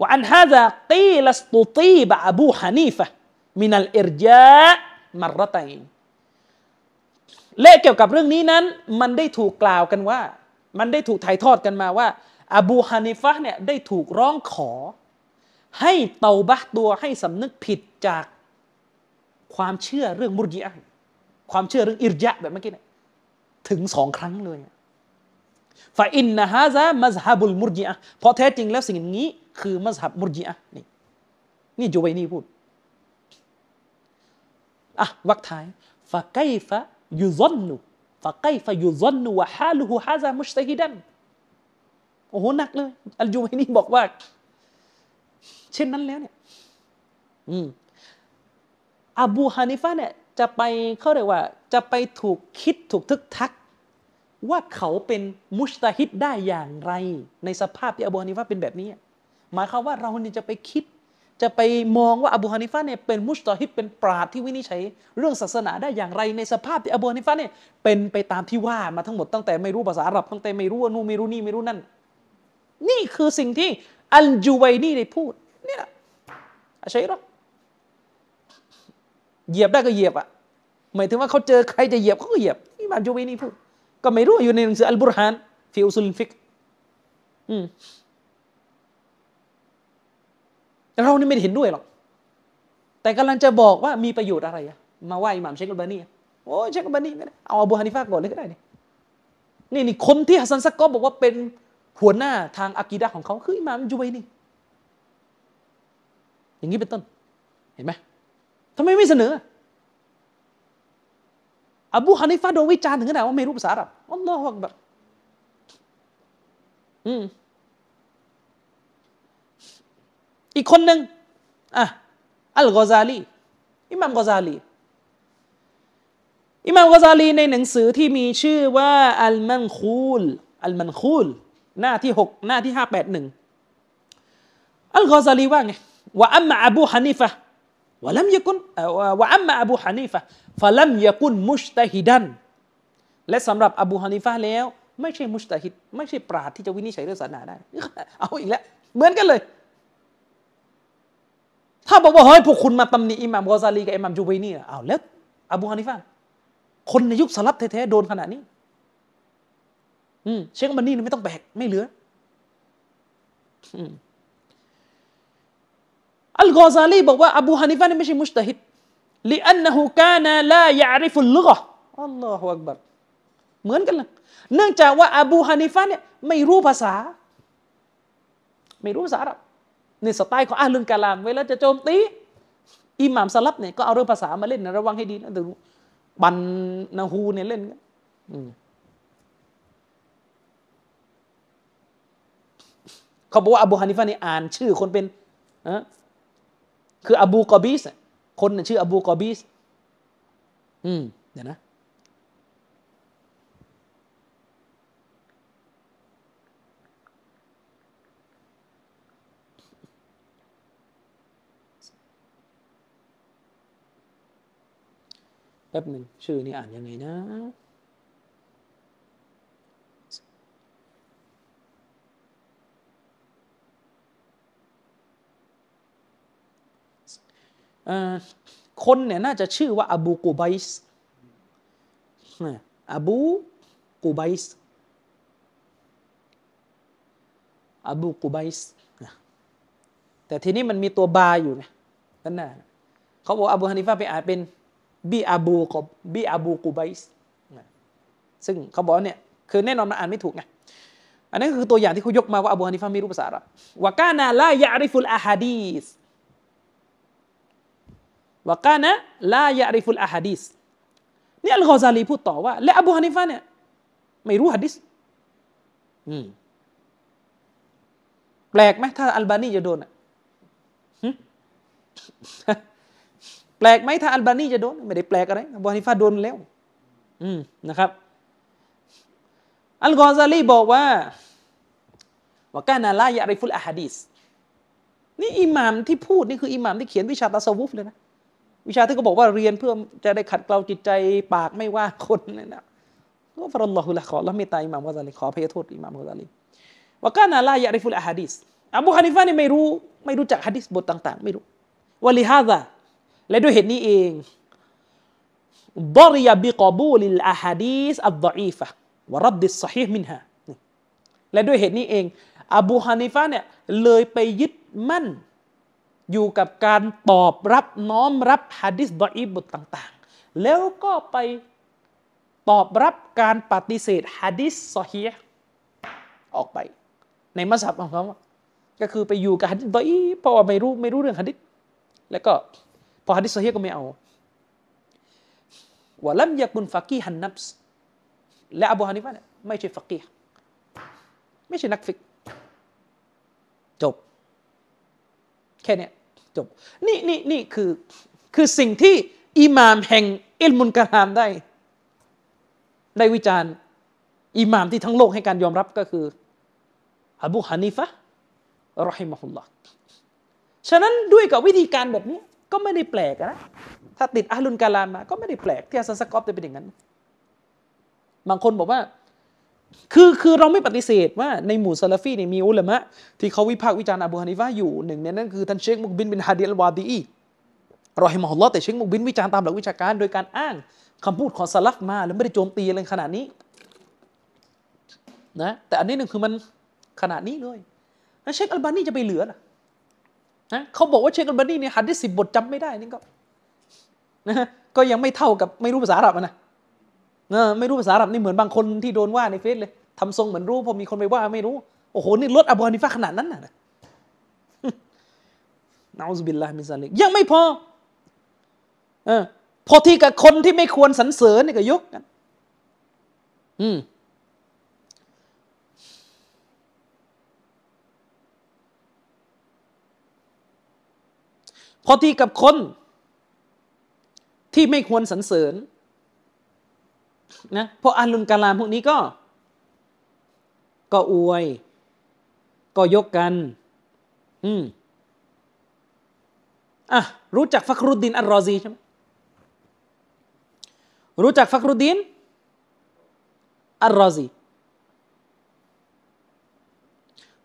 วะอันฮาซากีลัสตุตีบะอบูฮานีฟะห์มินัลอิรญาอ์มัรเราะตัยน์และเกี่ยวกับเรื่องนี้นั้นมันได้ถูกกล่าวกันว่ามันได้ถูกถ่ายทอดกันมาว่าอบูฮานิฟะห์เนี่ยได้ถูกร้องขอให้เตาบะห์ตัวให้สำนึกผิดจากความเชื่อเรื่องมุรญิอะห์ความเชื่อเรื่องอิรญาอ์แบบเมื่อกี้เนี่ยถึง2ครั้งเลยฟะอินนะฮาซามัซฮับุลมุรญิอะห์เพราะแท้จริงแล้วสิ่งนี้คือมัซฮับมุรญิอะห์นี่จุบัยนี่พูดวรรคท้ายฟะไกฟะยูซอนนุฟะไกฟะยูซอนนุวะฮาลุฮุฮาซามุจตะฮิดันโอ้โหหนักเลยอัลจุบัยนี่บอกว่าเช่นนั้นแล้วเนี่ยอบูฮานิฟะห์เนี่ยจะไปเขาเรียกว่าจะไปถูกคิดถูกทึกทักว่าเขาเป็นมุจตะฮิดได้อย่างไรในสภาพที่อบูฮานิฟะห์เป็นแบบนี้หมายความว่าเราเนี่ยจะไปคิดจะไปมองว่าอบูฮานิฟะห์เนี่ยเป็นมุจตะฮิดเป็นปราชญ์ที่วินิจฉัยเรื่องศาสนาได้อย่างไรในสภาพที่อบูฮานิฟะห์เนี่ยเป็นไปตามที่ว่ามาทั้งหมดตั้งแต่ไม่รู้ภาษาอาหรับตั้งแต่ไม่รู้นู่นไม่รู้นี่ไม่รู้นั่นนี่คือสิ่งที่อัลจุไวนีได้พูดนี่แหละใช่หรอเหยียบได้ก็เหยียบอ่ะหมายถึงว่าเขาเจอใครจะเหยียบเขาก็เหยียบนี่อัลจุไวนีพูดก็ไม่รู้อยู่ในหนังสืออัลบุรฮานฟิอุซุลฟิกเรานี่ไม่เห็นด้วยหรอกแต่กำลังจะบอกว่ามีประโยชน์อะไรอะมาไหว้อิหม่ามเชคอัลบานีโอ้เชคอัลบานีไม่ได้เอาอบูฮานิฟะห์ก่อนเลยก็ได้นี่คนที่ฮัสซันซักกอฟบอกว่าเป็นหัวหน้าทางอะกีดะห์ของเขาคืออิหม่ามจุบัยนีอย่างนี้เป็นต้นเห็นไหมทำไมไม่เสนออบูฮานิฟะห์โดนวิจารณ์ถึงขนาดว่าไม่รู้ภาษาอาหรับอัลลอฮุอักบัรอีกคนหนึ่งอัลกอซาลีอิหม่ามกอซาลี อิหม่ามกอซาลีในหนังสือที่มีชื่อว่าอัลมันคูลหน้าที่6หน้าที่581อัลกอซาลีว่าไงวะอัมมะอบูฮานีฟะห์วะลัมยะกุนฟะลัมยะกุนมุจตะฮิดันและสำหรับอบูฮานีฟะห์แล้วไม่ใช่มุจตะฮิดไม่ใช่ปราชญ์ที่จะวินิจฉัยเรื่องศาสนาได้เอาอีกแล้วเหมือนกันเลยถ้าบอกว่าเฮ้ยพวกคุณมาตำหนิอิหม่ามกอซาลีกับอิหม่ามจูบัยนีอ้าวแล้วอบูฮานีฟะห์คนในยุคสลับแท้ๆโดนขนาดนี้เชคมันนี่ไม่ต้องแบกไม่เหลืออัลกอซาลีบอกว่าอบูฮานิฟะห์นี่ไม่ใช่มุจตะฮิด لأنه كان لا يعرف اللغة อัลลอฮุอักบัรเหมือนกันเลยเนื่องจากว่าอบูฮานิฟะห์เนี่ยไม่รู้ภาษาอาหรับนี่สไตล์ของอาหลุลกะลามเวลาจะโจมตีอิหม่ามสลับเนี่ยก็เอาเรื่องภาษามาเล่นนะระวังให้ดีนะบันนะฮูเนี่ยเล่นกันเขาบอกว่าอบูฮานิฟะห์นี่อ่านชื่อคนเป็นคืออบูกอบีสคนน่ะชื่ออบูกอบีสเดี๋ยวนะแป๊บหนึ่งชื่อนี่อ่านยังไงนะคนเนี่ยน่าจะชื่อว่าอบูกูไบส์แต่ทีนี้มันมีตัวบาอยู่นะนั่นน่ะเขาบอกอบูฮานิฟะห์ไปอ่านเป็นบีอาบูกูไบส์ซึ่งเขาบอกเนี่ยคือแน่นอนมันอ่านไม่ถูกไงอันนั้นคือตัวอย่างที่เขายกมาว่าอบูฮานิฟะห์ไม่รู้ภาษาอาหรับวะกานะลายะริฟุลอะฮาดีสวะกานะลายะริฟุลอะฮะดีษนี่อัลกอซาลีพูดต่อว่าและอบูฮานิฟะห์เนี่ยไม่รู้หะดีษแปลกไหมถ้าอัลบานีจะโดนอ่ะแปลกไหมถ้าอัลบานีจะโดนไม่ได้แปลกอะไรอบูฮานิฟะห์โดนแล้วนะครับอัลกอซาลีบอกว่าวะกานะลายะริฟุลอะฮะดีษนี่อิหม่ามที่พูดนี่คืออิหม่ามที่เขียนวิชาตะซอวุฟเลยนะวิชาที่เขาบอกว่าเรียนเพื่อจะได้ขัดเกลาจิตใจปากไม่ว่าคนนั่นนะก็ฟะอัลลอฮุละขอละเมตตาอิหม่ามกอซาลีขออภัยโทษอิหม่ามกอซาลีวะกานะลายะริฟุลอะฮะดีษอบูฮานิฟะห์นี่ไม่รู้จักหะดีษบทต่างๆไม่รู้วะลิฮาซาและด้วยเหตุนี้เองฎอริยะบิกอบูลิลอะฮะดีษอัดฎออีฟะห์วะรัดดิศศอฮีห์มินฮาและด้วยเหตุนี้เองอบูฮานิฟะห์เนี่ยเลยไปยึดมั่นอยู่กับการตอบรับน้อมรับหะดีษฎออีฟบทต่างๆแล้วก็ไปตอบรับการปฏิเสธหะดีษซอฮีฮ์ออกไปในมัซฮับของเขาก็คือไปอยู่กับหะดีษฎออีฟเพราะว่าไม่รู้เรื่องหะดีษแล้วก็พอหะดีษซอฮีฮ์ก็ไม่เอาวะลัมยะกุนฟะกีฮันนัฟส์และอบูฮานิฟะห์เนี่ยไม่ใช่ฟะกีฮ์ไม่ใช่นักฟิกจบแค่นี้จบนี่คือสิ่งที่อิหม่ามแห่งอิลมุลกะลามได้วิจารณ์อิหม่ามที่ทั้งโลกให้การยอมรับก็คืออบูฮานิฟะห์เราะฮิมะฮุลลอฮ์ฉะนั้นด้วยกับวิธีการแบบนี้ก็ไม่ได้แปลกนะถ้าติดอะห์ลุลกะลามมาก็ไม่ได้แปลกที่อาซันสกอฟจะเป็นอย่างนั้นบางคนบอกว่าคือเราไม่ปฏิเสธว่าในหมู่ซะลาฟีเนี่ยมีอุลามะที่เขาวิพากษ์วิจารณ์อบูฮานิฟะห์อยู่หนึ่งในนั้นคือท่านเชคมุกบินบินฮาดีอัลวาดีอีเราะฮิมะฮุลลอฮ์แต่เชคมุกบินวิจารณ์ตามหลักวิชาการโดยการอ้างคำพูดของซะลัฟมาแล้วไม่ได้โจมตีอะไรขนาดนี้นะแต่อันนี้นึงคือมันขนาดนี้เลยแล้วเชคอัลบานีจะไปเหลือนะเขาบอกว่าเชคอัลบานีเนี่ยหะดีษ10 บทจำไม่ได้นี่ก็นะก็ยังไม่เท่ากับไม่รู้ภาษาอาหรับนะไม่รู้ภาษาอาหรับนี่เหมือนบางคนที่โดนว่าในเฟซเลยทำทรงเหมือนรู้พอมีคนไปว่าไม่รู้โอ้โหนี่ลดอบูฮานิฟะห์ขนาดนั้นน่ะนะอูซุบิลลาฮิมินซาลิกยังไม่พอพอที่กับคนที่ไม่ควรสรรเสริญนี่ก็ยกกันพอที่กับคนที่ไม่ควรสรรเสริญ นะพวกอัลลุนกะลามพวกนี้ก็อวยก็ยกกันอ่ะรู้จักฟักรุดดินอัลรอซีใช่ไหมรู้จักฟักรุดดินอัลรอซี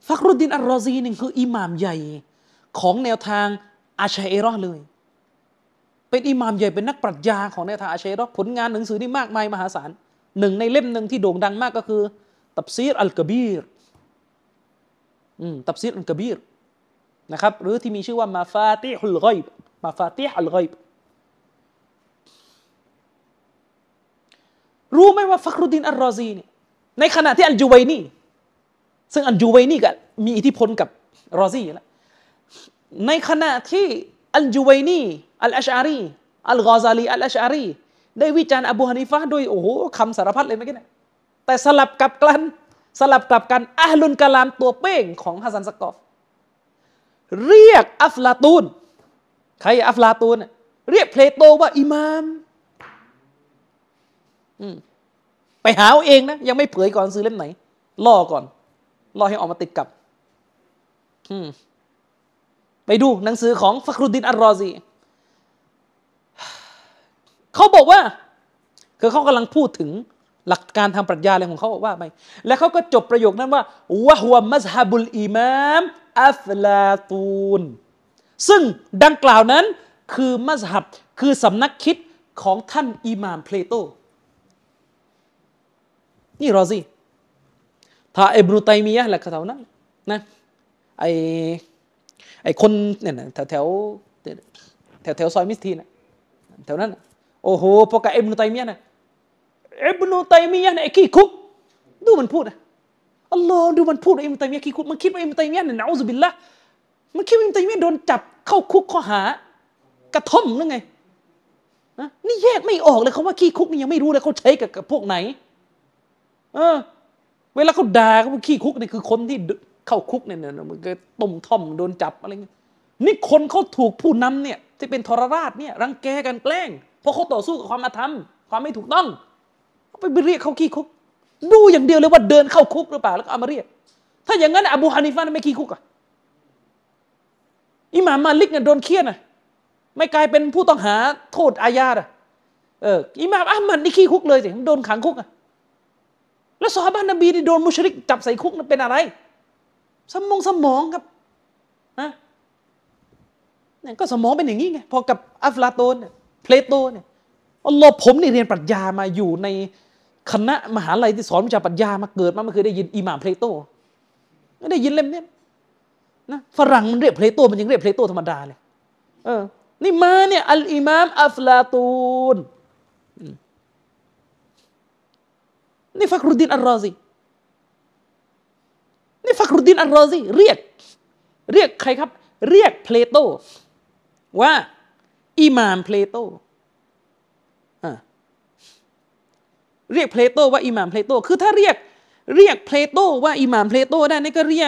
ฟักรุดดินอัลรอซีนี่คืออิหม่ามใหญ่ของแนวทางอาชัยรอเลยเป็นอิหม่ามใหญ่เป็นนักปรัชญาของแนวทางอาชัยรอผลงานหนังสือนี่มากมายมหาศาลหนึ่งในเล่มหนึ่งที่โด่งดังมากก็คือตับซีรอัลกะบีรตับซีรอัลกะบีรนะครับหรือที่มีชื่อว่ามาฟาติฮุลฆอยบมาฟาติฮุลฆอยบรู้ไหมว่าฟักรุดดินอัลรอซีเนี่ยในขณะที่อัลจูไวนีซึ่งอัลจูไวนีก็มีอิทธิพลกับรอซีอยู่แล้วในขณะที่อัลจูไวนีอัลอัชอารีอัลกอซาลีอัลอัชอารีได้วิจารณ์อบูฮานิฟะห์ด้วยโอ้โหคำสารพัดเลยเมื่อกี้เนี่ยแต่สลับกลับกันอัลลุนกะลามตัวเป้งของฮัสซันสกอฟเรียกอัฟลาตูนใครอัฟลาตูนเรียกเพลโตว่าอิหม่ามไปหาเอาเองนะยังไม่เผยก่อนซื้อเล่มไหนล่อก่อนล่อให้ออกมาติดกับไปดูหนังสือของฟักรุดดินอัลรอซีเขาบอกว่าคือเขากำลังพูดถึงหลักการทางปรัชญาอะไรของเขาว่าไปแล้วเขาก็จบประโยคนั้นว่าวะฮุวะมัซฮับุลอิมามอัฟลาตูนซึ่งดังกล่าวนั้นคือมัซฮับคือสำนักคิดของท่านอิหม่ามเพลโตนี่รอซีถ้าอิบนุตัยมียะห์แหละก็เท่านั้นนะไอ้คนเนี่ยแถวซอยมิสทีนแถวนั้นโอ้โหพวกกับอิบนุตัยมียะห์นะอิบนุตัยมียะห์เนี่ยขี้คุกดูมันพูดนะอัลลอฮ์ดูมันพูดอิบนุตัยมียะห์ขี้คุกมันคิดว่าอิบนุตัยมียะห์เนี่ยนะอูซุบิลละห์มันคิดว่าอิบนุตัยมียะห์โดนจับเข้าคุกข้อหากระท่อมหรือไงนะนี่แยกไม่ออกเลยเขาว่าขี้คุกนี่ยังไม่รู้เลยเขาใช้กับพวกไหนเวลาเขาด่าเขาขี้คุกนี่คือคนที่เข้าคุกเนี่ยมันก็ต้มท่อมโดนจับอะไรเงี้ยนี่คนเขาถูกผู้นำเนี่ยที่เป็นทรราชเนี่ยรังแกกันแกล้งเพราะเขาต่อสู้กับความอาธรรมความไม่ถูกต้องไปเรียกเขาขี้คุกดูอย่างเดียวเลยว่าเดินเข้าคุกหรือเปล่าแล้วก็เอามาเรียกถ้าอย่างนั้นอบูฮานิฟะห์ไม่ขี้คุกอ่ะอิหม่ามมาลิกเนี่ยโดนเคี่ยนนะไม่กลายเป็นผู้ต้องหาโทษอาญาอ่ะอิหม่ามอะห์มัดนี่ขี้คุกเลยสิมันโดนขังคุกอ่ะแล้วซอฮาบะห์นบีนี่โดนมุชริกจับใส่คุกนั่นเป็นอะไรสมองครับนะเนี่ยก็สมองเป็นอย่างนี้ไงพอกับอัฟลาตูนเพลโตเนี่ยอัลลอฮ์ผมนี่เรียนปรัชญามาอยู่ในคณะมหาลัยที่สอนวิชาปรัชญามาเกิดมาไม่เคยได้ยินอิหม่ามเพลโตไม่ได้ยินเล่มนี้นะฝรั่งมันเรียกเพลโตมันยังเรียกเพลโตธรรมดาเลยนี่มาเนี่ยอัลอิมามอัฟลาตูนนี่ฟักรุดดินอัลรอซีนี่ฟักรุดดินอัลรอซีเรียกใครครับเรียกเพลโตว่าอิหม่ามเพลโตเรียกเพลโตว่าอิหม่ามเพลโตคือถ้าเรียกเพลโตว่าอิหม่ามเพลโตได้นี่ก็เรีย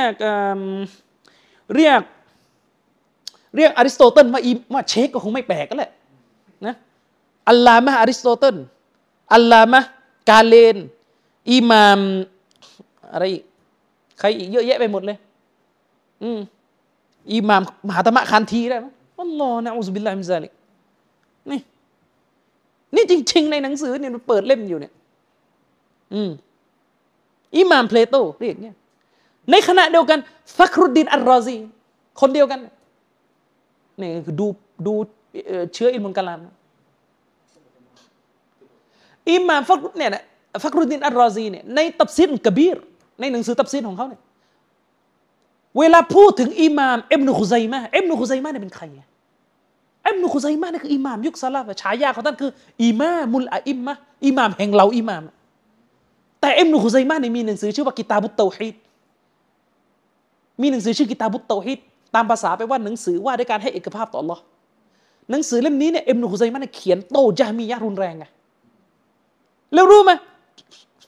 กอริสโตเติลว่าเชคก็คงไม่แปลกก็แหละนะอัลลามะห์อริสโตเติลอัลลามะห์กาเลนอิหม่ามอะไรอีกใครอีกเยอะแยะไปหมดเลยอิหม่ามมหาตมะคานทีได้ไหมอัลลอฮ์นะอูซุบิลลาฮิมินซาลิกนี่จริงๆในหนังสือเนี่ยเปิดเล่มอยู่เนี่ยอิหม่ามเพลโตเรียกเนี่ยในขณะเดียวกันฟักรุดดินอัลรอซีคนเดียวกันนี่คือดูเชื้ออิลมุลกะลามอิหม่ามฟักรุดดินอัลรอซีเนี่ยในตับซีรกะบีรในหนังสือตับซีรของเขาเนี่ยเวลาพูดถึงอิหม่ามอิบนุคุซัยมะห์เนี่ยเป็นใครอิบนุคุซัยมะห์นี่คืออิหม่ามยุคซะลาฟฉายาของท่านคืออิมามุลอะอิมมะห์อิหม่ามแห่งเหล่าอิหม่ามแต่อิบนุคุซัยมะห์เนี่ยมีหนังสือชื่อว่ากิตาบุตเตาฮีดตามภาษาไปว่าหนังสือว่าด้วยการให้เอกภาพต่ออัลเลาะห์หนังสือเล่มนี้เนี่ยอิบนุคุซัยมะห์เนี่ยเขียนโต้ญะฮ์มียะห์รุนแรงไงแล้วรู้มั้ย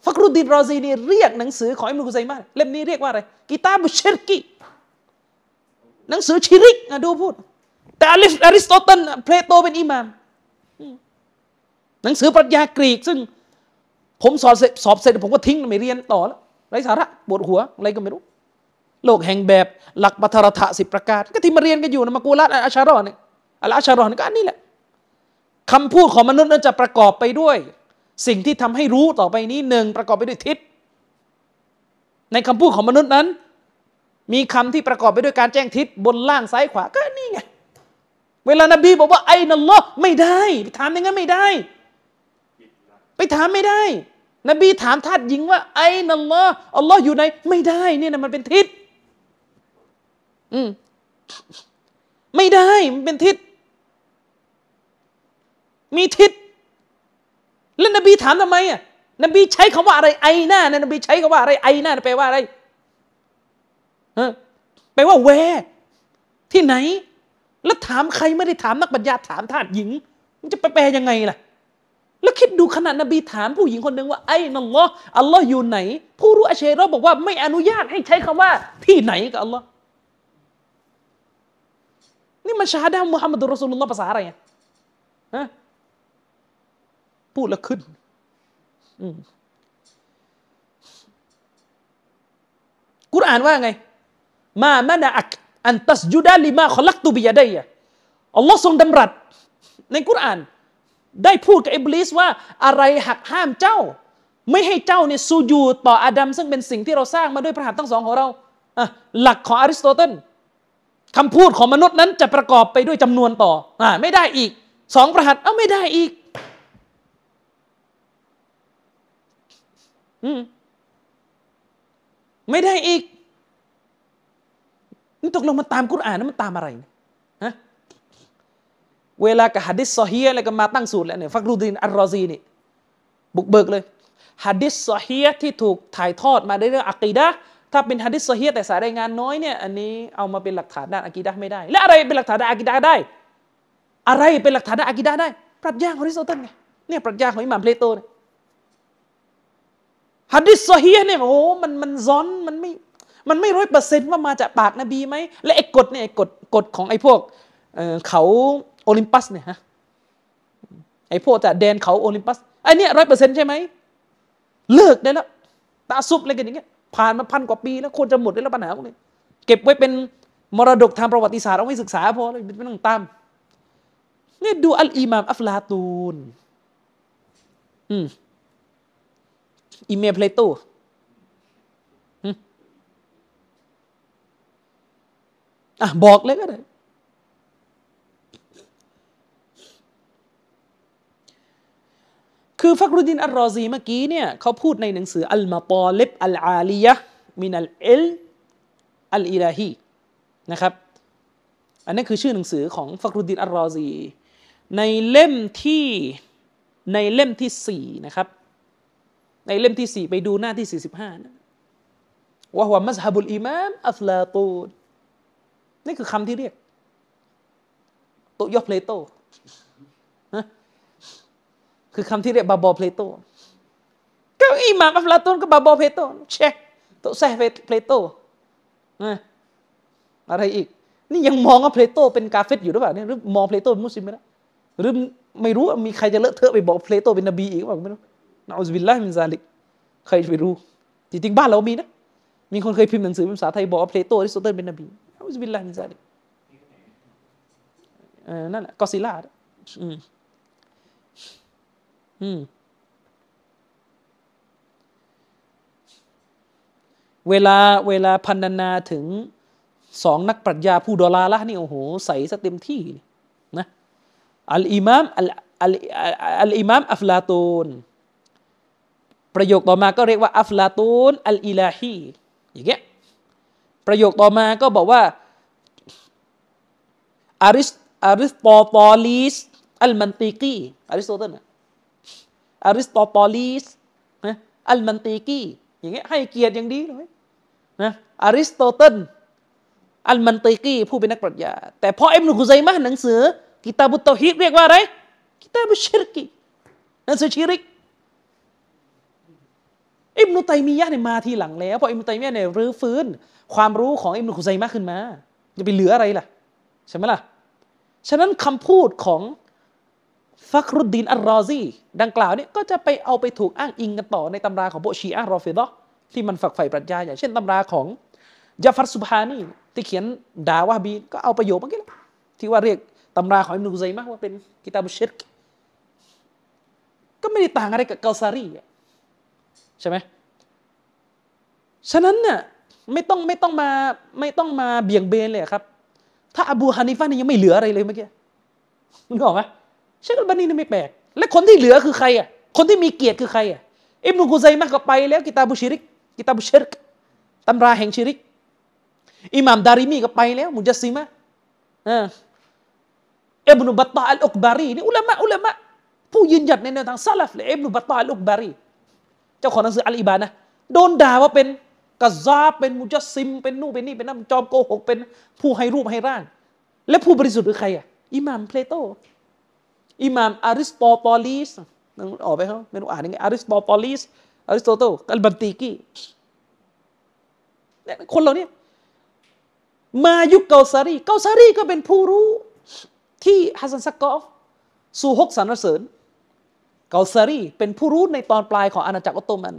ฟักรุดดินรอซีนี่เรียกหนังสือของอิบนุคุซัยมะห์เล่มนี้เรียกว่าอะไรกิตาบุชิรกีหนังสือชิริกนะดูพูดแต่อริสโตเติลเพลโตเป็นอิหม่ามหนังสือปรัชญากรีกซึ่ง ผมสอบเสร็จผมก็ทิ้งไม่เรียนต่อแล้วไร้สาระปวดหัวอะไรก็ไม่รู้โลกแห่งแบบหลักปฐรถะสิบประการก็ที่มาเรียนกันอยู่นะมากูรัตอัชชารอเนี่ยอัชชารอนี่ก็อันนี้แหละคำพูดของมนุษย์นั้นจะประกอบไปด้วยสิ่งที่ทำให้รู้ต่อไปนี้หนึ่งประกอบไปด้วยทิฏฐิในคำพูดของมนุษย์นั้นมีคำที่ประกอบไปด้วยการแจ้งทิศบนล่างซ้ายขวาก็นี่ไงเวลานบีบอกว่าไอ้นั่นหรอไม่ได้ไปถามอย่างนั้นไม่ได้ไปถามไม่ได้นบีถามทาสหญิงว่าไอ้นั่นหรออัลลอฮ์อยู่ไหนไม่ได้เนี่ยนะมันเป็นทิศไม่ได้มันเป็นทิศมีทิศแล้วนบีถามทำไมอ่ะนบีใช้คำว่าอะไรไอ้หน้าเนี่ยนบีใช้คำว่าอะไรไอ้หน้าแปลว่าอะไรแปลว่าแวที่ไหนแล้วถามใครไม่ได้ถามนักบัญญัติถามทาสหญิงมันจะแปลยังไงล่ะแล้วคิดดูขนาดนบีถามผู้หญิงคนนึงว่าไอ้นั่นเหรออัลลอฮ์อยู่ไหนผู้รู้อัชชัยรอบอกว่าไม่อนุญาตให้ใช้คำว่าที่ไหนกับอัลลอฮ์นี่มันชาดามุฮัมมัดรอซูลุลลอฮ์ภาษาอะไรนะพูดแล้วขึ้นกุรอานว่าไงมามานะอักอันตัสจุดะลิมาคอลักตุบิยะดัยอัลลอฮ์ทรงดำรัสในกุรอานได้พูดกับอิบลิสว่าอะไรหักห้ามเจ้าไม่ให้เจ้าเนี่ยสุญูดต่ออาดัมซึ่งเป็นสิ่งที่เราสร้างมาด้วยพระหัตถ์ทั้งสองของเราหลักของอริสโตเติลคำพูดของมนุษย์นั้นจะประกอบไปด้วยจำนวนต่อไม่ได้อีกสองพระหัตถ์ไม่ได้อีกไม่ได้อีกนี่ตกลงมันตามกุรอานนะมันตามอะไรนะเวลากับหะดิษซอฮีฮ์อะไรก็มาตั้งสูตรแล้วเนี่ยฟักรุดดีนอัรรอซีนี่บุกเบิกเลยหะดิษซอฮีฮ์ที่ถูกถ่ายทอดมาในเรื่องอะกีดะห์ถ้าเป็นหะดิษซอฮีฮ์แต่สายรายงานน้อยเนี่ยอันนี้เอามาเป็นหลักฐานด้านอะกีดะห์ไม่ได้และอะไรเป็นหลักฐานด้านอะกีดะห์ได้อะไรเป็นหลักฐานด้านอะกีดะห์ได้ปรัชญาของอริสโตเติลไงเนี่ยปรัชญาของอิหม่ามเพลโตเนี่ยหะดิษซอฮีฮ์เนี่ยโอ้มันซ้อนมันไม่ 100% ว่ามาจากปากนบีไหมและไอ้กฎเนี่ยกฎของไอ้พวกเขาโอลิมปัสเนี่ยฮะไอ้พวกจากแดนเขาโอลิมปัสไอ้เนี่ย 100% ใช่ไหมเลิกได้แล้วตะซุบอะไรกันอย่างเงี้ยผ่านมาพันกว่าปีแล้วคนจะหมดได้แล้วปัญหาพวกนี้เก็บไว้เป็นมรดกทางประวัติศาสตร์เอาไว้ศึกษาพอแล้วไม่ต้องตามนี่ดูอัลอิมามอัฟลาตูนอิเมเพลโตบอกเลยก็ได้คือฟักรุดดีนอัรรอซีเมื่อกี้เนี่ยเขาพูดในหนังสืออัลมาตอลิบอัลอาลียะห์มินัลอิลม์อัลอิลาฮีนะครับอันนั้นคือชื่อหนังสือของฟักรุดดีนอัรรอซีในเล่มที่4นะครับในเล่มที่4ไปดูหน้าที่45นะวะฮุวะมัซฮับุลอิมามอัฟลาตูนนี่คือคำที่เรียกโตโยเพลโตนะคือคำที่เรียกบาบอเพลโตก็อิหม่ามอัฟลาตูนก็บาบอเพลโตเชคโตเซฟเพลโตนะอะไรอีกนี่ยังมองว่าเพลโตเป็นกาเฟรอยู่หรือเปล่าเนี่ยหรือมองเพลโตเป็นมุสลิมไปแล้วหรือไม่รู้มีใครจะเลอะเทอะไปบอกเพลโตเป็นนบีอีกหรือเปล่าไม่รู้นะอูซบิลลาฮิมินซาลิกใครจะไปรู้จริงๆบ้านเรามีนะมีคนเคยพิมพ์หนังสือเป็นภาษาไทยบอกว่าเพลโตอริสโตเติลเป็นนบีอุบิลลาฮิมินซาลิกนั่นแหละกอซิล่าเวลาพรรณนาถึงสองนักปรัชญาผู้ดอลาละนี่โอ้โหใส่ซะเต็มที่นะอัลอิมามอัฟลาตูนประโยคต่อมาก็เรียกว่าอัฟลาตูนอัลอิลาฮีอย่างเงี้ยประโยคต่อมาก็บอกว่าอาริสโตเตลิสอัลมันติกีอาริสโตเติลอาริสโตเตลิสอัลมันติกีอย่างเงี้ยให้เกียรติอย่างดีเลยนะอาริสโตเติลอัลมันติกีผู้เป็นนักปรัชญาแต่พออิบนุกุซัยมะห์หนังสือกิตาบุตเตาฮีดเรียกว่าอะไรกิตาบุชริกีหนังสือชิริกอิบนุตัยมียะห์เนี่ยมาทีหลังแล้วเพราะอิบนุตัยมียะห์เนี่ยรื้อฟื้นความรู้ของอิบนุกุซัยมะห์ขึ้นมาจะไปเหลืออะไรล่ะใช่ไหมล่ะฉะนั้นคำพูดของ ฟักรุดดีนอัลรอซีดังกล่าวนี้ก็จะไปเอาไปถูกอ้างอิงกันต่อในตำราของพวกชีอะห์รอฟิฎะห์ที่มันฝักใฝ่ปรัชญาอย่างเช่นตำราของญะฟัรซุบฮานีที่เขียนดาวะฮ์บีก็เอาประโยคเมื่อกี้ที่ว่าเรียกตำราของอิบนุกุซัยมะห์ว่าเป็นกิตาบุชชิรกก็ไม่ได้ต่างอะไรกับเกาซารีใช่ไหมฉะนั้นน่ะไม่ต้องมาเบี่ยงเบนเลยครับถ้าอบูฮานิฟะห์นี่ยังไม่เหลืออะไรเลยเมื่อกี้มึงบอกไหมเชคอัลบานีนี่ไม่แปลกและคนที่เหลือคือใครอ่ะคนที่มีเกียรติคือใครอ่ะอิบนุกุซัยมะห์ก็ไปแล้วกิตาบุชิริกตำราแห่งชิริกอิหม่ามดาริมีก็ไปแล้วมุจัสซิมะห์อิบนุบัตตาอัลอุกบารีนี่อุลามะผู้ยืนหยัดในแนวทางซะลัฟเลยอิบนุบัตตาอัลอุกบารีเจ้าของหนังสืออัลอิบานะห์โดนด่าว่าเป็นกะซาบเป็นมุจัสซิมเป็นนู่นเป็นนี่เป็นนั่นจอมโกหกเป็นผู้ให้รูปให้ร่างและผู้บริสุทธิ์คือใครอ่ะอิหม่ามเพลโตอิหม่ามอาริสโตเตลิสนึกออกไหมครับไม่รู้อ่านยังไงอาริสโตเตลิสอาริสโตเติลอัลบันตีกีคนเหล่านี้มายุคเกาซารีก็เป็นผู้รู้ที่ฮัสซันซักกอฟซูฮกสรรเสริญเกาซารีเป็นผู้รู้ในตอนปลายของอาณาจักรออตโตมัน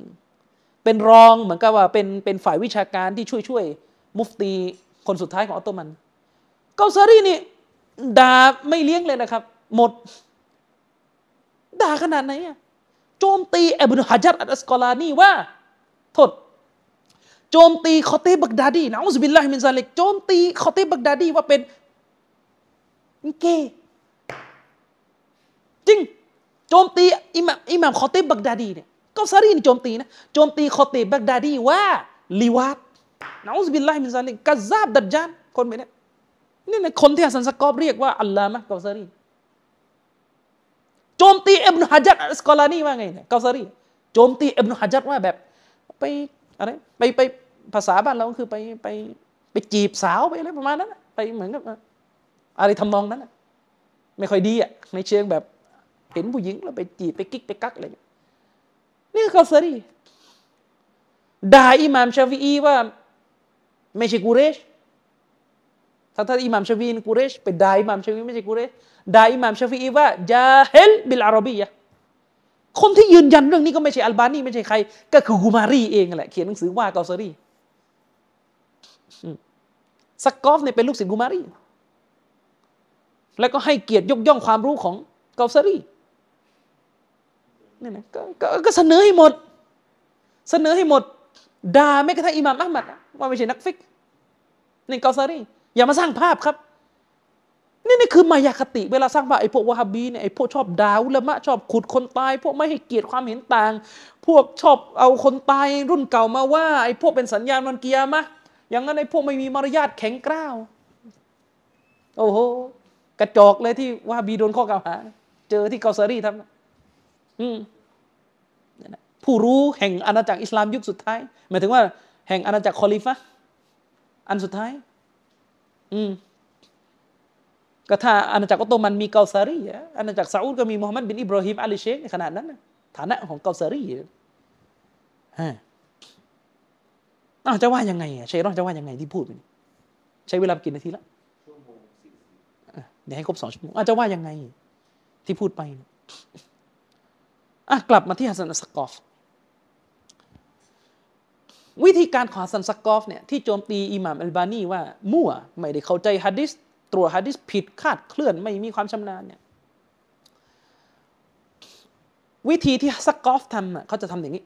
เป็นรองเหมือนกับว่าเป็นฝ่ายวิชาการที่ช่วยมุฟตีคนสุดท้ายของออตโตมันเกาซารีนี่ด่าไม่เลี้ยงเลยนะครับหมดด่าขนาดไหนอะโจมตีอิบนุฮะญัรอัสกอลานีว่าโทษโจมตีคอตีบักดาดีนะอูซบิลลาฮิมินซาลิกโจมตีคอตีบักดาดีว่าเป็นเกย์จริงโจมตีอิหม่ามคอตีบักดาดีเนี่ยเกาซารีนี่โจมตีนะโจมตีคอตีบักดาดีว่าลิวาดนะอูซบิลลาฮิมินซาลิกกัซซาบดัจญาลคนแบบนี้นี่นะคนที่ฮัสซันซักกอฟเรียกว่าอัลลามะห์เกาซารีโจมตีอิบนุฮะญัรอัสกอลานีว่าไงเนี่ยเกาซารีโจมตีอิบนุฮะญัรว่าแบบไปอะไรไปภาษาบ้านเราคือไปจีบสาวไปอะไรประมาณนั้นไปเหมือนกับอะไรทำนองนั้นไม่ค่อยดีอ่ะในเชิงแบบเห็นผู้หญิงแล้วไปจีบไปกิ๊กไปกักอะไรนี่คือเกาซารีด่าอิหม่ามชาฟิอีว่าไม่ใช่กุเรชถ้าอิหม่ามชาฟีอีกุเรชไปด่าอิหม่ามชาฟีอีไม่ใช่กุเรชด่าอิหม่ามชาฟีอีว่ายาเฮลบิลอาระบียะคนที่ยืนยันเรื่องนี้ก็ไม่ใช่อัลบานีไม่ใช่ใครก็คือกูมารีเองแหละเขียนหนังสือว่าเกาซารีซักกอฟเนี่ยเป็นลูกศิษย์กูมารีแล้วก็ให้เกียรติยกย่องความรู้ของเกาซารีนี่นะก็เสนอให้หมดด่าแม้กระทั่งอิหม่ามอะห์มัดว่าไม่ใช่นักฟิกนี่เกาซารีอย่ามาสร้างภาพครับนี่คือมายาคติเวลาสร้างภาพไอ้พวกวะฮาบีเนี่ยไอ้พวกชอบด่าอุลามะชอบขุดคนตายพวกไม่ให้เกียรติความเห็นต่างพวกชอบเอาคนตายรุ่นเก่ามาว่าไอ้พวกเป็นสัญญาณวันกิยามะห์อย่างนั้นไอ้พวกไม่มีมารยาทแข็งกร้าวโอ้โหกระจอกเลยที่วะฮาบีโดนข้อกล่าวหาเจอที่เกาซารีทำผู้รู้แห่งอาณาจักรอิสลามยุคสุดท้ายหมายถึงว่าแห่งอาณาจักรคอลิฟะห์อันสุดท้ายก็ถ้าอาณาจักรออตโตมันมีเกาซารีอาณาจักรซาอุดก็มีมูฮัมหมัดบินอิบราฮิมอาลีเชคในขนาดนั้นนะฐานะของเกาซารีจะว่ายังไงเชคจะว่ายังไงที่พูดไปใช้เวลากี่นาทีละเดี๋ยวให้ครบ2 ชั่วโมงจะว่ายังไงที่พูดไปกลับมาที่ฮัสซันซักกอฟวิธีการของฮัสซันซักกอฟเนี่ยที่โจมตีอิหม่ามอัลบานีว่ามั่วไม่ได้เข้าใจหะดีษตรวจหะดีษผิดคาดเคลื่อนไม่มีความชำนาญเนี่ยวิธีที่ซักกอฟทำเขาจะทำอย่างนี้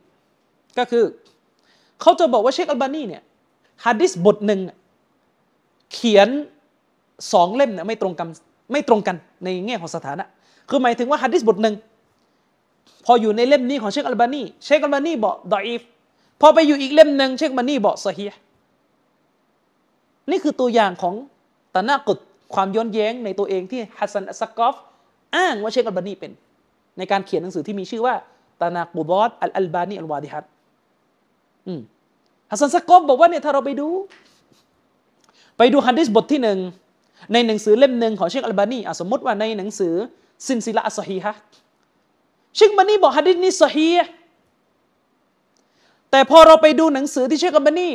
ก็คือเขาจะบอกว่าเชคอัลบานีเนี่ยหะดีษบทหนึ่งเขียน2 เล่มเนี่ยไม่ตรงกันในแง่ของสถานะคือหมายถึงว่าหะดีษบทหนึ่งพออยู่ในเล่มนี้ของเชคอัลบานีบอกดออีฟพอไปอยู่อีกเล่มหนึ่งเชคอัลบานีบอกซอฮีฮ์นี่คือตัวอย่างของตะนากุฎความย้อนแย้งในตัวเองที่ฮัสซันอัสซักกอฟอ้างว่าเชคอัลบานีเป็นในการเขียนหนังสือที่มีชื่อว่าตะนากุฎอัลบานีอัลวาดิฮัดฮัสซันอัสซักกอฟบอกว่าเนี่ยถ้าเราไปดูหะดีษบทที่1ในหนังสือเล่มหนึ่งของเชคอัลบานีสมมติว่าในหนังสือซินซิละอัสซอฮีฮะห์เชคอัลบานีบอกหะดีษนี้ซอฮีฮ์แต่พอเราไปดูหนังสือที่เชคอัลบานี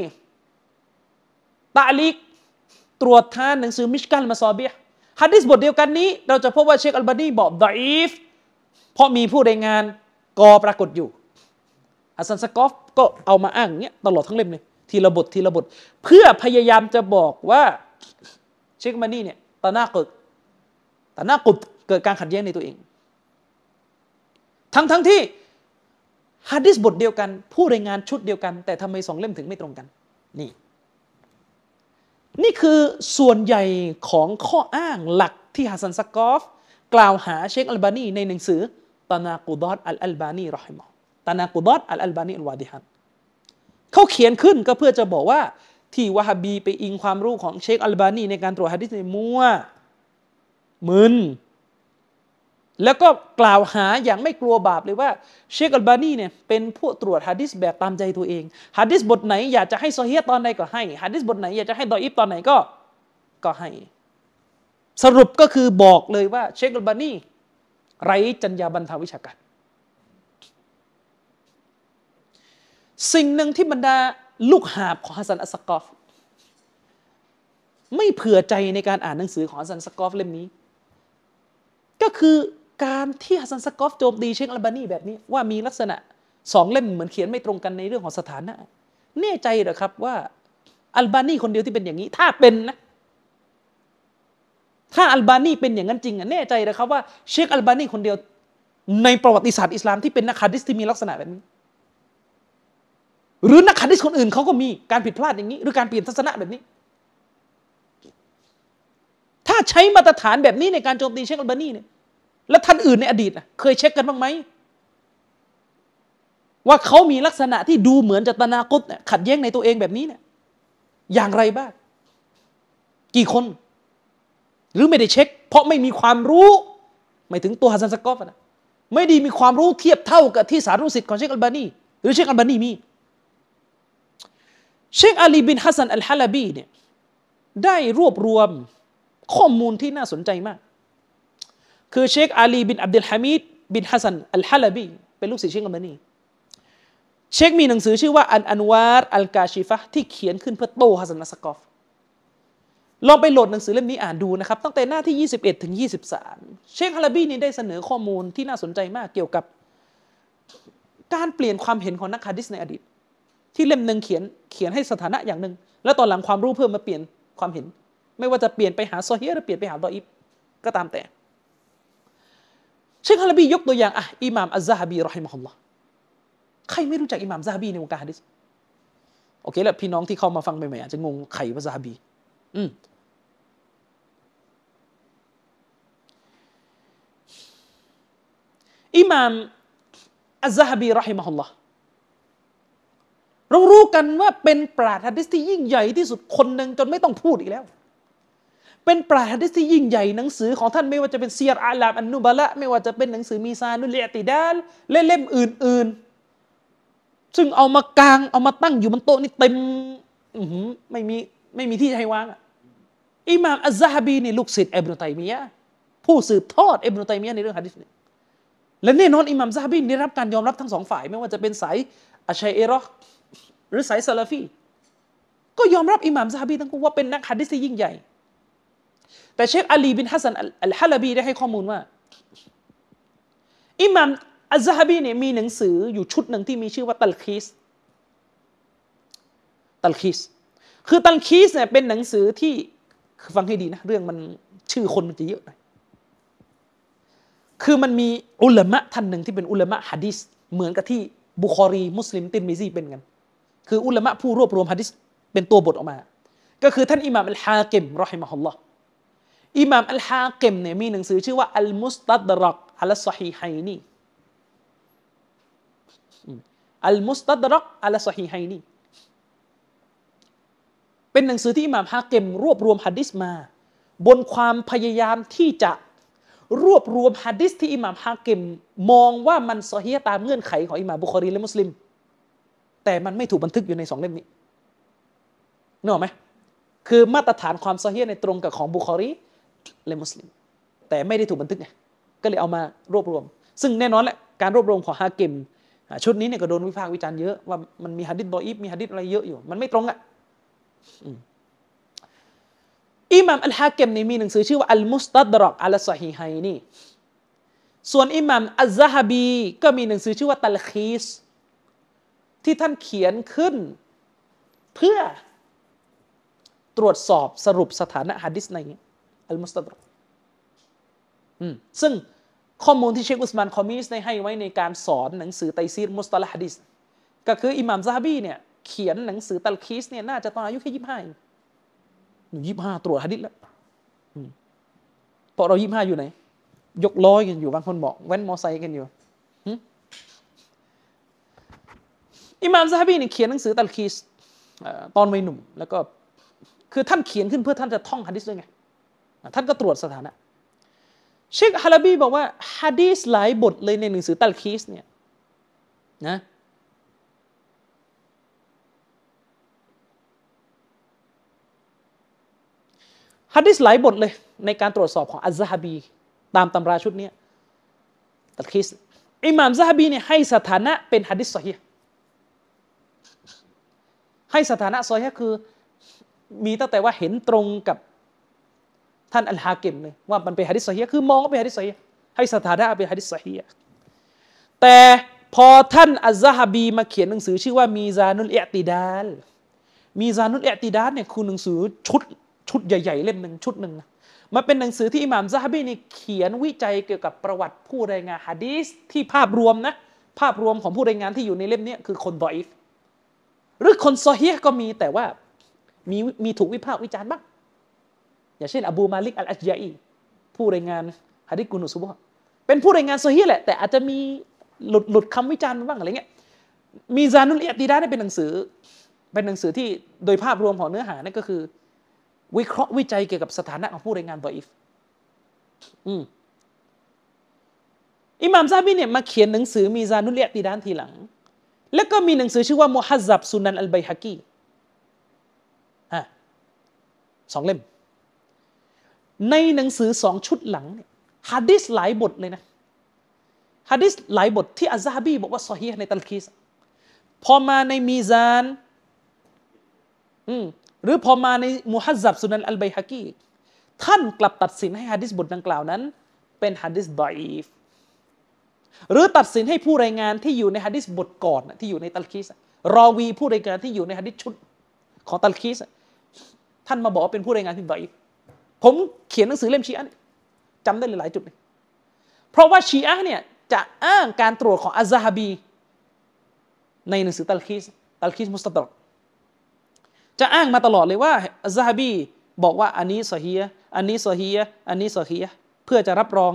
ตะลีกตรวจทานหนังสือมิชกาลมาซอบีฮ์หะดีษบทเดียวกันนี้เราจะพบว่าเชคอัลบานีบอกดออีฟ เพราะมีผู้รายงานกอปรากฏอยู่ฮัสซันสกอฟก็เอามาอ้างเงี้ยตลอดทั้งเล่มเลยทีละบททีละบทเพื่อพยายามจะบอกว่าเชคมานี่เนี่ยตะนากุบเกิดการขัดแย้งในตัวเองทั้งที่หะดีษบทเดียวกันผู้รายงานชุดเดียวกันแต่ทำไมสองเล่มถึงไม่ตรงกันนี่คือส่วนใหญ่ของข้ออ้างหลักที่ฮัสซันสกอฟกล่าวหาเชคอัลบานีในหนังสือตะนากุดอตอัลบานีรอฮิมะฮุตะนากุดอตอัลบานีอัลวาดิฮันเขาเขียนขึ้นก็เพื่อจะบอกว่าที่วะฮาบีไปอิงความรู้ของเชคอัลบานีในการตรวจหะดีษในมัวมึนแล้วก็กล่าวหาอย่างไม่กลัวบาปเลยว่าเชคอัลบานีเนี่ยเป็นผู้ตรวจหะดีษแบบตามใจตัวเองหะดีษบทไหนอยากจะให้ซอฮีฮ์ตอนใดก็ให้หะดีษบทไหนอยากจะให้ดออีฟตอนไหนก็ให้สรุปก็คือบอกเลยว่าเชคอัลบานีไร้จรรยาบรรณทางวิชาการสิ่งหนึ่งที่บรรดาลูกหาบของฮัสซันอัสกอฟไม่เผื่อใจในการอ่านหนังสือของฮัสซันสกอฟเล่มนี้ก็คือการที่ฮัสซันสกอฟโจมตีเชคอัลบานีแบบนี้ว่ามีลักษณะสองเล่มเหมือนเขียนไม่ตรงกันในเรื่องของสถานะแน่ใจเหรอครับว่าอัลบานีคนเดียวที่เป็นอย่างนี้ถ้าอัลบานีเป็นอย่างนั้นจริงแน่ใจเหรอครับว่าเชคอัลบานีคนเดียวในประวัติศาสตร์อิสลามที่เป็นนักหะดีษที่มีลักษณะแบบนี้หรือนักหะดีษคนอื่นเขาก็มีการผิดพลาดอย่างนี้หรือการเปลี่ยนทัศนะแบบนี้ถ้าใช้มาตรฐานแบบนี้ในการโจมตีเชคอัลบานีเนี่ยแล้วท่านอื่นในอดีตเคยเช็คกันบ้างไหมว่าเขามีลักษณะที่ดูเหมือนจะตะนากุบขัดแย้งในตัวเองแบบนี้เนี่ยอย่างไรบ้างกี่คนหรือไม่ได้เช็คเพราะไม่มีความรู้หมายถึงตัวฮัสซันสกอฟนะไม่ได้มีความรู้เทียบเท่ากับที่สารุสิทธิ์ของเชคอัลบานีหรือเชคอัลบานีมีเชคอาลีบินฮัสซันอัลฮะลาบีเนี่ยได้รวบรวมข้อมูลที่น่าสนใจมากคือเชคอาลีบินอับดุลฮามิดบินฮัสซันอัลฮะลาบีเป็นลูกศิษย์เชคอัลบานีเชคมีหนังสือชื่อว่าอันวาร์อัลกาชิฟะที่เขียนขึ้นเพื่อโต้ฮัสซันอัสกอฟลองไปโหลดหนังสือเล่มนี้อ่านดูนะครับตั้งแต่หน้าที่21ถึง23เชคฮาลาบีนี่ได้เสนอข้อมูลที่น่าสนใจมากเกี่ยวกับการเปลี่ยนความเห็นของนักหะดีษในอดีตที่เล่มหนึ่งเขียนให้สถานะอย่างหนึ่งแล้วตอนหลังความรู้เพิ่มมาเปลี่ยนความเห็นไม่ว่าจะเปลี่ยนไปหาซอฮีฮ์หรือเปลี่ยนไปหาดออีฟก็ตามแต่เชคฮาลาบียกตัวอย่างอิหม่ามอัซซะฮะบีรอฮิมะฮุลลอฮ์ใครไม่รู้จักอิหม่ามซะฮะบีในวงการหะดีษโอเคแล้วพี่น้องที่เข้ามาฟังใหม่ๆอาจจะงงใครว่าซะฮะบีอิหม่ามอัซซะฮะบีรอฮิมะฮุลลอฮ์เรารู้กันว่าเป็นปราชญ์หะดีษที่ยิ่งใหญ่ที่สุดคนหนึ่งจนไม่ต้องพูดอีกแล้วเป็นปราชญ์หะดีษที่ยิ่งใหญ่หนังสือของท่านไม่ว่าจะเป็นซีรอะห์อาลามอันนุบะละห์ไม่ว่าจะเป็นหนังสือมีซานุลอิอ์ติดาลและเล่มอื่นๆซึ่งเอามากางเอามาตั้งอยู่บนโต๊ะนี่เต็มไม่มีที่ให้วางอิหม่ามอัซซะฮะบีนี่ลูกศิษย์อิบนุตัยมียะห์ผู้สืบทอดอิบนุตัยมียะห์ในเรื่องหะดีษเนี่ยและแน่นอนอิหม่ามซะฮะบีได้รับการยอมรับทั้งสองฝ่ายไม่ว่าจะเป็นสายอัชชัยอิเราะห์หรือสายซะลาฟีก็ยอมรับอิหม่ามซะฮะบีทั้งคู่ว่าเป็นนักหะดีษที่ยิ่งใหญ่แต่เชคอาลีบินฮัสซันอัลฮะลาบีได้ให้ข้อมูลว่าอิหม่ามอัซซะฮะบีเนี่ยมีหนังสืออยู่ชุดหนึ่งที่มีชื่อว่าตัลคีสคือตัลคีสเนี่ยเป็นหนังสือที่ฟังให้ดีนะเรื่องมันชื่อคนมันจะเยอะหน่อยคือมันมีอุลามะท่านหนึ่งที่เป็นอุลามะหะดีษเหมือนกับที่บุคอรีมุสลิมติรมิซีเป็นกันคืออุลามะผู้รวบรวมหะดีษเป็นตัวบทออกมาก็คือท่านอิหม่ามอัลฮากิมรอฮิมะฮุลลอฮ์อิหม่ามอัลฮากิมเนี่ยมีหนังสือชื่อว่าอัลมุสตัดรักอะลัสซอฮีฮัยนีเป็นหนังสือที่อิหม่ามฮากิมรวบรวมหะดีษมาบนความพยายามที่จะรวบรวมหะดีษที่อิหม่ามฮากิมมองว่ามันซอฮีฮ์ตามเงื่อนไขของอิหม่ามบุคอรีและมุสลิมแต่มันไม่ถูกบันทึกอยู่ในสองเล่มนี้นึกออกไหมคือมาตรฐานความซอฮีฮ์ในตรงกับของบุคอรีและมุสลิมแต่ไม่ได้ถูกบันทึกไงก็เลยเอามารวบรวมซึ่งแน่นอนแหละการรวบรวมของฮากิมชุดนี้เนี่ยก็โดนวิพากษ์วิจารณ์เยอะว่ามันมีหะดีษดออีฟมีหะดีษอะไรเยอะอยู่มันไม่ตรงอ่ะอิหม่ามอัลฮากิมเนี่ยมีหนังสือชื่อว่าอัลมุสตัดรักอะลัสซอฮีฮัยนี ส่วนอิหม่ามอัซซะฮะบีก็มีหนังสือชื่อว่าตัลคีสที่ท่านเขียนขึ้นเพื่อตรวจสอบสรุปสถานะหะดีษในอัลมุสตัดรอกซึ่งข้อมูลที่เชคอุสมานคอมิสได้ให้ไว้ในการสอนหนังสือไตซีรมุสตะละหะดีษก็คืออิหม่ามซะฮะบีเนี่ยเขียนหนังสือตัลคีสเนี่ยน่าจะตอนอายุแค่2525ตรวจหะดีษแล้วพอเรา25อยู่ไหนยกล้อกันอยู่บางคนบอกแว้นมอไซค์กันอยู่อิหม่ามซะฮะบีเนี่ยเขียนหนังสือตัลคีสตอนวัยหนุ่มแล้วก็คือท่านเขียนขึ้นเพื่อท่านจะท่องหะดีษด้วยไงท่านก็ตรวจสถานะเชคฮาลาบีบอกว่าหะดีษหลายบทเลยในหนังสือตัลคีสเนี่ยนะหะดีษหลายบทเลยในการตรวจสอบของอัซซะฮะบีตามตำราชุดนี้ตัลคีสอิหม่ามซะฮะบีเนี่ยให้สถานะเป็นหะดีษซอฮีฮ์ให้สถานะซอฮีฮ์คือมีตั้งแต่ว่าเห็นตรงกับท่านอัลฮากิมเลยว่ามันเป็นหะดีษซอฮีฮ์คือมองว่าเป็นหะดีษซอฮีฮ์ให้สถานะเป็นหะดีษซอฮีฮ์แต่พอท่านอัซซะฮะบีมาเขียนหนังสือชื่อว่ามีซานุลอิอ์ติดาลเนี่ยคือหนังสือชุดใหญ่ๆเล่มนึงนะมันเป็นหนังสือที่อิหม่ามซะฮะบีนี่เขียนวิจัยเกี่ยวกับประวัติผู้รายงานหะดีษที่ภาพรวมนะภาพรวมของผู้รายงานที่อยู่ในเล่มนี้คือคนดออิฟหรือคนซอฮีฮ์ก็มีแต่ว่ามีถูกวิพากษ์วิจารณ์บ้างอย่างเช่นอบูมาลิกอัลอัชยะอีผู้รายงานหะดีษกุนูซุบฮ์เป็นผู้รายงานซอฮีฮ์แหละแต่อาจจะมีหลุดคำวิจารณ์บ้างอะไรเงี้ยมีซานุลอิอ์ติดาลเป็นหนังสือที่โดยภาพรวมของเนื้อหานั่นก็คือวิเคราะห์วิจัยเกี่ยวกับสถานะของผู้รายงานดออิฟอิหม่ามซะฮะบีเนี่ยมาเขียนหนังสือมีซานุลอิอ์ติดาลทีหลังแล้วก็มีหนังสือชื่อว่ามุฮัซซับซุนันอัลบัยฮะกี2เล่มในหนังสือ2ชุดหลังเนี่ยหะดีษหลายบทเลยนะหะดีษหลายบทที่อัซซะฮะบีบอกว่าซอฮีฮ์ในตัลคีสพอมาในมีซานหรือพอมาในมุฮัซซับซุนันอัลบัยฮะกีท่านกลับตัดสินให้หะดีษบทดังกล่าวนั้นเป็นหะดีษดออีฟหรือตัดสินให้ผู้รายงานที่อยู่ในหะดีษบทก่อนที่อยู่ในตัลคีสรอวีผู้รายงานที่อยู่ในหะดีษชุดของตัลคีสท่านมาบอกว่าเป็นผู้รายงานที่ดออีฟผมเขียนหนังสือเล่มชีอะห์จำได้หลายจุดเลยเพราะว่าชีอะห์เนี่ยจะอ้างการตรวจของอัซซะฮะบีในหนังสือตัลคีสมุสตัดรอกจะอ้างมาตลอดเลยว่าอัซซะฮะบีบอกว่าอันนี้ซอฮีฮ์เพื่อจะรับรอง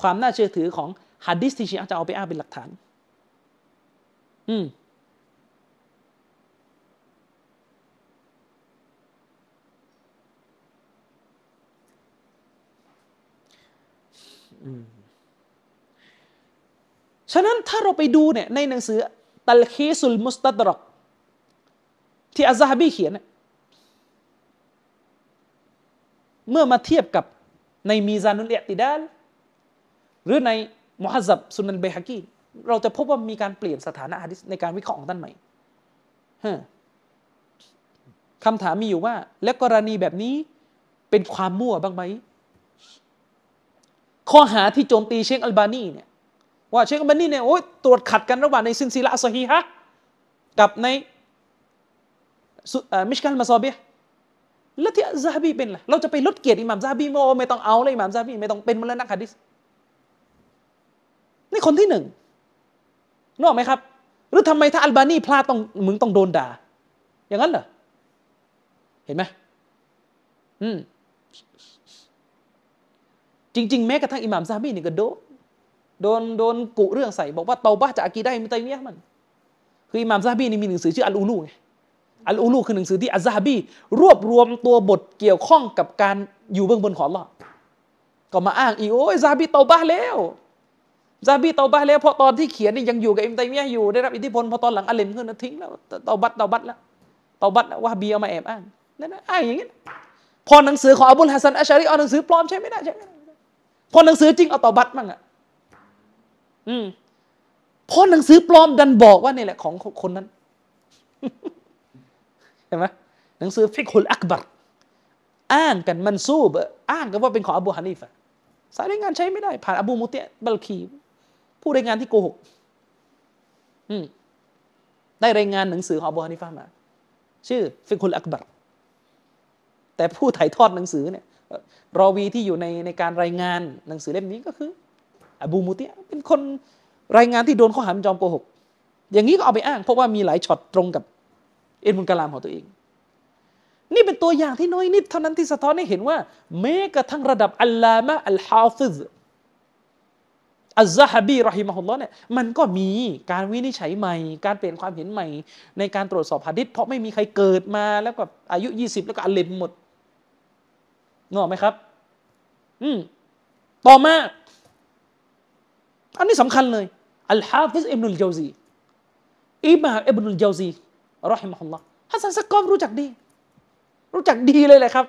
ความน่าเชื่อถือของหะดีษที่ชีอะห์จะเอาไปอ้างเป็นหลักฐานฉะนั้นถ้าเราไปดูเนี่ยในหนังสือตัลคีซุลมุสตัดรอกที่อัซซะฮะบีเขียนเมื่อมาเทียบกับในมีซานุลอิอ์ติดาลหรือในมุฮัซซับซุนันบัยฮะกีเราจะพบว่ามีการเปลี่ยนสถานะหะดีษในการวิเคราะห์ของท่านใหม่คำถามมีอยู่ว่าและกรณีแบบนี้เป็นความมั่วบ้างไหมข้อหาที่โจมตีเชคอัลบานีเนี่ยว่าเชคอัลบานีเนี่ยโอ้ยตรวจขัดกันระหว่างในซิลซิละอัศฮีฮะกับในมิชกัลมาซอบิฮ์แล้วที่อัซซะฮะบีเป็นล่ะเราจะไปลดเกียรติอิหม่ามซะฮะบีไม่ต้องเอาเลยอิหม่ามซะฮะบีไม่ต้องเป็นมรณะหะดีษนี่คนที่1นึกออกไหมครับหรือทำไมถ้าอัลบานีพลาดต้องมึงต้องโดนด่าอย่างนั้นเหรอเห็นไหมจริงๆแม้กระทั่งอิหม่ามซะฮะบีนี่ก็โดนกุเรื่องใส่บอกว่าเตาบะห์จากอะกีดะห์มุตัยมียะห์มันคืออิหม่ามซะฮะบีนี่มีหนังสือชื่ออัลอูลูอัลอูลูคือหนังสือที่อัซซะฮะบีรวบรวมตัวบทเกี่ยวข้องกับการอยู่เบื้องบนของอัลเลาะห์ก็มาอ้างอีโอ้ยซะฮะบีเตาบะห์แล้วซะฮะบีเตาบะห์แล้วเพราะตอนที่เขียนนี่ยังอยู่กับอิบนุตัยมียะห์อยู่ได้รับอิทธิพลพอตอนหลังอะเลมขึ้นนะทิ้งแล้วเตาบะห์วะฮบีเอามาแอบอ้างนั่นน่ะอ้างอย่างงี้พอหนังสือของอับุลฮะซันอัชอะรีเอาหนังสือปลอมใช้ไม่ได้พอหนังสือจริงเอาเตาบะห์มั่งพอหนังสือปลอมดันบอกว่านี่แหละของคนนั้นเห็นไหมหนังสือฟิกฮุลอักบัรอ้างกันมันซูบอ้างกันว่าเป็นของอบูฮานีฟะ สายรายงานใช้ไม่ได้ผ่านอบูมุเตะบัลคีผู้รายงานที่โกหกได้รายงานหนังสือของอบูฮานิฟะห์มาชื่อฟิกุลอักบัรแต่ผู้ถ่ายทอดหนังสือเนี่ยรอวีที่อยู่ในการรายงานหนังสือเล่มนี้ก็คืออบูมุเตะเป็นคนรายงานที่โดนข้อหาจอมโกหกอย่างนี้ก็เอาไปอ้างเพราะว่ามีหลายช็อตตรงกับอิลมุลกะลามของตัวเองนี่เป็นตัวอย่างที่น้อยนิดเท่านั้นที่สะท้อนให้เห็นว่าแม้กระทั่งระดับอัลลามะอัลฮาฟิซอัลซะฮะบีรอฮิมะฮุลลอฮ์เนี่ยมันก็มีการวินิจฉัยใหม่การเปลี่ยนความเห็นใหม่ในการตรวจสอบหะดีษเพราะไม่มีใครเกิดมาแล้วก็อายุ20แล้วก็อัลเลมหมดนึกออกไหมครับต่อมาอันนี้สำคัญเลยอัลฮาฟิซอิบนุลเจาซีอิบนุลเจาซีรอฮิมะฮุลลอฮ์ฮัสซันซักกอฟรู้จักดีเลยแหละครับ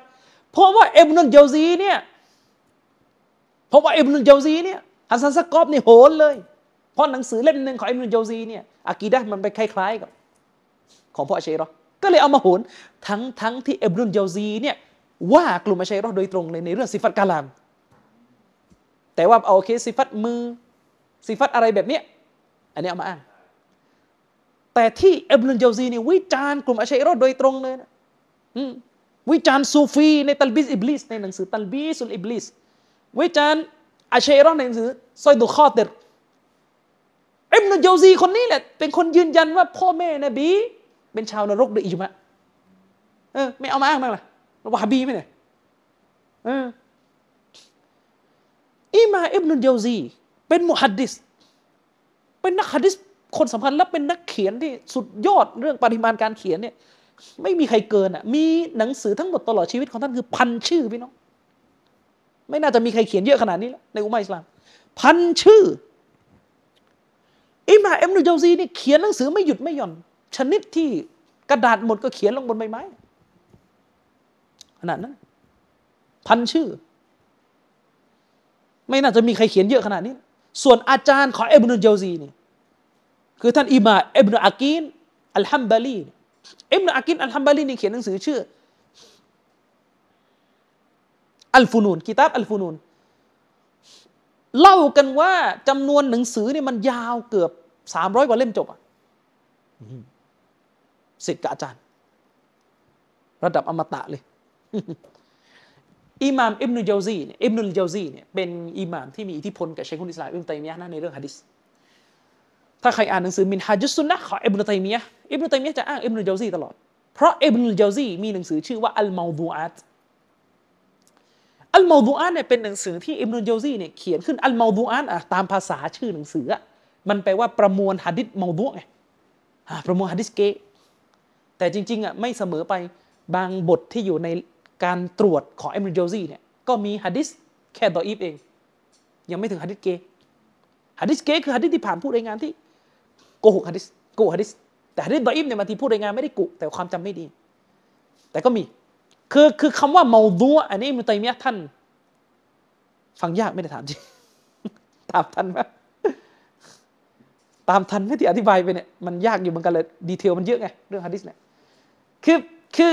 เพราะว่าอิบนุลเจาซีเนี่ยฮัสซันซักกอฟนี่โหนเลยเพราะหนังสือเล่มนึงของอิบนุลเจาซีเนี่ยอะกีดะห์มันไปคล้ายๆกับของพวกอัชอะรีเราะห์ก็เลยเอามาโหนทั้งที่อิบนุลเจาซีเนี่ยว่ากลุ่มอัชอะรีเราะห์โดยตรงเลยในเรื่องซิฟัตกะลามแต่ว่าเอาโอเคซิฟัตมือซิฟัตอะไรแบบเนี้ยอันนี้เอามาอ้างแต่ที่อิบนุลเจาซีนี่วิจารณ์กลุ่มอัชอะรีเราะห์โดยตรงเลยนะวิจารณ์ซูฟีในตัลบีสอิบลิสในหนังสือตัลบีสุลอิบลิสวิจารณ์อัชอะรีเราะห์ในหนังสือซอยดุคอติรอิบนุลเจาซีคนนี้แหละเป็นคนยืนยันว่าพ่อแม่นบีเป็นชาวนรกโดยอิจมาอ์ไม่เอามาอ้างบ้างล่ะวะฮาบีมั้ยเนี่ยอิมามอิบนุลเจาซีเป็นมุฮัดดิษเป็นนักหะดีษคนสำคัญและเป็นนักเขียนที่สุดยอดเรื่องปริมาณการเขียนเนี่ยไม่มีใครเกินอ่ะมีหนังสือทั้งหมดตลอดชีวิตของท่านคือพันชื่อพี่น้องไม่น่าจะมีใครเขียนเยอะขนาดนี้แล้วในอุมมะห์อิสลามพันชื่ออิหม่ามอิบนุลเจาซีนี่เขียนหนังสือไม่หยุดไม่หย่อนชนิดที่กระดาษหมดก็เขียนลงบนใบไม้ขนาดนั้นพันชื่อไม่น่าจะมีใครเขียนเยอะขนาดนี้ส่วนอาจารย์ของอิบนุลเจาซีนี่คือท่านอิหม่ามอิบนุอากีนอัลฮัมบาลีอิบนุอากีนอัลฮัมบาลีนี่เขียนหนังสือชื่ออัลฟุนูนกิตาบอัลฟุนูนเล่ากันว่าจำนวนหนังสือเนี่ยมันยาวเกือบ300กว่าเล่มจบอ่ะศิษย์กับอาจารย์ระดับอมตะเลย อิหม่ามอิบนุลเจาซีเนี่ยเป็นอิหม่ามที่มีอิทธิพลกับเชคุลอิสลามอิบนุตัยมียะห์นะในเรื่องหะดีษถ้าใครอ่านหนังสือมินฮาจุสซุนนะห์ของอิบนุตัยมียะห์จะอ้างอิบนุลเจาซีตลอดเพราะอิบนุลเจาซีมีหนังสือชื่อว่าอัลเมาดูอาตอัลเมาดูอาตเนี่ยเป็นหนังสือที่อิบนุลเจาซีเนี่ยเขียนขึ้นอัลเมาดูอาตตามภาษาชื่อหนังสือมันแปลว่าประมวลหะดีษเมาดูอ์ไงประมวลหะดีษเกะแต่จริงๆไม่เสมอไปบางบทที่อยู่ในการตรวจของอิบนุลเจาซีเนี่ยก็มีหะดีษแค่ดออีฟเองยังไม่ถึงหะดีษเกะคือหะดีษที่ผ่านผู้รายงานที่โกหกหะดีษแต่หะดีษดออีฟเนี่ยบางทีผู้รายงานไม่ได้กุแต่ความจำไม่ดีแต่ก็มีคือคำว่าเมาดูอันนี้อิบนุตัยมียะห์ท่านฟังยากไม่ได้ถามจริง ถามทันไหมตามทันไหมที่อธิบายไปเนี่ยมันยากอยู่เหมือนกันเลยดีเทลมันเยอะไงเรื่องหะดีษเนี่ยคือ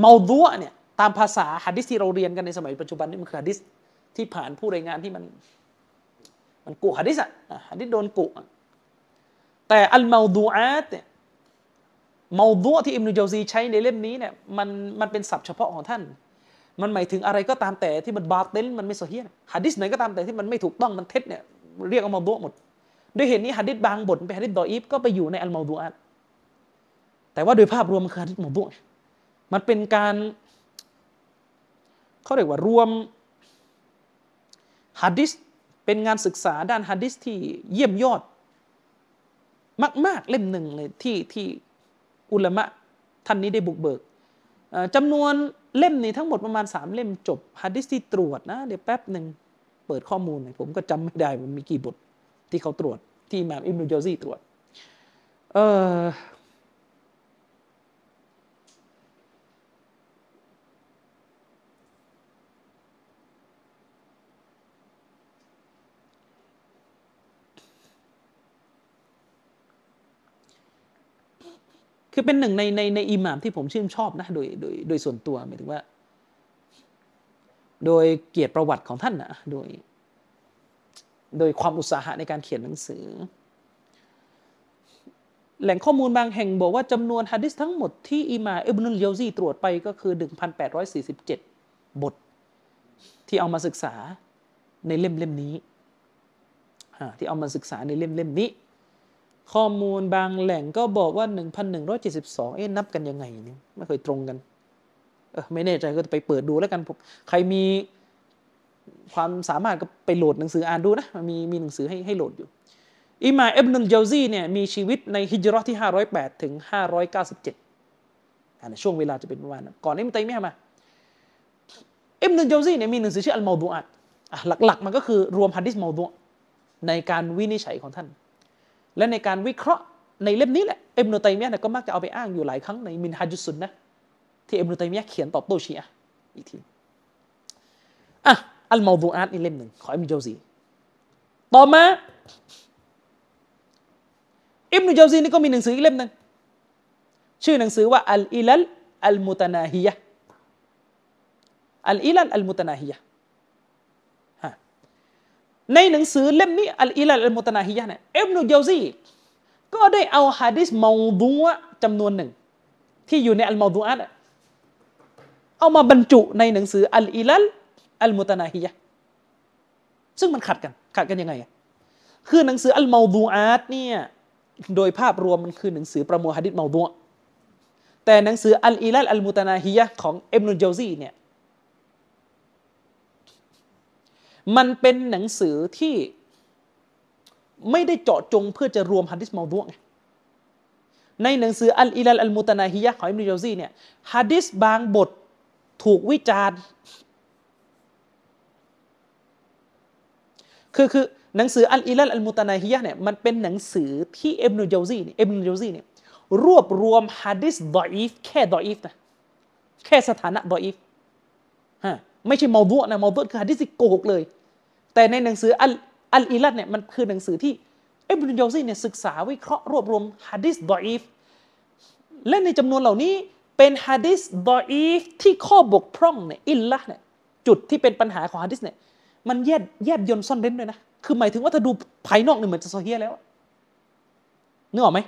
เมาดูเนี่ยตามภาษาหะดีษที่เราเรียนกันในสมัยปัจจุบันนี่มันคือหะดีษที่ผ่านผู้รายงานที่มันกุหะดีษอ่ะหะดีษโดนกุแต่อัลเมาดูอาตเนี่ยเมาดูอ์ที่อิบนุลเจาซีใช้ในเล่มนี้เนี่ยมันเป็นศัพท์เฉพาะของท่านมันหมายถึงอะไรก็ตามแต่ที่มันบาติลมันไม่ซอฮีหะหะดีษไหนก็ตามแต่ที่มันไม่ถูกต้องมันเท็จเนี่ยเรียกเอาเมาดูอ์หมดด้วยเหตุนี้หะดีษบางบทเป็นหะดีษดออีฟก็ไปอยู่ในอัลเมาดูอาตแต่ว่าโดยภาพรวมมันคือหะดีษเมาดูอ์มันเป็นการเขาเรียกว่ารวมหะดีษเป็นงานศึกษาด้านหะดีษที่เยี่ยมยอดมากๆเล่มหนึ่งเลยที่อุลามะท่านนี้ได้บุกเบิกจำนวนเล่มนี่ทั้งหมดประมาณ3เล่มจบหะดีษที่ตรวจนะเดี๋ยวแป๊บหนึ่งเปิดข้อมูลผมก็จำไม่ได้มันมีกี่บทที่เขาตรวจที่อิหม่ามอิบนุลเจาซีตรวจคือเป็นหนึ่งในอิหม่ามที่ผมชื่นชอบนะโดยส่วนตัวหมายถึงว่า โดยเกียรติประวัติของท่านนะโดยความอุตสาหะในการเขียนหนังสือแหล่งข้อมูลบางแห่งบอกว่าจำนวนหะดีษทั้งหมดที่อิหม่ามอิบนุลยาวซีตรวจไปก็คือ 1,847 บทที่เอามาศึกษาในเล่มๆนี้ข้อมูลบางแหล่งก็บอกว่า 1,172 นับกันยังไงเนี่ยไม่เคยตรงกันไม่แน่ใจก็ไปเปิดดูแล้วกันใครมีความสามารถก็ไปโหลดหนังสืออ่านดูนะมีหนังสือให้โหลดอยู่อิหม่ามอิบนุลญาวซีเนี่ยมีชีวิตในฮิจเราะห์ที่508ถึง597ช่วงเวลาจะเป็นประมาณก่อนอิบนุตัยมียะห์มาอิบนุลญาวซีเนี่ยมีหนังสือชื่ออัลเมาฎูอาตหลักๆมันก็คือรวมหะดีษเมาฎูในการวินิจฉัยของท่านและในการวิเคราะห์ในเล่มนี้แหละอิบนุตัยมียะห์เนี่ยก็มักจะเอาไปอ้างอยู่หลายครั้งในมินฮาจุสซุนนะห์ที่อิบนุตัยมียะห์เขียนตอบโต้ชีอะห์อีกทีอัลเมาฎูอาตอีกเล่มหนึ่งของอิบนุญาวซีต่อมาอิบนุญาวซีนี่ก็มีหนังสืออีกเล่มหนึ่งชื่อหนังสือว่าอัลอิลัลอัลมุตะนาฮิยะห์ในหนังสือเล่มนี้อัลอิลัลอัลมุตะนาฮิยะห์เนี่ยอิบนุญาวซีก็ได้เอาหะดีษเมาฎูอะห์จำนวนหนึ่งที่อยู่ในอัลเมาฎูอาตเอามาบรรจุในหนังสืออัลอิลัลอัลมุตะนาฮิยะห์ซึ่งมันขัดกันยังไงคือหนังสืออัลเมาฎูอาตเนี่ยโดยภาพรวมมันคือหนังสือประมวลหะดีษเมาฎูอะห์แต่หนังสืออัลอิลัลอัลมุตะนาฮิยะห์ของอิบนุญาวซีเนี่ยมันเป็นหนังสือที่ไม่ได้เจาะจงเพื่อจะรวมหะดีษเมาฎูอะห์ในหนังสืออัลอิลัลอัลมุตะนาฮิยะห์ของอิบนุญาวซีเนี่ยหะดีษบางบทถูกวิจารณ์คือหนังสืออัลอิลัลอัลมุตะนาฮิยะห์เนี่ยมันเป็นหนังสือที่อิบนุญาวซีเนี่ยรวบรวมหะดีษฎออีฟนะแค่สถานะฎออีฟไม่ใช่เมาฎูอะห์นะเมาฎูอะห์คือหะดีษที่โกหกเลยแต่ในหนังสืออัลอิลัลเนี่ยมันคือหนังสือที่อิบนุญาวซีเนี่ยศึกษาวิเคราะห์รวบรวมหะดีษฎออีฟและในจำนวนเหล่านี้เป็นหะดีษฎออีฟที่ข้อบกพร่องเนี่ยอิลละห์เนี่ยจุดที่เป็นปัญหาของหะดีษเนี่ยมันแยบยลซ่อนเร้นด้วยนะคือหมายถึงว่าถ้าดูภายนอกเนี่ยเหมือนจะซอฮีฮ์แล้วนึกออกไหม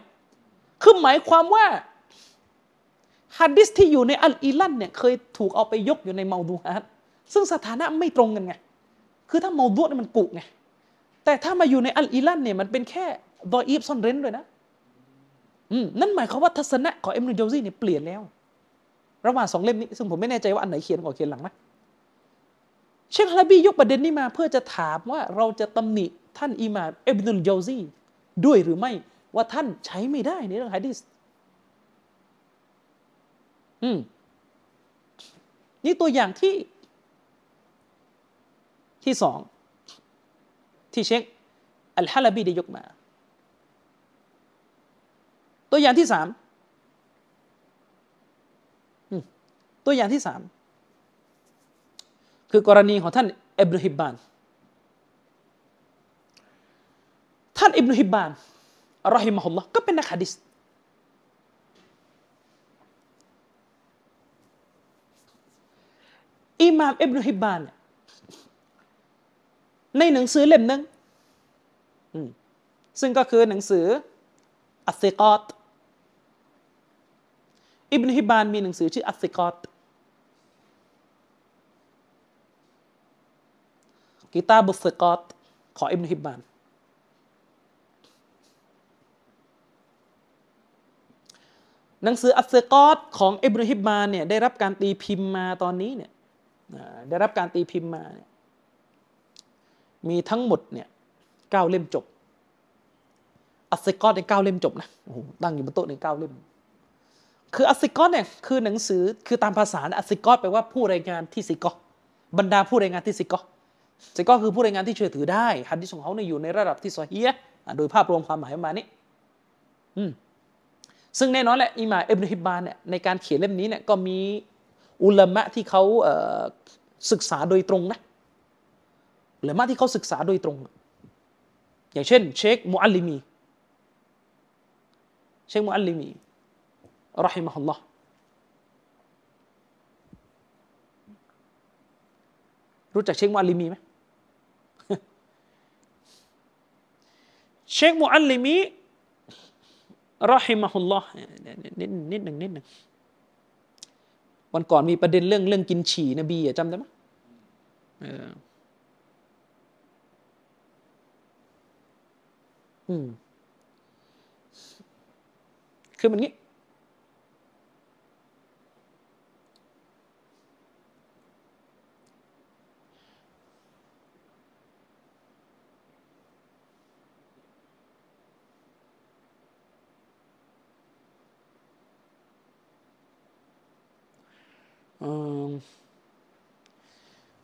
คือหมายความว่าหะดีษที่อยู่ในอัลอิลัลเนี่ยเคยถูกเอาไปยกอยู่ในเมาฎูอาตซึ่งสถานะไม่ตรงกันไงคือถ้าเมาฎูอาตเนี่ยมันกุไงแต่ถ้ามาอยู่ในอัลอิลัลเนี่ยมันเป็นแค่ฎออีฟซ่อนเร้นด้วยนะนั่นหมายความว่าทัศนะของอิบนุญาวซีเนี่ยเปลี่ยนแล้วระหว่างสองเล่มนี้ซึ่งผมไม่แน่ใจว่าอันไหนเขียนก่อนเขียนหลังนะเชคฮะลาบียกประเด็นนี้มาเพื่อจะถามว่าเราจะตำหนิท่านอิหม่ามอิบนุลญาวซีด้วยหรือไม่ว่าท่านใช้ไม่ได้ในเรื่องหะดีษนี่ตัวอย่างที่สองที่เชคอัลฮะลาบีได้ยกมาตัวอย่างที่สามคือกรณีของท่านอิบนุฮิบบานเราะฮิมะฮุลลอฮ์ก็เป็นนักหะดีษอิหม่ามอิบนุฮิบบานในหนังสือเล่มหนึ่งซึ่งก็คือหนังสืออัสซิกอตอิบนุฮิบบานมีหนังสือชื่ออัสซิกอตกิตาบุสซิกอตของอิบนุฮิบบานหนังสืออัสซิกอตของอิบนุฮิบบานเนี่ยได้รับการตีพิมพ์มาตอนนี้เนี่ยมีทั้งหมดเนี่ย9เล่มจบอัสซิกอตเนี่ย9เล่มจบนะโอ้โหตั้งอยู่บนโต๊ะเนี่ย9เล่มคืออัสซิกอตเนี่ยคือหนังสือคือตามภาษาอัสซิกอตแปลว่าผู้รายงานที่ซิกอตบรรดาผู้รายงานที่ซิกอตซิกอตคือผู้รายงานที่เชื่อถือได้หะดีษของเขาเนี่ยอยู่ในระดับที่ซอฮีฮ์โดยภาพรวมความหมายมานี้ซึ่งแน่นอนแหละอิหม่ามอิบนุฮิบบานเนี่ยในการเขียนเล่มนี้เนี่ยก็มีอุลามะที่เขาศึกษาโดยตรงนะอุลามะที่เขาศึกษาโดยตรงอย่างเช่นเชคมุอัลลิมีเราะฮิมะฮุลลอฮ์ รู้จักเชคมุอัลลิมีไหมเชคมุอัลลิมีเราะฮิมะฮุลลอฮ์นิดหนึ่งวันก่อนมีประเด็นเรื่องกินฉี่นบีจำได้ไหมคือมันงี้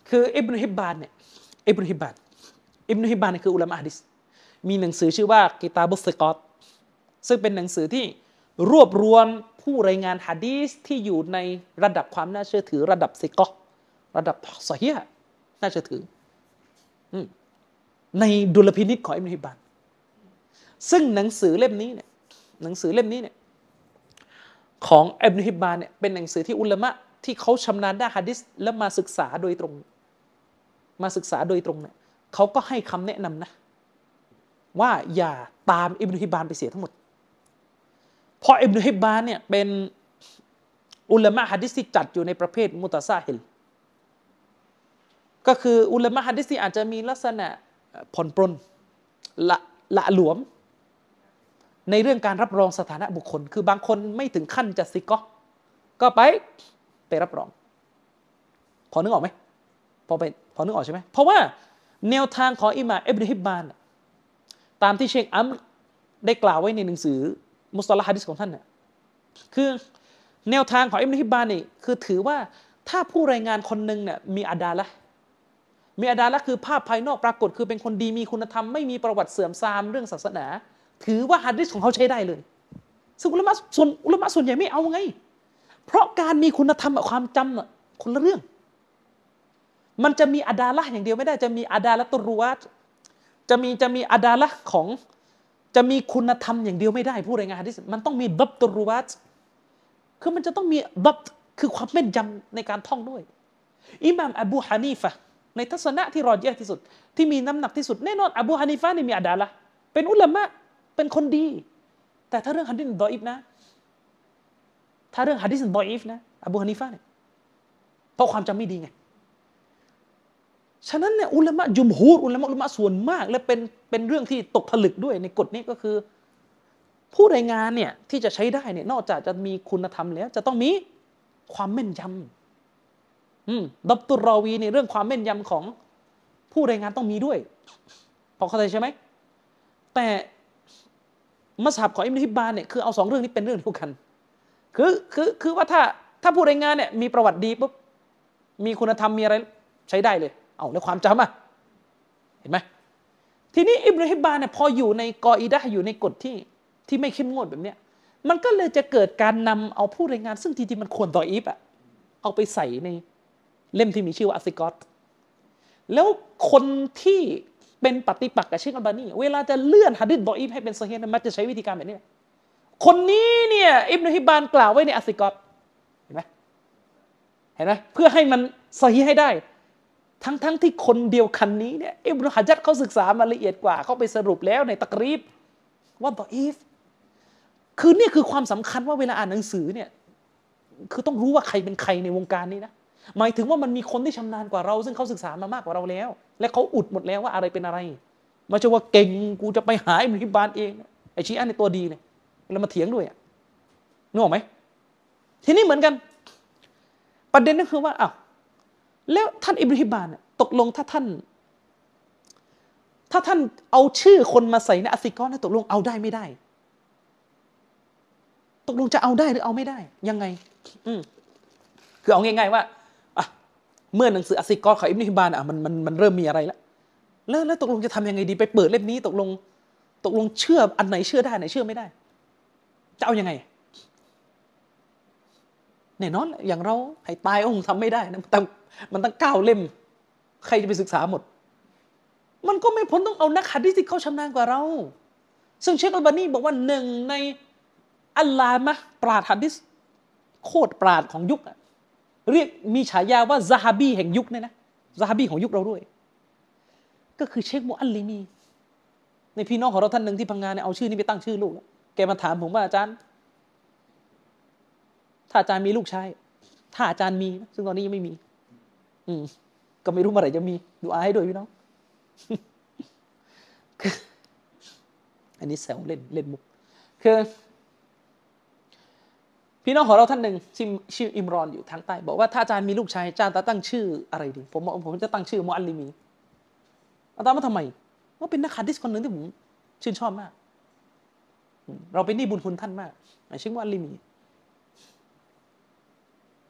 คืออิบนุฮิบบานคืออุลามะฮะดิษมีหนังสือชื่อว่ากิตาบุสซิกอตซึ่งเป็นหนังสือที่รวบรวมผู้รายงานหะดีษที่อยู่ในระดับความน่าเชื่อถือระดับซิกอระดับซอฮีฮะน่าเชื่อถือในดุลพินิจของอิบนุฮิบบานซึ่งหนังสือเล่มนี้เนี่ยของอิบนุฮิบบานเนี่ยเป็นหนังสือที่อุลามะที่เขาชำนาญด้านหะดีษแล้วมาศึกษาโดยตรงเนี่ยเขาก็ให้คำแนะนำนะว่าอย่าตามอิบนุฮิบบานไปเสียทั้งหมดเพราะอิบนุฮิบบานเนี่ยเป็นอุลามะหะดีษที่จัดอยู่ในประเภทมุตะซาฮิลก็คืออุลามะหะดีษที่อาจจะมีลักษณะผ่อนปรนละหลวมในเรื่องการรับรองสถานะบุคคลคือบางคนไม่ถึงขั้นจะซิกอก็ไปรับรองพอนึกออกไหมพอนึกออกใช่ไหมเพราะว่าแนวทางของอิหม่ามอิบนุฮิบบานตามที่เชคอัมรได้กล่าวไว้ในหนังสือมุสตะละฮ์หะดีษของท่านน่ะคือแนวทางของอิบนุฮิบบานนี่คือถือว่าถ้าผู้รายงานคนหนึ่งเนี่ยมีอาดาละคือภาพภายนอกปรากฏคือเป็นคนดีมีคุณธรรมไม่มีประวัติเสื่อมทรามเรื่องศาสนาถือว่าหะดีษของเขาใช้ได้เลยซึ่งอุลามะส่วนใหญ่ไม่เอาไงเพราะการมีคุณธรรมกับความจำน่ะคนละเรื่องมันจะมีอาดาละอย่างเดียวไม่ได้จะมีอาดาละตุรุวาตจะมีอาดาละของจะมีคุณธรรมอย่างเดียวไม่ได้ผู้รายงานหะดีษมันต้องมีดับตุรุวาตคือมันจะต้องมีดับคือความแม่นยำในการท่องด้วยอิหม่ามอบูฮานีฟะห์ในทัศนะที่รอญิยะห์ที่สุดที่มีน้ำหนักที่สุดแน่นอนอบูฮานีฟะห์นี่มีอาดาละเป็นอุลามะเป็นคนดีแต่ถ้าเรื่องหะดีษดออิฟนะอบูฮานีฟะห์เนี่ยเพราะความจำไม่ดีไงฉะนั้นเนี่ยอุลามะจุมฮูรอุลามะส่วนมากและเป็นเรื่องที่ตกผลึกด้วยในกฎนี้ก็คือผู้รายงานเนี่ยที่จะใช้ได้เนี่ยนอกจากจะมีคุณธรรมแล้วจะต้องมีความแม่นยำดับตุรอวีในเรื่องความแม่นยำของผู้รายงานต้องมีด้วยพอเข้าใจใช่ไหมแต่มัซฮับของอิบนุฮิบบานเนี่ยคือเอาสองเรื่องนี้เป็นเรื่องเดียวกันคือว่าถ้าผู้รายงานเนี่ยมีประวัติดีปุ๊บมีคุณธรรมมีอะไรใช้ได้เลยเอาแล้วความจำอ่ะเห็นไหมทีนี้อิบนุฮิบบานเนี่ยพออยู่ในกออิดะห์อยู่ในกฎที่ไม่เข้มงวดแบบเนี้ยมันก็เลยจะเกิดการนำเอาผู้รายงานซึ่งจริงๆมันควรดออีฟอ่ะเอาไปใส่ในเล่มที่มีชื่อว่าอัสซิกอตแล้วคนที่เป็นปฏิปักษ์กับเชคอัลบานีเวลาจะเลื่อนหะดีษดออีฟให้เป็นซอฮีฮ์มักจะใช้วิธีการแบบนี้คนนี้เนี่ยอิบนุฮิบบานกล่าวไว้ในอัสซิกอตเห็นไหมเพื่อให้มันซอฮีฮ์ให้ได้ทั้งที่คนเดียวกันนี้เนี่ยอิบนุฮะญัรเขาศึกษามาละเอียดกว่าเขาไปสรุปแล้วในตักรีบว่าดออีฟคือนี่คือความสำคัญว่าเวลาอ่านหนังสือเนี่ยคือต้องรู้ว่าใครเป็นใครในวงการนี้นะหมายถึงว่ามันมีคนที่ชำนาญกว่าเราซึ่งเขาศึกษามามากกว่าเราแล้วและเขาอุดหมดแล้วว่าอะไรเป็นอะไรไม่ใช่ว่าเก่งกูจะไปหาอิบนุฮิบบานเองไอชีอะห์ในตัวดีเนี่ยแล้วมาเถียงด้วยนึกออกไหมทีนี้เหมือนกันประเด็นก็คือว่าอ้าวแล้วท่านอิบนุฮิบบานตกลงถ้าท่านเอาชื่อคนมาใส่ในอัสซิกอตตกลงเอาได้ไม่ได้ตกลงจะเอาได้หรือเอาไม่ได้ยังไงคือเอาง่ายๆว่าเมื่อหนังสืออัสซิกอตของอิบนุฮิบบานมันเริ่มมีอะไรแล้วตกลงจะทำยังไงดีไปเปิดเล่มนี้ตกลงเชื่ออันไหนเชื่อได้อันไหนเชื่อไม่ได้จะเอายังไงแน่นอนอย่างเราให้ตายองค์ทำไม่ได้นะมันตั้ง9 เล่มใครจะไปศึกษาหมดมันก็ไม่พ้นต้องเอานักหะดีษที่เขาชำนาญกว่าเราซึ่งเชคอัลบานีบอกว่าหนึ่งในอัลลามะห์ปราชญ์หะดีษโคตรปราชญ์ของยุคเรียกมีฉายาว่าซะฮะบีแห่งยุคเนี่ยนะ ซะฮาบีของยุคเราด้วยก็คือเชคมุอัลลิมีในพี่น้องของเราท่านหนึ่งที่พังงาเนี่ยเอาชื่อนี้ไปตั้งชื่อลูกแล้วแกมาถามผมว่าอาจารย์ถ้าอาจารย์มีลูกชายถ้าอาจารย์มีซึ่งตอนนี้ยังไม่มีก็ไม่รู้เมื่อไหร่จะมีดูอาให้ด้วยพี่น้อง อันนี้แซวเล่นมุกคือพี่น้องของเราท่านหนึ่งชื่ออิมรอนอยู่ทางใต้บอกว่าถ้าอาจารย์มีลูกชายอาจารย์จะตั้งชื่ออะไรดีผมจะตั้งชื่อมุอัลลิมีอาจารย์ว่าทำไมว่าเป็นนักหะดีษคนหนึ่งที่ผมชื่นชอบมากเราเป็นหนี้บุญคุณท่านมากชื่อมุอัลลิมี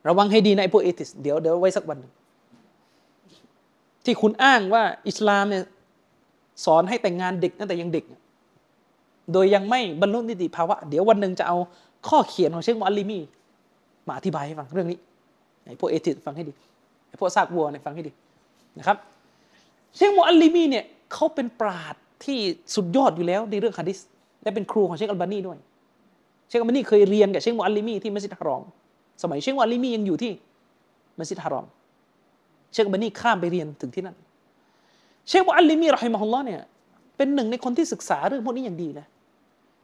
ระวังให้ดีนะไอ้พวกเอติสเดี๋ยวไว้สักวันนึงที่คุณอ้างว่าอิสลามเนี่ยสอนให้แต่งงานเด็กตั้งแต่ยังเด็กโดยยังไม่บรรลุนิติภาวะเดี๋ยววันหนึ่งจะเอาข้อเขียนของเชคมุอัลลิมีมาอธิบายให้ฟังเรื่องนี้ไอ้พวกเอติสฟังให้ดีไอ้พวกซากวัวเนี่ยฟังให้ดีนะครับเชคมุอัลลิมีเนี่ยเขาเป็นปราชญ์ที่สุดยอดอยู่แล้วในเรื่องหะดีษและเป็นครูของเชคอัลบานีด้วยเชคอัลบานีเคยเรียนกับเชคมุอัลลิมีที่มัสยิดฮารอมสมัยเชคมุอัลลิมียังอยู่ที่มัสยิดฮารอมเชคอัลบานีข้ามไปเรียนถึงที่นั่นเชคมุอัลลิมีเราะฮิมะฮุลลอฮ์เนี่ยเป็นหนึ่งในคนที่ศึกษาเรื่องพวกนี้อย่างดีนะ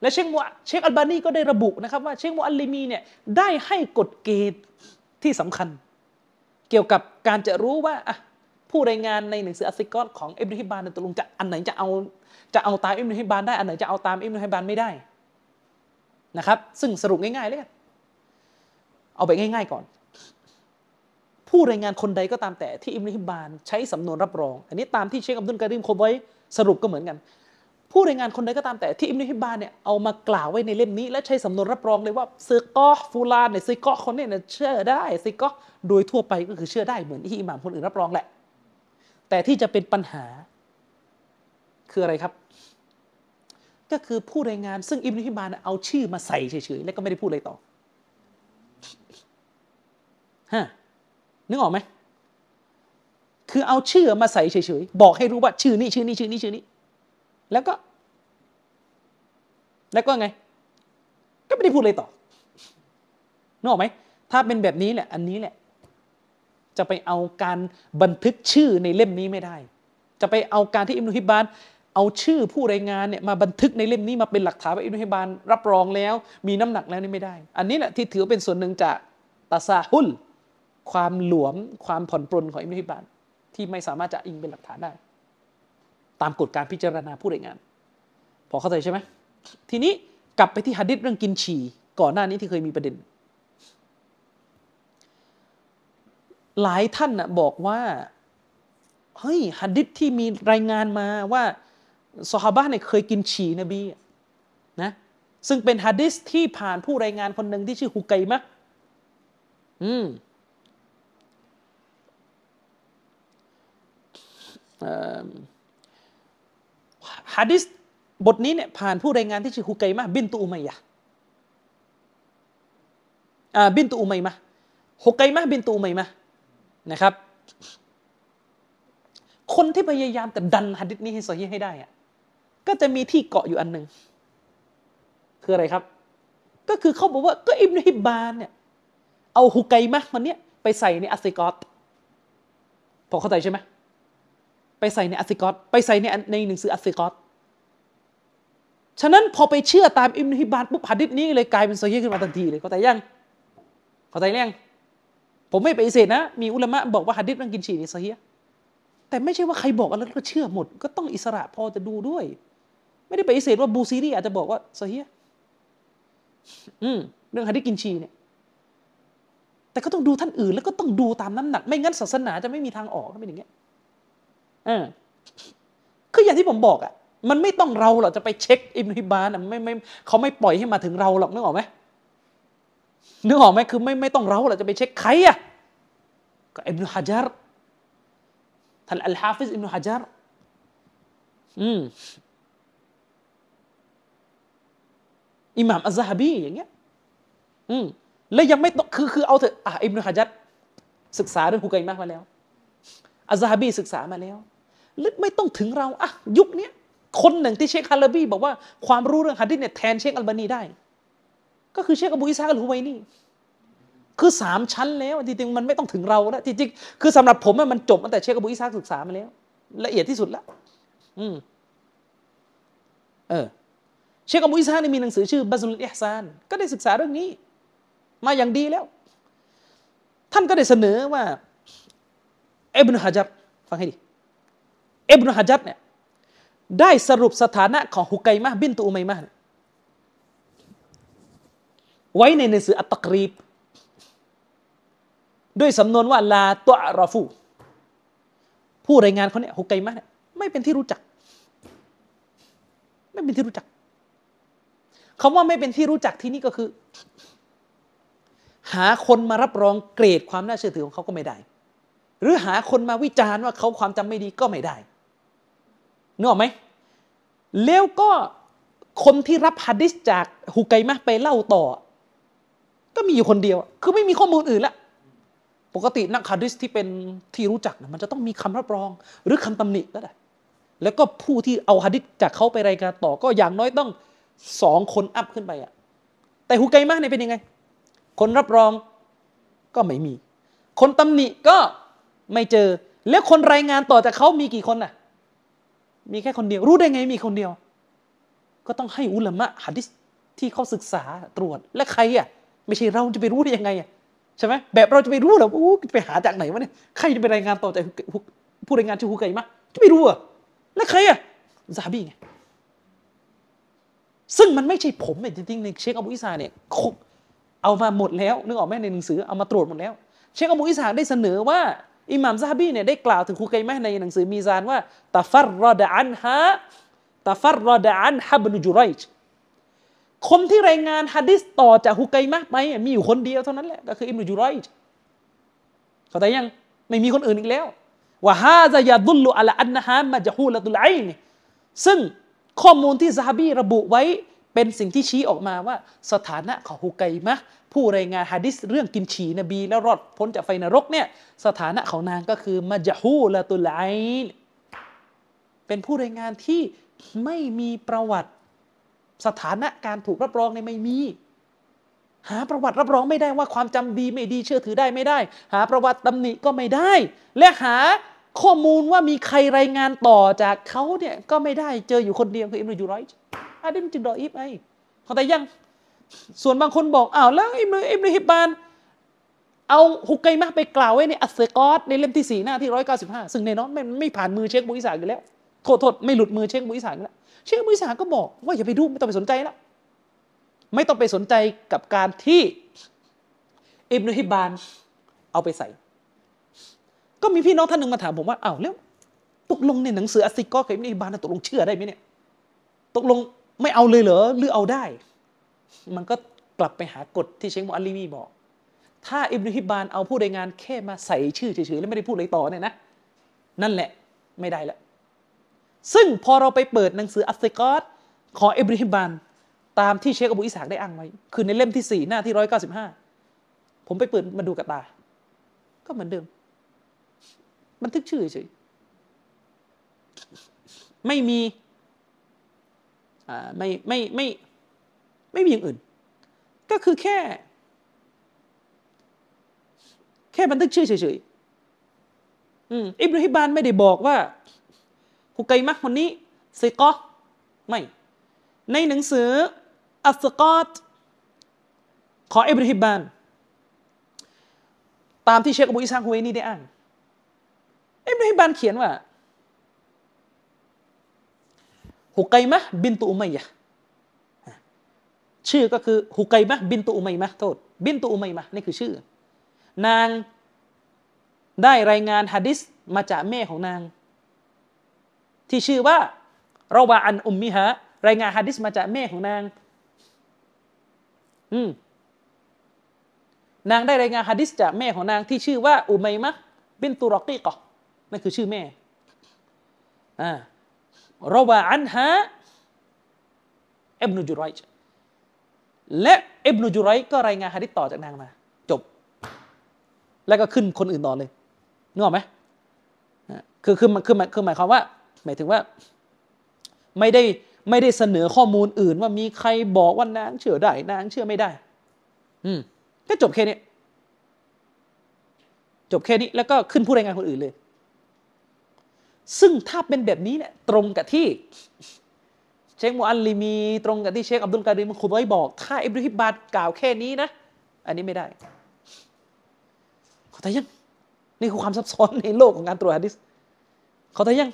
และเชคอัลบานีก็ได้ระบุนะครับว่าเชคมุอัลลิมีเนี่ยได้ให้กฎเกณฑ์ที่สำคัญเกี่ยวกับการจะรู้ว่าผู้รายงานในหนังสืออัสซิกอรของอิบนุฮิบานตกลงจะอันไหนจะเอาตามอิบนุฮิบานได้อันไหนจะเอาตามอิบนุฮิบานไม่ได้นะครับซึ่งสรุปง่ายๆเลยเอาไปง่ายๆก่อนผู้รายงานคนใดก็ตามแต่ที่อิบนุฮิบานใช้สำนวนรับรองอันนี้ตามที่เชคอับดุลกะริมโคไว้สรุปก็เหมือนกันผู้รายงานคนใดก็ตามแต่ที่อิบนุฮิบานเนี่ยเอามากล่าวไว้ในเล่มนี้และใช้สำนวนรับรองเลยว่าซิกอฟูลานเนี่ยซิกอคนนี้เนี่ยเชื่อได้ซิกอโดยทั่วไปก็คือเชื่อได้เหมือนที่อิหม่ามคนอื่นรับรองแหละแต่ที่จะเป็นปัญหาคืออะไรครับก็คือผู้รายงานซึ่งอิบนุฮิบานเอาชื่อมาใส่เฉยๆแล้วก็ไม่ได้พูดอะไรต่อนึกออกไหมคือเอาชื่อมาใส่เฉยๆบอกให้รู้ว่าชื่อนี้ชื่อนี้ชื่อนี้ชื่อนี้แล้วก็ไงก็ไม่ได้พูดเลยต่อนึกออกไหมถ้าเป็นแบบนี้แหละอันนี้แหละจะไปเอาการบันทึกชื่อในเล่มนี้ไม่ได้จะไปเอาการที่อิบนุฮิบานเอาชื่อผู้รายงานเนี่ยมาบันทึกในเล่มนี้มาเป็นหลักฐานว่าอิบนุฮิบานรับรองแล้วมีน้ำหนักแล้วนี่ไม่ได้อันนี้แหละที่ถือเป็นส่วนหนึ่งจากตะซาฮุลความหลวมความผ่อนปรนของอิบนุฮิบานที่ไม่สามารถจะอิงเป็นหลักฐานได้ตามกฎการพิจารณาผู้รายงานพอเข้าใจใช่ไหมทีนี้กลับไปที่หะดีษเรื่องกินฉี่ก่อนหน้านี้ที่เคยมีประเด็นหลายท่านนะบอกว่าเฮ้ยหะดีษที่มีรายงานมาว่าซอฮาบะห์เนี่ยเคยกินฉี่นบีนะซึ่งเป็นหะดีษที่ผ่านผู้รายงานคนหนึ่งที่ชื่อฮุกัยมะห์หะดีษบทนี้เนี่ยผ่านผู้รายงานที่ชื่อฮุกัยมะห์บินตุอุมัยยะห์บินตุอุมัยมะห์ฮุกัยมะห์บินตุอุมัยมะห์นะครับคนที่พยายามแต่ดันหะดีษนี้ให้ซอฮีห์ให้ได้ก็จะมีที่เกาะอยู่อันหนึ่งคืออะไรครับก็คือเขาบอกว่าก็อิบนุฮิบบานเนี่ยเอาฮุกัยมะห์คนเนี้ยไปใส่ในอัสซิกอตพอเข้าใจใช่ไหมไปใส่ในอัสซิกอตไปใส่ในหนังสืออัสซิกอตฉะนั้นพอไปเชื่อตามอิบนุฮิบานปุ๊บหะดีษนี้เลยกลายเป็นซอฮีห์ขึ้นมาทันทีเลยเข้าใจยังผมไม่ปฏิเสธนะมีอุลามะบอกว่าหะดีษเรื่องกินฉี่นี่ซอฮีห์แต่ไม่ใช่ว่าใครบอกอะไรก็เชื่อหมดก็ต้องอิสระพอจะดูด้วยไม่ได้ปฏิเสธว่าบูซีรีอาจจะบอกว่าซอฮีห์เรื่องหะดีษกินฉี่เนี่ยแต่ก็ต้องดูท่านอื่นแล้วก็ต้องดูตามน้ำหนักไม่งั้นศาสนาจะไม่มีทางออกเป็นอย่างเงี้ยคืออย่างที่ผมบอกมันไม่ต้องเราหรอกจะไปเช็คอิบนุฮิบานไม่เขาไม่ปล่อยให้มาถึงเราหรอกนึกออกไหมคือไม่ต้องเราหรอกจะไปเช็คใครก็อิบนุฮะญาร์ท่านอัลฮาฟิซอิบนุฮะญาร์อิหม่ามอัซซะฮะบีอย่างเงี้ยแล้วยังไม่ต้องคือเอาเถอะอิบนุฮะญาร์ศึกษาเรื่องฮุกัยมะห์มาแล้วอัซซะฮะบีศึกษามาแล้วลึกไม่ต้องถึงเรายุคนี้คนหนึ่งที่เชคฮาลาบีบอกว่าความรู้เรื่องหะดีษเนี่ยแทนเชคอัลบานีได้ก็คือเชคอบูอิสฮากอัลฮุวัยนี คือ3ชั้นแล้วจริงๆมันไม่ต้องถึงเราแล้วจริงๆคือสำหรับผมมันจบตั้งแต่เชคอบูอิซากศึกษามาแล้วละเอียดที่สุดแล้วเชคอบูอิซากมีหนังสือชื่อบาซุลอิฮซานก็ได้ศึกษาเรื่องนี้มาอย่างดีแล้วท่านก็ได้เสนอว่าอิบนุฮะญัรฟังให้ดีอิบนุฮะญัรเนี่ยได้สรุปสถานะของฮุกัยมะฮ์บินตุอุมัยมะฮ์ไว้ในหนังสืออัตตักรีบด้วยสำนวนว่าลาตอรอฟูผู้รายงานเขาเนี่ยฮุกัยมะฮ์เนี่ยไม่เป็นที่รู้จักคำว่าไม่เป็นที่รู้จักที่นี่ก็คือหาคนมารับรองเกรดความน่าเชื่อถือของเขาก็ไม่ได้หรือหาคนมาวิจารณ์ว่าเขาความจำไม่ดีก็ไม่ได้นึกออกไหมแล้วก็คนที่รับหะดีษจากฮุกัยมะฮ์ไปเล่าต่อก็มีอยู่คนเดียวคือไม่มีข้อมูลอื่นละปกตินักหะดีษที่เป็นที่รู้จักมันจะต้องมีคำรับรองหรือคำตำหนิก็ได้แล้วก็ผู้ที่เอาหะดีษจากเขาไปรายงานต่อก็อย่างน้อยต้อง2คนอัพขึ้นไปอ่ะแต่ฮุกัยมะฮ์เนี่ยเป็นยังไงคนรับรองก็ไม่มีคนตำหนิก็ไม่เจอแล้วคนรายงานต่อจากเขามีกี่คนน่ะมีแค่คนเดียวรู้ได้ไงมีคนเดียวก็ต้องให้อุลามะหะดีษที่เขาศึกษาตรวจและใครอ่ะไม่ใช่เราจะไปรู้ได้ยังไงอ่ะใช่ไหมแบบเราจะไปรู้เหรอไปหาจากไหนวะเนี่ยใครจะไปรายงานต่อจากผู้รายงานชื่อฮุกัยมะฮ์จะไม่รู้อ่ะและใครอ่ะซะฮาบีไงซึ่งมันไม่ใช่ผมเนี่ยจริงๆในเชคอบูอิซาเนี่ยเอามาหมดแล้วนึกออกไหมในหนังสือเอามาตรวจหมดแล้วเชคอบูอิซาได้เสนอว่าอิหม่ามซะฮาบีเนี่ยได้กล่าวถึงฮุกัยมะฮ์ในหนังสือมีซานว่าตัฟัรรอดะอันฮะบนุจุรัยจคนที่รายงานหะดีษต่อจากฮุกัยมะฮ์ไปมีอยู่คนเดียวเท่านั้นแหละก็คืออิบนุจุรัยจเข้าใจยังไม่มีคนอื่นอีกแล้ววะฮาซะยะดุลลุอะลาอันนะฮะมะจฮูละตุลอัยนซึ่งข้อมูลที่ซะฮาบีระบุไว้เป็นสิ่งที่ชี้ออกมาว่าสถานะของฮุกัยมะฮ์ผู้รายงานหะดีษเรื่องกินฉี่นบีแล้วรอดพ้นจากไฟนรกเนี่ยสถานะของนางก็คือมะจฮูละตุลอัยนเป็นผู้รายงานที่ไม่มีประวัติสถานะการถูกรับรองในไม่มีหาประวัติรับรองไม่ได้ว่าความจำดีไม่ดีเชื่อถือได้ไม่ได้หาประวัติตำหนิก็ไม่ได้และหาข้อมูลว่ามีใครรายงานต่อจากเขาเนี่ยก็ไม่ได้เจออยู่คนเดียวคืออิบนุจุรัยจอันนี้มันจึงดออิฟไอ้เข้าใจยังส่วนบางคนบอกอ้าวแล้วอิบนุฮิบบานเอาฮุกัยมะฮ์ไปกล่าวไว้ในอัสเซกอตในเล่มที่4หน้าที่195ซึ่งแน่นอนไม่ผ่านมือเชคบูอิสาอยู่แล้วโทษไม่หลุดมือเชคบูอิสาแล้วเชคบูอิสาก็บอกว่าอย่าไปดูไม่ต้องไปสนใจแล้วไม่ต้องไปสนใจกับการที่อิบนุฮิบบานเอาไปใส่ก็มีพี่น้องท่านหนึ่งมาถามผมว่าอ้าวแล้วตกลงในหนังสืออัสซิกอกับอิบนุฮิบบานตกลงเชื่อได้ไหมเนี่ยตกลงไม่เอาเลยเหรอหรือเอาได้มันก็กลับไปหากฎที่เชคมุอัลลิมีบอกถ้าอิบนุฮิบบานเอาผู้รายงานแค่มาใส่ชื่อเฉยๆแล้วไม่ได้พูดอะไรต่อเนี่ยนะนั่นแหละไม่ได้ละซึ่งพอเราไปเปิดหนังสืออัสซิกอตของอิบนุฮิบบานตามที่เชคอบูอิสฮากได้อ้างไว้คือในเล่มที่4หน้าที่195ผมไปเปิดมาดูกับตาก็เหมือนเดิมบันทึกชื่อเฉยๆไม่มีไม่มีอย่างอื่นก็คือแค่บันทึกชื่อเฉยๆอิบนุฮิบานไม่ได้บอกว่าฮุกัยมะฮ์คนนี้ซิกอฮ์ไม่ในหนังสืออัสซิกอตของอิบนุฮิบานตามที่เชคอบูอิสฮากฮุเวนีได้อ้างอิบนุฮิบานเขียนว่าฮุกัยมะฮ์บินตุอุมัยยะฮ์ชื่อก็คือฮุกัยมะฮ์บินตุอุมัยมะฮ์บินตุอุมัยมะฮ์นี่คือชื่อนางได้รายงานหะดีษมาจากแม่ของนางที่ชื่อว่าเราบะอันอุมมิฮะรายงานหะดีษมาจากแม่ของนางนางได้รายงานหะดีษจากแม่ของนางที่ชื่อว่าอุมัยมะฮ์บินตุรอกีกะฮ์นั่นคือชื่อแม่เราบะอันฮะอิบนุจุรัยจ์และอิบนุจุรัยก็รายงานหะดีษต่อจากนางมาจบแล้วก็ขึ้นคนอื่นต่อเลยนึกออกไหมคือหมายความว่าหมายถึงว่าไม่ได้เสนอข้อมูลอื่นว่ามีใครบอกว่านางเชื่อได้นางเชื่อไม่ได้ก็จบแค่นี้ จบแค่นี้แล้วก็ขึ้นผู้รายงานคนอื่นเลยซึ่งถ้าเป็นแบบนี้เนี่ยตรงกับที่เชคโมอัลลิมีตรงกับที่เชคอับดุลกาดิมคุบอยบอกถ้าอิบนุฮิบบานกล่าวแค่นี้นะอันนี้ไม่ได้เขาทายังนี่คือความซับซ้อนในโลกของการตรวจหะดิษเขาทายัง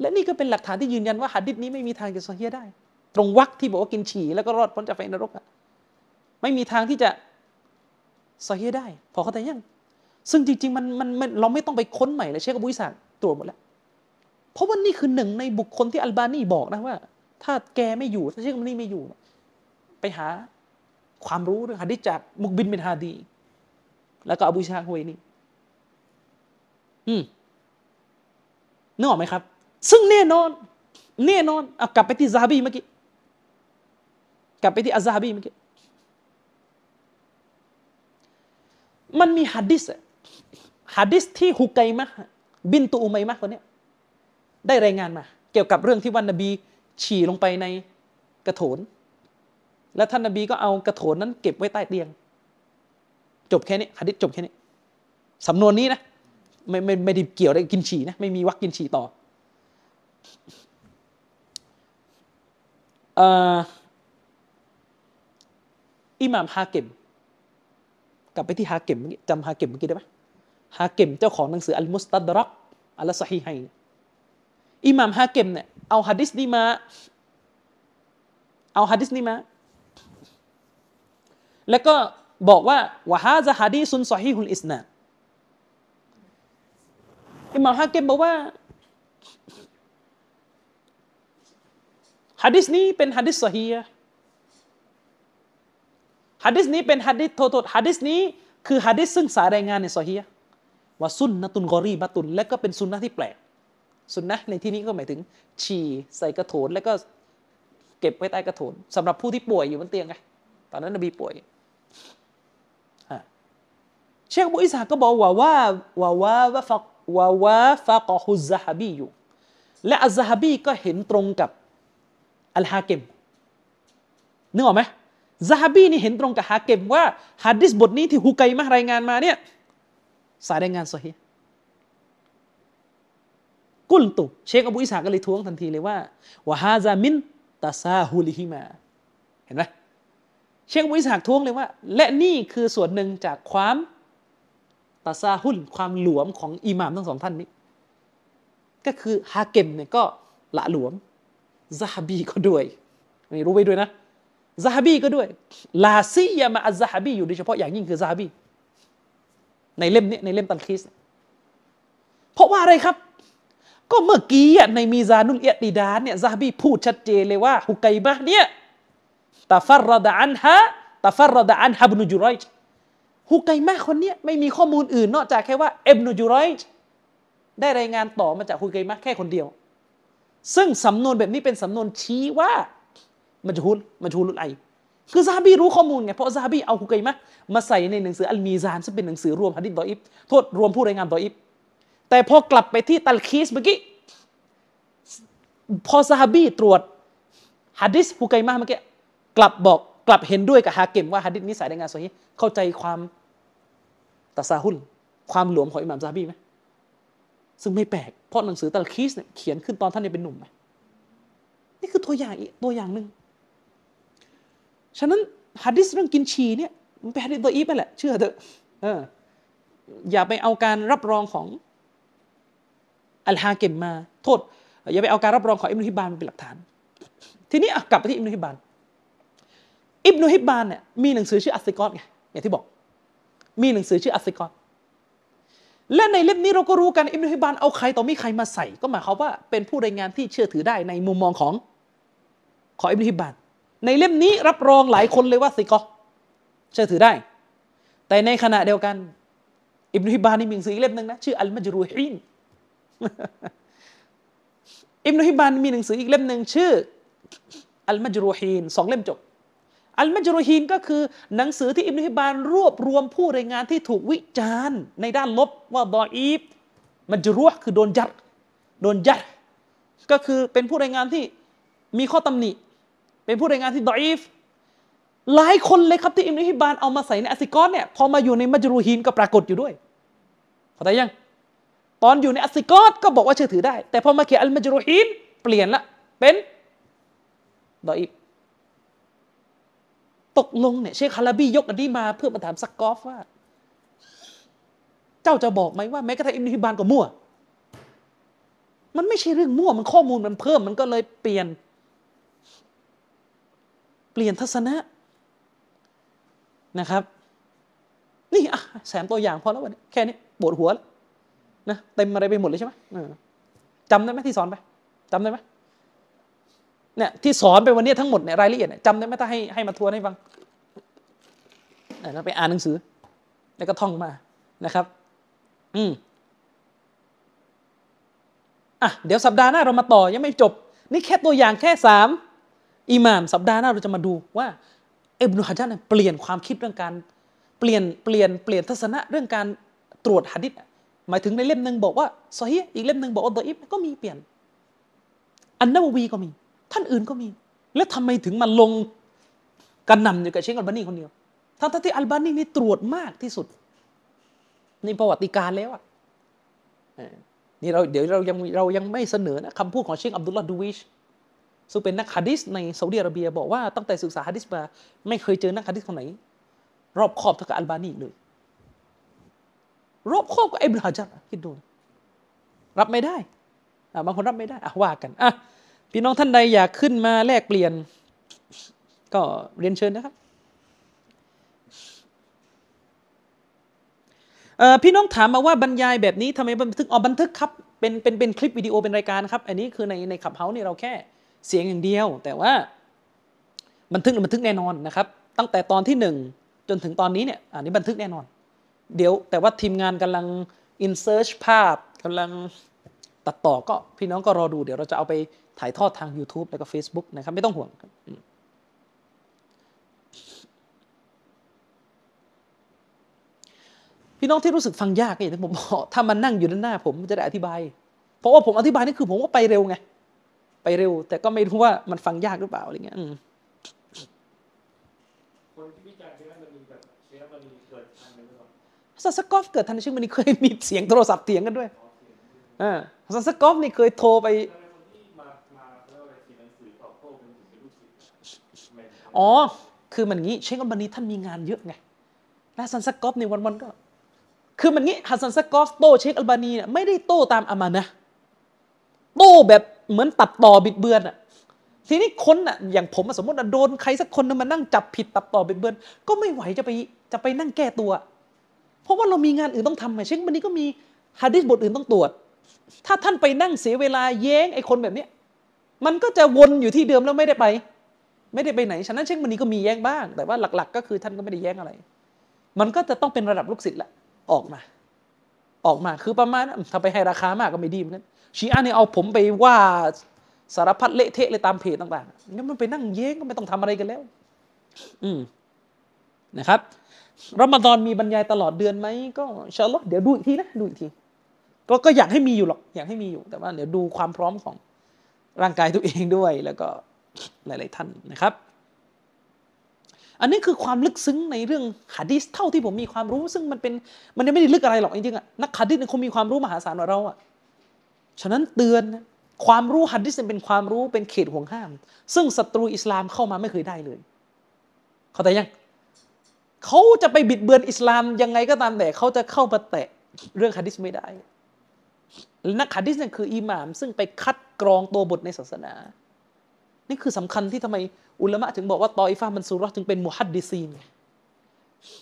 และนี่ก็เป็นหลักฐานที่ยืนยันว่าหะดิษนี้ไม่มีทางจะซอฮีฮ์ได้ตรงวรรคที่บอกว่ากินฉี่แล้วก็รอดพ้นจากไฟนรกอะไม่มีทางที่จะซอฮีฮ์ได้พอเขาทายังซึ่งจริงๆมันเราไม่ต้องไปค้นใหม่เลยเชคอบูอิสฮากตรวจหมดแล้วเพราะว่านี่คือหนึ่งในบุคคลที่อัลบานีบอกนะว่าถ้าแกไม่อยู่ถ้าเชคอัลบานีไม่อยู่ไปหาความรู้เรื่องหะดิษจากมุกบินบินฮาดีแล้วก็อบูชาฮุยนี่นึกออกไหมครับซึ่งแน่นอนเอากลับไปที่ซาฮบีเมื่อกี้กลับไปที่อัซฮาบีเมื่อกี้มันมีหะดิษที่ฮุกัยมะบินตุอุมัยมะคนนี้ได้รายงานมาเกี่ยวกับเรื่องที่ว่านบีฉี่ลงไปในกระโถนแล้วท่านนบีก็เอากระโถนนั้นเก็บไว้ใต้เตียงจบแค่นี้หะดิษจบแค่นี้สำนวนนี้นะไม่ได้เกี่ยวได้กินฉี่นะไม่มีวรรคกินฉี่ต่ออิหม่ามฮาเก็มกลับไปที่ฮาเก็มเมื่อกี้จำฮาเก็มเมื่อกี้ได้ไหมฮาเก็มเจ้าของหนังสืออัลมุสตัดรักอัลซอฮีฮายอิหม่ามฮาเก็มเนี่ยเอาหะดิษนี้มาแล้วก็บอกว่าวะฮาซะหะดีซุนซอฮีฮุลอิสนาดอิหม่ามฮาเก็มบอกว่าหะดิษนี้เป็นหะดิษซอฮีฮ์หะดิษนี้คือหะดิษซึ่งสายรายงานในซอฮีฮ์ว่าซุนนะตุนกอรีบะตุนและก็เป็นซุนนะห์ที่แปลกซุนนะห์ในที่นี้ก็หมายถึงฉี่ใส่กระโถนแล้วก็เก็บไว้ใต้กระโถนสำหรับผู้ที่ป่วยอยู่บนเตียงไงตอนนั้นนบีป่วยเชคอับูอิสฮากก็บอกว่าวะฟักฮุซซะฮะบีอยู่และอัซซะฮะบีก็เห็นตรงกับอัลฮาเก็มนึกออกไหมซะฮะบีนี่เห็นตรงกับฮาเก็มว่าหะดิษบทนี้ที่ฮุกัยมะห์รายงานมาเนี่ยสายรายงานซอฮีฮ์กุลตุเชคอับูอิสฮากก็เลยท้วงทันทีเลยว่าวะฮาซามินตะซาฮุลิฮิมาเห็นไหมเชคอับูอิสฮากท้วงเลยว่าและนี่คือส่วนหนึ่งจากความตะซาฮุลความหลวมของอิหม่ามทั้งสองท่านนี้ก็คือฮาเก็มเนี่ยก็ละหลวมซะฮะบีก็ด้วยนี่รู้ไว้ด้วยนะซะฮะบีก็ด้วยลาซิยะมะอัซซะฮะบีอยู่โดยเฉพาะอย่างยิ่งคือซะฮะบีในเล่มนี้ในเล่มตัลคีสเพราะว่าอะไรครับก็เมื่อกี้ในมีซานุลอิอ์ติดาลเนี่ยซะฮะบีพูดชัดเจนเลยว่าฮุกัยมะห์เนี่ยตะฟัรรดะอันฮะอิบนุจุรัยจ์ฮุกัยมะห์คนนี้ไม่มีข้อมูลอื่นนอกจากแค่ว่าอิบนุจุรัยจ์ได้รายงานต่อมาจากฮุกัยมะห์แค่คนเดียวซึ่งสำนวนแบบนี้เป็นสำนวนชี้ว่ามัจฮูลุลไอคือซะฮะบีรู้ข้อมูลไงเพราะซะฮะบีเอาฮุกัยมะห์มาใส่ในหนังสืออัลมีซานซึ่งเป็นหนังสือรวมหะดีษฎออิฟรวมผู้รายงานฎออิฟแต่พอกลับไปที่ตัลคีสเมื่อกี้พอซะฮะบีตรวจหะดีษฮุกัยมะห์เมื่อกี้กลับเห็นด้วยกับฮาเก็มว่าหะดีษนี้สายรายงานซอฮีฮ์เข้าใจความตะซาฮุลความหลวมของอิหม่ามซะฮะบีมั้ยซึ่งไม่แปลกเพราะหนังสือตัลคีสเนี่ยเขียนขึ้นตอนท่านเป็นหนุ่มไหมนี่คือตัวอย่างหนึ่งฉะนั้นหะดิษเรื่องกินฉี่เนี่ยมันเป็นหะดิษฎออีฟไปแหละเชื่อเถอะอย่าไปเอาการรับรองของอัลฮาเก็มมาโทษอย่าไปเอาการรับรองของอิบนุฮิบานเป็นหลักฐานทีนี้กลับไปที่อิบนุฮิบานเนี่ยมีหนังสือชื่ออัสซิกอตไงอย่างที่บอกมีหนังสือชื่ออัสซิกอตและในเล่มนี้เราก็รู้กันอิบนุฮิบานเอาใครต่อมีใครมาใส่ก็หมายความว่าเป็นผู้รายงานที่เชื่อถือได้ในมุมมองของอิบนุฮิบานในเล่มนี้รับรองหลายคนเลยว่าซิกอเชื่อถือได้แต่ในขณะเดียวกันอิบนุฮิบานนี่มีหนังสืออีกเล่มนึงนะชื่ออัลมัจรูฮีนอิบนุฮิบานมีหนังสืออีกเล่มนึงชื่ออัลมัจรูฮีน2เล่มจบอัลมัจรูฮีนก็คือหนังสือที่อิบนุฮิบานรวบรวมผู้รายงานที่ถูกวิจารณ์ในด้านลบว่าฎออีฟมัจรูฮ์คือโดนยัดก็คือเป็นผู้รายงานที่มีข้อตำหนิเป็นผู้รายงานที่ฎออีฟหลายคนเลยครับที่อิบนุฮิบานเอามาใส่ในอัสซิกอตเนี่ยพอมาอยู่ในมัจรูฮีนก็ปรากฏอยู่ด้วย เข้าใจยังตอนอยู่ในอัสซิกอตก็บอกว่าเชื่อถือได้แต่พอมาเขียนอัลมัจรูฮีนเปลี่ยนละเป็นดออีฟตกลงเนี่ยเชคฮาลาบียกอันนี้มาเพื่อมาถามซักกอฟว่าเจ้าจะบอกไหมว่าแม้กระทั่งอิบนุฮิบานก็มั่วมันไม่ใช่เรื่องมั่วมันข้อมูลมันเพิ่มมันก็เลยเปลี่ยนทัศนะนะครับนี่อ่ะแสมตัวอย่างพอแล้ววันนี้แค่นี้ปวดหัวแล้วนะเต็มอะไรไปหมดเลยใช่ไหมจำได้ไหมที่สอนไปจำได้ไหมเนี่ยที่สอนไปวันนี้ทั้งหมดเนี่ยรายละเอียดจำได้ไหมถ้าให้มาทัวร์ให้ฟังเราไปอ่านหนังสือแล้วก็ท่องมานะครับอ่ะเดี๋ยวสัปดาห์หน้าเรามาต่อยังไม่จบนี่แค่ตัวอย่างแค่3อิหม่ามสัปดาห์หน้าเราจะมาดูว่าอิบนุฮะญาร์เปลี่ยนความคิดเรื่องการเปลี่ยนทัศนะเรื่องการตรวจหะดีษหมายถึงในเล่มนึงบอกว่าซอฮีฮ์อีกเล่มนึงบอกว่าฎออีฟก็มีเปลี่ยนอันนะวะวีก็มีท่านอื่นก็มีแล้วทำไมถึงมาลงกระหน่ำอยู่กับเชคอัลบานีคนเดียวทั้งที่อัลบานีนี่ตรวจมากที่สุดนี่ประวัติการแล้วอ่ะนี่เรายังไม่เสนอนะคำพูดของเชคอับดุลลาห์ดูวิชซึ่งเป็นนักหะดีษในซาอุดิอาระเบียบอกว่าตั้งแต่ศึกษาหะดีษมาไม่เคยเจอนักหะดีษคนไหนรอบครอบเท่ากับอัลบานีเลยรอบครอบกับอิบนุฮะญาร์คิดดูรับไม่ได้บางคนรับไม่ได้ว่ากันพี่น้องท่านใดอยากขึ้นมาแลกเปลี่ยนก็เรียนเชิญนะครับพี่น้องถามมาว่าบรรยายแบบนี้ทำไมบันทึกบันทึกครับเป็นคลิปวิดีโอเป็นรายการครับอันนี้คือในขับเฮ้าส์นี่เราแค่เสียงอย่างเดียวแต่ว่าบันทึกแน่นอนนะครับตั้งแต่ตอนที่1จนถึงตอนนี้เนี่ยอันนี้บันทึกแน่นอนเดี๋ยวแต่ว่าทีมงานกำลัง insert ภาพกำลังตัดต่อก็พี่น้องก็รอดูเดี๋ยวเราจะเอาไปถ่ายทอดทาง YouTube แล้วก็ Facebook นะครับไม่ต้องห่วงพี่น้องที่รู้สึกฟังยากเนี่ยผมบอกถ้ามันนั่งอยู่ด้านหน้าผมจะได้อธิบายเพราะว่าผมอธิบายนี่คือผมว่าไปเร็วไงไปเร็วแต่ก็ไม่รู้ว่ามันฟังยากหรือเปล่าอะไรเงี้ยคนที่วิจารณ์เชคอัลบานีแบบเชคอัลบานีเกิดทันไหมครับซัสกอฟเกิดทันในช่วงมันนี่เคยมีเสียงโทรศัพท์เถียงกันด้วยซัสกอฟนี่เคยโทรไปอ๋อคือมันงี้เชคอัลบานีท่านมีงานเยอะไงฮัสซันซักกอฟในวันๆก็คือมันงี้ฮัสซันซักกอฟโต้เชคอัลบานีเนี่ยไม่ได้โต้ตามอามานะห์โต้แบบเหมือนตัดต่อบิดเบือนอ่ะทีนี้คนอ่ะอย่างผมสมมติโดนใครสักคนนึงมานั่งจับผิดตัดต่อบิดเบือนก็ไม่ไหวจะไปนั่งแก้ตัวเพราะว่าเรามีงานอื่นต้องทำไงเชคอัลบานีก็มีหะดีษบทอื่นต้องตรวจถ้าท่านไปนั่งเสียเวลาแย้งไอ้คนแบบนี้มันก็จะวนอยู่ที่เดิมแล้วไม่ได้ไปไหนฉะนั้นเชคอัลบานีก็มีแย้งบ้างแต่ว่าหลักๆก็คือท่านก็ไม่ได้แย้งอะไรมันก็จะต้องเป็นระดับลูกศิษย์ละออกมาคือประมาณถ้าไปให้ราคามากก็ไม่ดีเหมือนกันชีอะห์เนี่ยเอาผมไปว่าสารพัดเละเทะเลยตามเพจต่างๆงั้นมันไปนั่งเย้งก็ไม่ต้องทำอะไรกันแล้วนะครับรอมฎอนมีบรรยายตลอดเดือนไหมก็อินชาอัลเลาะห์เดี๋ยวดูอีกทีนะดูอีกทีก็อยากให้มีอยู่หรอกอยากให้มีอยู่แต่ว่าเดี๋ยวดูความพร้อมของร่างกายตัวเองด้วยแล้วก็หลายๆท่านนะครับอันนี้คือความลึกซึ้งในเรื่องหะดีษเท่าที่ผมมีความรู้ซึ่งมันยังไม่ได้ลึกอะไรหรอกจริงๆอ่ะนักหะดีษคงมีความรู้มหาศาลกว่าเราอ่ะฉะนั้นเตือนนะความรู้หะดีษเป็นความรู้เป็นเขตห่วงห้ามซึ่งศัตรูอิสลามเข้ามาไม่เคยได้เลยเข้าใจยังเขาจะไปบิดเบือนอิสลามยังไงก็ตามแต่เขาจะเข้ามาแตะเรื่องหะดีษไม่ได้นักหะดีษเนี่ยคืออิหม่ามซึ่งไปคัดกรองตัวบทในศาสนานี่คือสำคัญที่ทำไมอุลามะถึงบอกว่าตออิฟะห์มันซูเราะห์จึงเป็นมุฮัดดิซีน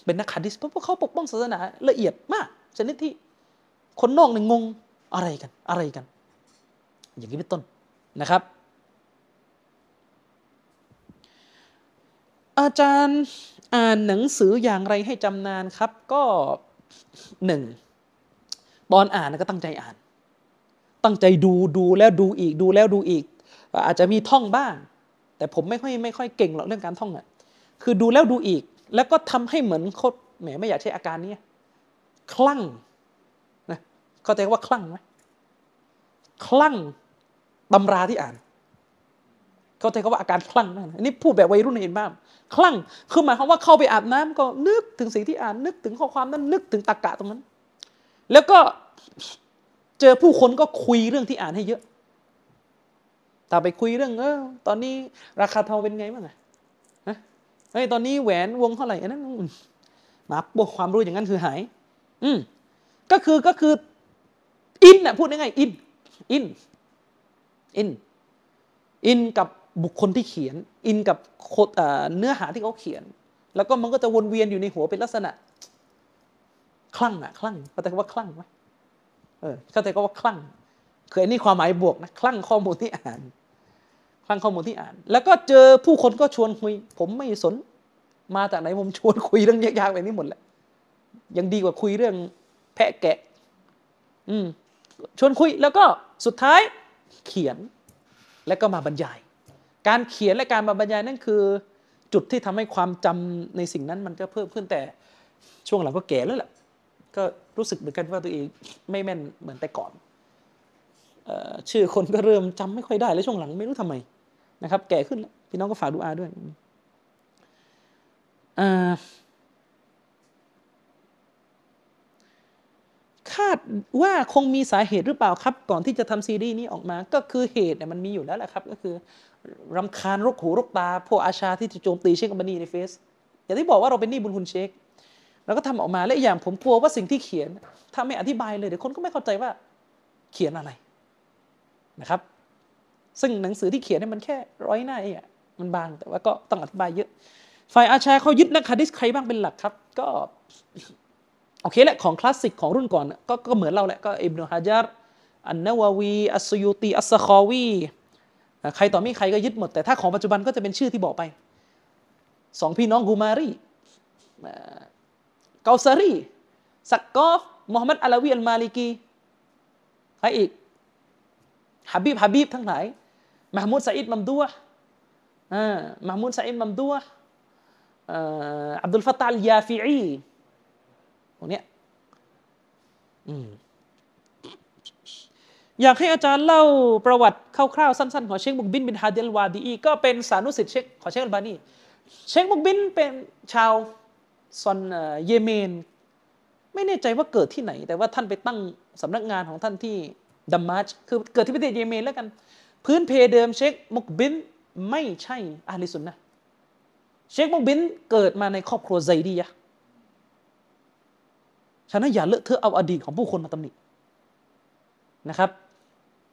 เป็นนักหะดีษเพราะพวกเขาปกป้องศาสนาละเอียดมากชนิดที่คนนอกเนี่ยงงอะไรกันอย่างนี้เป็นต้นนะครับอาจารย์อ่านหนังสืออย่างไรให้จำนานครับก็1ตอนอ่านก็ตั้งใจอ่านตั้งใจดูแล้วดูอีกดูแล้วดูอีกอาจจะมีท่องบ้างแต่ผมไม่ค่อยเก่งหรอกเรื่องการท่องอ่ะคือดูแล้วดูอีกแล้วก็ทำให้เหมือนโคตรแหมไม่อยากใช้อาการนี้คลั่งนะเข้าใจว่าคลั่งไหมคลั่งตำราที่อ่านเข้าใจว่าอาการคลั่งนะอันนี้พูดแบบวัยรุ่นเห็นบ้างคลั่งคือหมายความว่าเข้าไปอาบน้ำก็นึกถึงสิ่งที่อ่านนึกถึงข้อความนั้นนึกถึงตรรกะตรงนั้น แล้วก็เจอผู้คนก็คุยเรื่องที่อ่านให้เยอะถ้าไปคุยเรื่องตอนนี้ราคาทองเป็นไงบ้างฮะเฮ้ยตอนนี้แหวนวงเท่าไหร่อันนั้นนับความรู้อย่างนั้นคือหายก็คืออินน่ะพูดง่ายๆอินกับบุคคลที่เขียนอินกับเนื้อหาที่เขาเขียนแล้วก็มันก็จะวนเวียนอยู่ในหัวเป็นลักษณะคลั่งน่ะคลั่งเข้าใจว่าคลั่งมั้ยเข้าใจก็ว่าคลั่งคืออันนี้ความหมายบวกนะคลั่งข้อมูลที่อ่านแล้วก็เจอผู้คนก็ชวนคุยผมไม่สนมาจากไหนผมชวนคุยเรื่องยากๆแบบนี้หมดแหละยังดีกว่าคุยเรื่องแพะแกะชวนคุยแล้วก็สุดท้ายเขียนและก็มาบรรยายการเขียนและการมาบรรยายนั่นคือจุดที่ทำให้ความจำในสิ่งนั้นมันก็เพิ่มขึ้นแต่ช่วงหลังก็แก่แล้วแหละก็รู้สึกเหมือนกันว่าตัวเองไม่แม่นเหมือนแต่ก่อนชื่อคนก็เริ่มจำไม่ค่อยได้แล้วช่วงหลังไม่รู้ทำไมนะครับแก่ขึ้นแล้วพี่น้องก็ฝากดูอาด้วยคาดว่าคงมีสาเหตุหรือเปล่าครับก่อนที่จะทำซีรีส์นี้ออกมาก็คือเหตุเนี่ยมันมีอยู่แล้วแหละครับก็คือรำคาญรกหูรกตาพวกอาชาที่จะโจมตีเชคอัลบานีในเฟซอย่างที่บอกว่าเราเป็นหนี้บุญคุณเชคแล้วก็ทำออกมาและอย่างผมกลัวว่าสิ่งที่เขียนถ้าไม่อธิบายเลยเดี๋ยวคนก็ไม่เข้าใจว่าเขียนอะไรนะครับซึ่งหนังสือที่เขียนเนี่ยมันแค่100 หน้าเองอ่ะมันบางแต่ว่าก็ต้องอธิบายเยอะฝ่ายอาชาเขายึดนักหะดีษใครบ้างเป็นหลักครับก็โอเคแหละของคลาสสิกของรุ่นก่อนก็เหมือนเราแหละก็อิบนุฮะญาร์อันนะวะวีอัสซุยูตีอัสซะคอวีใครต่อมีใครก็ยึดหมดแต่ถ้าของปัจจุบันก็จะเป็นชื่อที่บอกไปสองพี่น้องกูมารีเกาซารีซักกอฟมูฮัมหมัดอะลาวีอัลมาลิกีใครอีกฮะบีบทั้งหลายมะห์มูดซะอีดมัมดูห์มะห์มูดซะอีดมัมดูห์อับดุลฟะตห์อัลยาฟิอีพวกเนี้ยอยากให้อาจารย์เล่าประวัติคร่าวๆสั้นๆของเชคมุกบินบินฮาดิลวาดีอีก็เป็นสานุศิษย์เชคของเชคอัลบานีเชคมุกบินเป็นชาวซอนเยเมนไม่แน่ใจว่าเกิดที่ไหนแต่ว่าท่านไปตั้งสำนักงานของท่านที่ดัมมัชคือเกิดที่ประเทศเยเมนแล้วกันพื้นเพเดิมเชคมุกบินไม่ใช่อะห์ลิสุนนะห์เชคมุกบินเกิดมาในครอบครัวไซดียะห์ฉะนั้นอย่าเลอะเทอะเอาอดีตของผู้คนมาตำหนินะครับ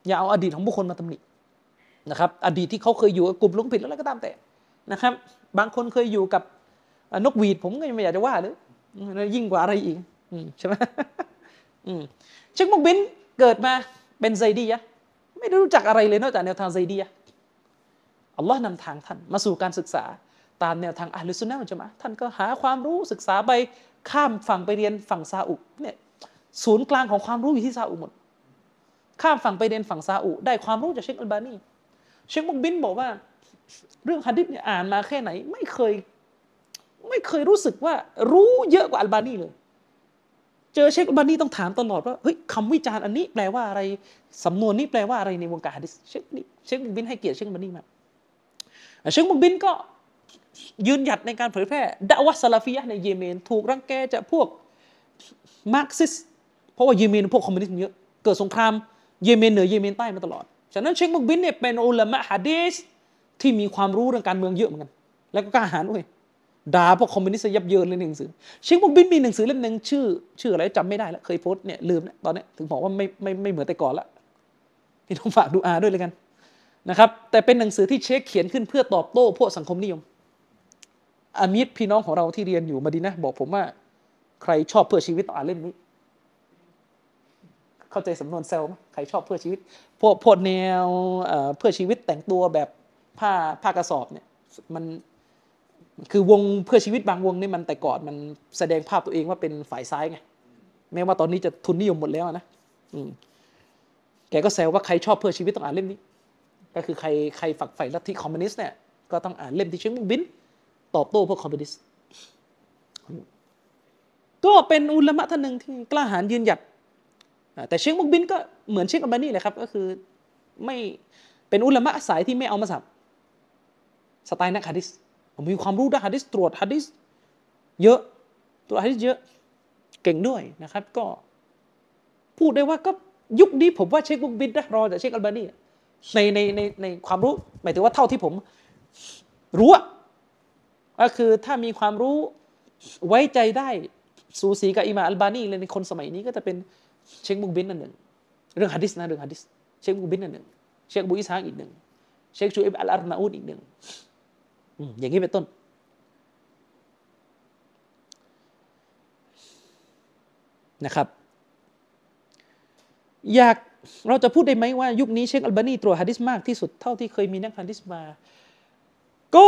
อย่าเอาอดีตของผู้คนมาตำหนินะครับอดีตที่เขาเคยอยู่กับกลุ่มหลงผิดอะไรก็ตามแต่นะครับบางคนเคยอยู่กับนกหวีดผมก็ไม่อยากจะว่าเลยยิ่งกว่าอะไรอีกใช่ไหมเชคมุกบินเกิดมาเป็นไซดียะห์ไม่รู้จักอะไรเลยนอกจากแนวทางไซดียะห์อัลลอฮ์นำทางท่านมาสู่การศึกษาตามแนวทางอะห์ลุสซุนนะฮ์วัลญะมาอะห์ท่านก็หาความรู้ศึกษาไปข้ามฝั่งไปเรียนฝั่งซาอุเนี่ยศูนย์กลางของความรู้อยู่ที่ซาอุหมดข้ามฝั่งไปเรียนฝั่งซาอุได้ความรู้จากเชคอัลบานีเชคมุกบินบอกว่าเรื่องหะดีษเนี่ยอ่านมาแค่ไหนไม่เคยรู้สึกว่ารู้เยอะกว่าอัลบานีเลยเจอเชคอัลบานีต้องถามตลอดว่าเฮ้ยคำวิจารณ์อันนี้แปลว่าอะไรสำนวนนี้แปลว่าอะไรในวงการหะดีษเชคมุกบินให้เกียรติเชคอัลบานีมากเชคมุกบินก็ยืนหยัดในการเผยแพร่ดะวะห์ซะลาฟียะห์ในเยเมนถูกรังแกจากพวกมาร์กซิสเพราะว่าเยเมนพวกคอมมิวนิสต์เยอะเกิดสงครามเยเมนเหนือเยเมนใต้มาตลอดฉะนั้นเชคมุกบินเนี่ยเป็นอุลามะห์หะดีษที่มีความรู้เรื่องการเมืองเยอะเหมือนกันแล้วก็กล้าหาญด้วยด่าพวกคอมมิวนิสต์ยับเยินเลยในหนังสือเชคมุกบินมีหนังสือเล่มนึงชื่ออะไรจำไม่ได้แล้วเคยโพสต์เนี่ยลืมแล้วตอนนี้ถึงบอกว่าไม่เหมือนแต่ก่อนละพี่น้องฝากดูอาด้วยเลยกันนะครับแต่เป็นหนังสือที่เชคเขียนขึ้นเพื่อตอบโต้พวกสังคมนิยมอามิดพี่น้องของเราที่เรียนอยู่มะดีนะห์บอกผมว่าใครชอบเพื่อชีวิตต้องอ่านเล่มนี้เข้าใจสำนวนเซลล์มั้ยใครชอบเพื่อชีวิตพวกแนวเพื่อชีวิตแต่งตัวแบบผ้ากระสอบเนี่ยมันคือวงเพื่อชีวิตบางวงนี่มันแต่ก่อนมันแสดงภาพตัวเองว่าเป็นฝ่ายซ้ายไงแม้ว่าตอนนี้จะทุนนิยมหมดแล้วนะแกก็แซวว่าใครชอบเพื่อชีวิตต้องอ่านเล่มนี้ก็คือใครฝักใฝ่ลัทธิคอมมิวนิสต์เนี่ยก็ต้องอ่านเล่มที่เชคมุกบินตอบโต้พวกคอมมิวนิสต์ก็เป็นอุลามะท่านหนึ่งที่กล้าหาญยืนหยัดแต่เชคมุกบินก็เหมือนเชคอัลบานีแหละครับก็คือไม่เป็นอุลามะสายที่ไม่เอามาสับสไตล์นักหะดีษผมมีความรู้ด้านหะดีษตรวจหะดีษเยอะเก่งด้วยนะครับก็ พูดได้ว่าก็ยุคนี้ผมว่าเชคบุกบินนะรอจากเชคอัลบานีในความรู้หมายถึงว่าเท่าที่ผมรู้ก็คือถ้ามีความรู้ไว้ใจได้สูสีกับอิหม่ามอัลบานีเลยในคนสมัยนี้ก็จะเป็นเชคบุกบินนั่นหนึ่งเรื่องหะดีษนะเรื่องหะดีษเชคบุกบินนั่นหนึ่งเชคบุอิสฮากอีกหนึ่งเชคชูอิบอัลอาร์มาอูดอีกหนึ่งอย่างนี้เป็นต้นนะครับเราจะพูดได้ไหมว่ายุคนี้เชคอัลบานีตรวจหะดีษมากที่สุดเท่าที่เคยมีนักหะดีษมาก็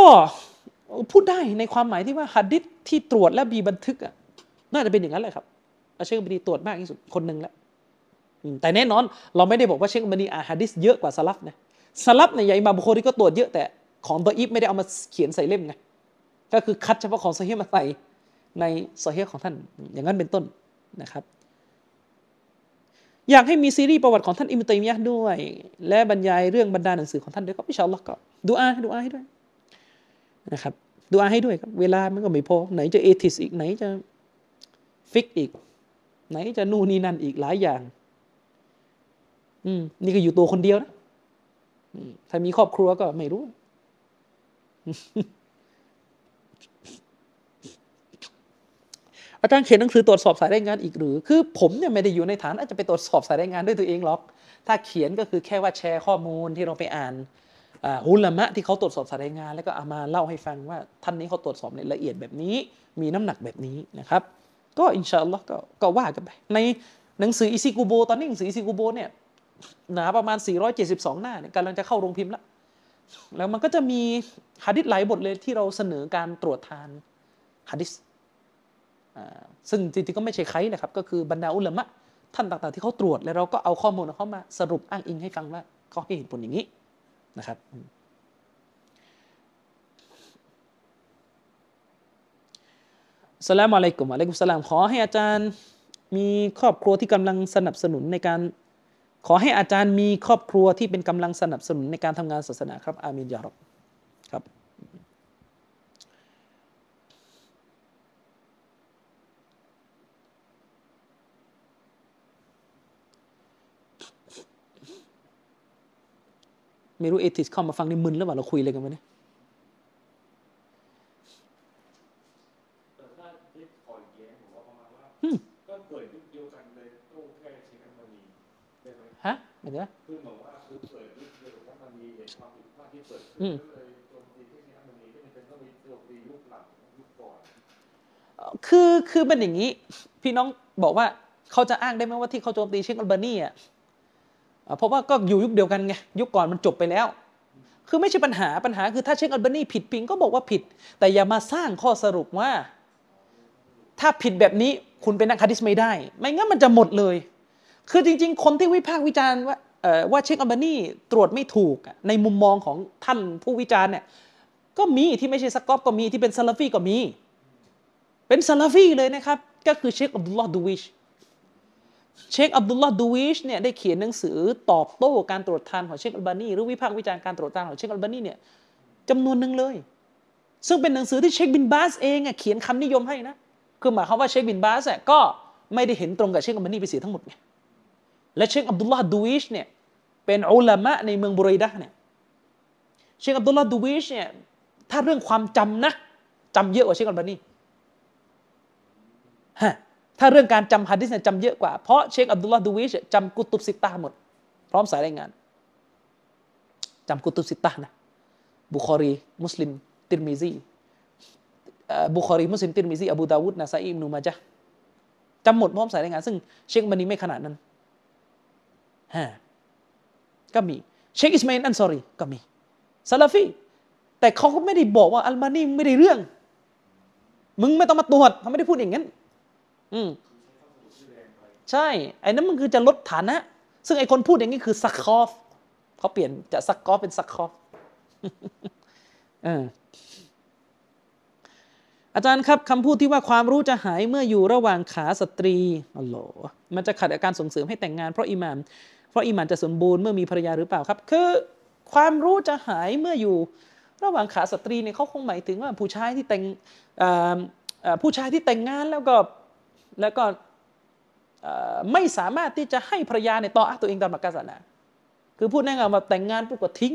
พูดได้ในความหมายที่ว่าหะดีษที่ตรวจและมีบันทึกน่าจะเป็นอย่างนั้นแหละครับเชคอัลบานีตรวจมากที่สุดคนหนึ่งแล้วแต่แน่นอนเราไม่ได้บอกว่าเชคอัลบานีอ่านหะดีษเยอะกว่าซะลัฟนะซะลัฟเนี่ยอย่างอิหม่ามบุคอรีก็ตรวจเยอะแต่ของฎออีฟไม่ได้เอามาเขียนใส่เล่มไงก็คือคัดเฉพาะของซอฮีฮ์มาใส่ในซอฮีฮ์ของท่านอย่างนั้นเป็นต้นนะครับอยากให้มีซีรีส์ประวัติของท่านอิบนุตัยมียะห์ด้วยและบรรยายเรื่องบรรดาหนังสือของท่านด้วยก็อินชาอัลเลาะห์ก็ดูอาให้ด้วยนะครับดูอาให้ด้วยครับเวลามันก็ไม่พอไหนจะเอทิสอีกไหนจะฟิกอีกไหนจะนู่นนี่นั่นอีกหลายอย่างนี่ก็อยู่ตัวคนเดียวนะถ้ามีครอบครัวก็ไม่รู้ อาจารย์เขียนหนังสือตรวจสอบสายรายงานอีกหรือคือผมเนี่ยไม่ได้อยู่ในฐานอาจจะไปตรวจสอบสายรายงานด้วยตัวเองหรอกถ้าเขียนก็คือแค่ว่าแชร์ข้อมูลที่เราไปอ่านอุลามะที่เขาตรวจสอบสายรายงานแล้วก็เอามาเล่าให้ฟังว่าท่านนี้เขาตรวจสอบในละเอียดแบบนี้มีน้ำหนักแบบนี้นะครับก็อินชาอัลเลาะห์ก็ว่ากันไปในหนังสืออิซิกุโบตอนนี้หนังสืออิซิกุโบเนี่ยหนาประมาณ472หน้าเนี่ยกำลังจะเข้าโรงพิมพ์แล้วมันก็จะมีหะดีษหลายบทเลยที่เราเสนอการตรวจทานหะดีษซึ่งจริงๆก็ไม่ใช่ใครนะครับก็คือบรรดาอุลามะท่านต่างๆที่เขาตรวจแล้วเราก็เอาข้อมูลของเขามาสรุปอ้างอิงให้ฟังว่าเขาให้เหตุผลอย่างนี้นะครับอัสสลามุอะลัยกุมวะอะลัยกุมสลามขอให้อาจารย์มีครอบครัวที่กำลังสนับสนุนในการขอให้อาจารย์มีครอบครัวที่เป็นกำลังสนับสนุนในการทำงานศาสนาครับอามีนยาร็อบครับไม่รู้เอทิสเข้ามาฟังในมึนแล้วว่าเราคุยอะไรกันวะเนี่ยเดี๋ยวคือบอกว่าคือเปิดที่เรื่องว่ามันมีเหตุความผิดพลาดที่เปิดขึ้นเลยโจมตีที่นั้นมันมีก็เป็นต้องมีโจมตียุคหลังยุคก่อนคือเป็นอย่างนี้พี่น้องบอกว่าเขาจะอ้างได้ไหมว่าที่เขาโจมตีเชคอัลบานีอ่ะเพราะว่าก็อยู่ยุคเดียวกันไงยุคก่อนมันจบไปแล้วคือไม่ใช่ปัญหาคือถ้าเชคอัลบานีผิดจริงก็บอกว่าผิดแต่อย่ามาสร้างข้อสรุปว่าถ้าผิดแบบนี้คุณเป็นนักหะดีษไม่ได้ไม่งั้นมันจะหมดเลยคือจริงๆคนที่วิพากษ์วิจารณ์ว่าเชคอัลบานีตรวจไม่ถูกในมุมมองของท่านผู้วิจารณ์เนี่ยก็มีที่ไม่ใช่สกอฟก็มีที่เป็นซาลาฟีก็มีเป็นซาลาฟีเลยนะครับก็คือเชคอับดุลลอฮ์ดูวิชเชคอับดุลลอฮ์ดูวิชเนี่ยได้เขียนหนังสือตอบโต้การตรวจทานของเชคอัลบานีหรือวิพากษ์วิจารณ์การตรวจทานของเชคอัลบานีเนี่ยจำนวนหนึ่งเลยซึ่งเป็นหนังสือที่เชคบินบาสเองเขียนคำนิยมให้นะคือหมายความว่าเชคบินบาสก็ไม่ได้เห็นตรงกับเชคอัลบานีไปเสียทั้งหมดไงและเชคอับดุลลอฮ์ดูวิชเนี่ยเป็นอุลามะในเมืองบุรัยดะห์เนี่ยเชคอับดุลลอฮ์ดูวิชเนี่ยถ้าเรื่องความจำนะจำเยอะกว่าเชคอัลบานีถ้าเรื่องการจำหะดีษเนี่ยจำเยอะกว่าเพราะเชคอับดุลลอฮ์ดูวิชจำกุตุบซิตตะห์หมดพร้อมสายรายงานจำกุตุบซิตตะห์นะบุคอรีมุสลิมติรมิซีบุคอรีมุสลิมติรมิซีอบูดาวูดนะซะอีอิบนุมาญะห์จำหมดพร้อมสายรายงานซึ่งเชคอัลบานีไม่ขนาดนั้นก็มีเชคอิสมาอิลอันซอรีก็มีซาลาฟีแต่เขาก็ไม่ได้บอกว่าอัลบานีไม่ได้เรื่องมึงไม่ต้องมาตรวจเขาไม่ได้พูดอย่างนั้นใช่ไอ้นั้นมันคือจะลดฐานะซึ่งไอ้คนพูดอย่างนี้คือซักคอฟเขาเปลี่ยนจากซักกอฟเป็นซักคอฟอาจารย์ครับคำพูดที่ว่าความรู้จะหายเมื่ออยู่ระหว่างขาสตรีอัลลอฮ์มันจะขัดกับการส่งเสริมให้แต่งงานเพราะอิหม่านจะสมบูรณ์เมื่อมีภรรยาหรือเปล่าครับคือความรู้จะหายเมื่ออยู่ระหว่างขาสตรีเนี่ยเขาคงหมายถึงว่าผู้ชายที่แต่งงานแล้วก็ ไม่สามารถที่จะให้ภรรยาในต่ออะห์ตัวเองตามหลักศาสนาคือพูดง่ายๆว่าแต่งงานปุ๊บก็ทิ้ง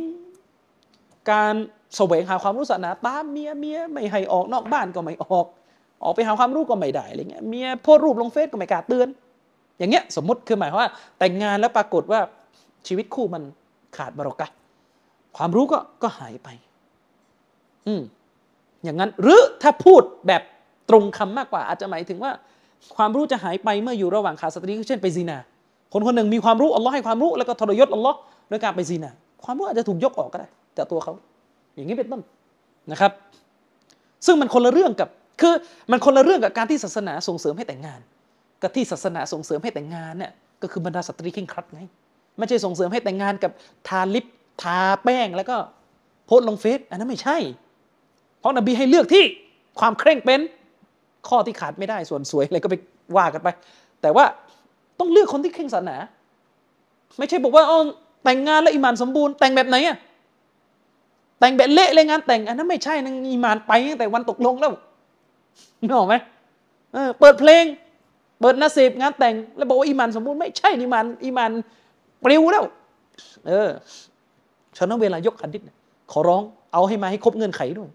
การแสวงหาความรู้ศาสนาตามเมียไม่ให้ออกนอกบ้านก็ไม่ออกไปหาความรู้ก็ไม่ได้อะไรเงี้ยเมียโพสต์รูปลงเฟซก็ไม่กล้าเตือนอย่างเงี้ยสมมติคือหมายความว่าแต่งงานแล้วปรากฏว่าชีวิตคู่มันขาดบารอกะห์ความรู้ก็หายไปอย่างนั้นหรือถ้าพูดแบบตรงคำมากกว่าอาจจะหมายถึงว่าความรู้จะหายไปเมื่ออยู่ระหว่างขาดสติเช่นไปซีนาคนหนึ่งมีความรู้อัลลอฮ์ให้ความรู้แล้วก็ทรยศอัลลอฮ์ด้วยการไปซีนาความรู้อาจจะถูกยกออกก็ได้จากตัวเขาอย่างนี้เป็นต้นนะครับซึ่งมันคนละเรื่องกับคือมันคนละเรื่องกับการที่ศาสนาส่งเสริมให้แต่งงานกับที่ศาสนาส่งเสริมให้แต่งงานเนี่ยก็คือบรรดาสตรีเคร่งครัดไงไม่ใช่ส่งเสริมให้แต่งงานกับทาลิปทาแป้งแล้วก็โพสลงเฟซอันนั้นไม่ใช่เพราะนบีให้เลือกที่ความเคร่งเป็นข้อที่ขาดไม่ได้ส่วนสวยอะไรก็ไปว่ากันไปแต่ว่าต้องเลือกคนที่เคร่งศาสนาไม่ใช่บอกว่าอ๋อแต่งงานแล้วอิหม่านสมบูรณ์แต่งแบบไหนอะแต่งแบบเละเลยงานแต่งอันนั้นไม่ใช่นางอิหม่านไปตั้งแต่วันตกลงแล้วนึกออกไหมเปิดเพลงเปิดนาซีบงานแต่งแล้วบอกว่าอิหม่านสมบูรณ์ไม่ใช่อิหม่านปลิวแล้วฉะนั้นเวลายกหะดีษขอร้องเอาให้มาให้ครบเงื่อนไขด้วย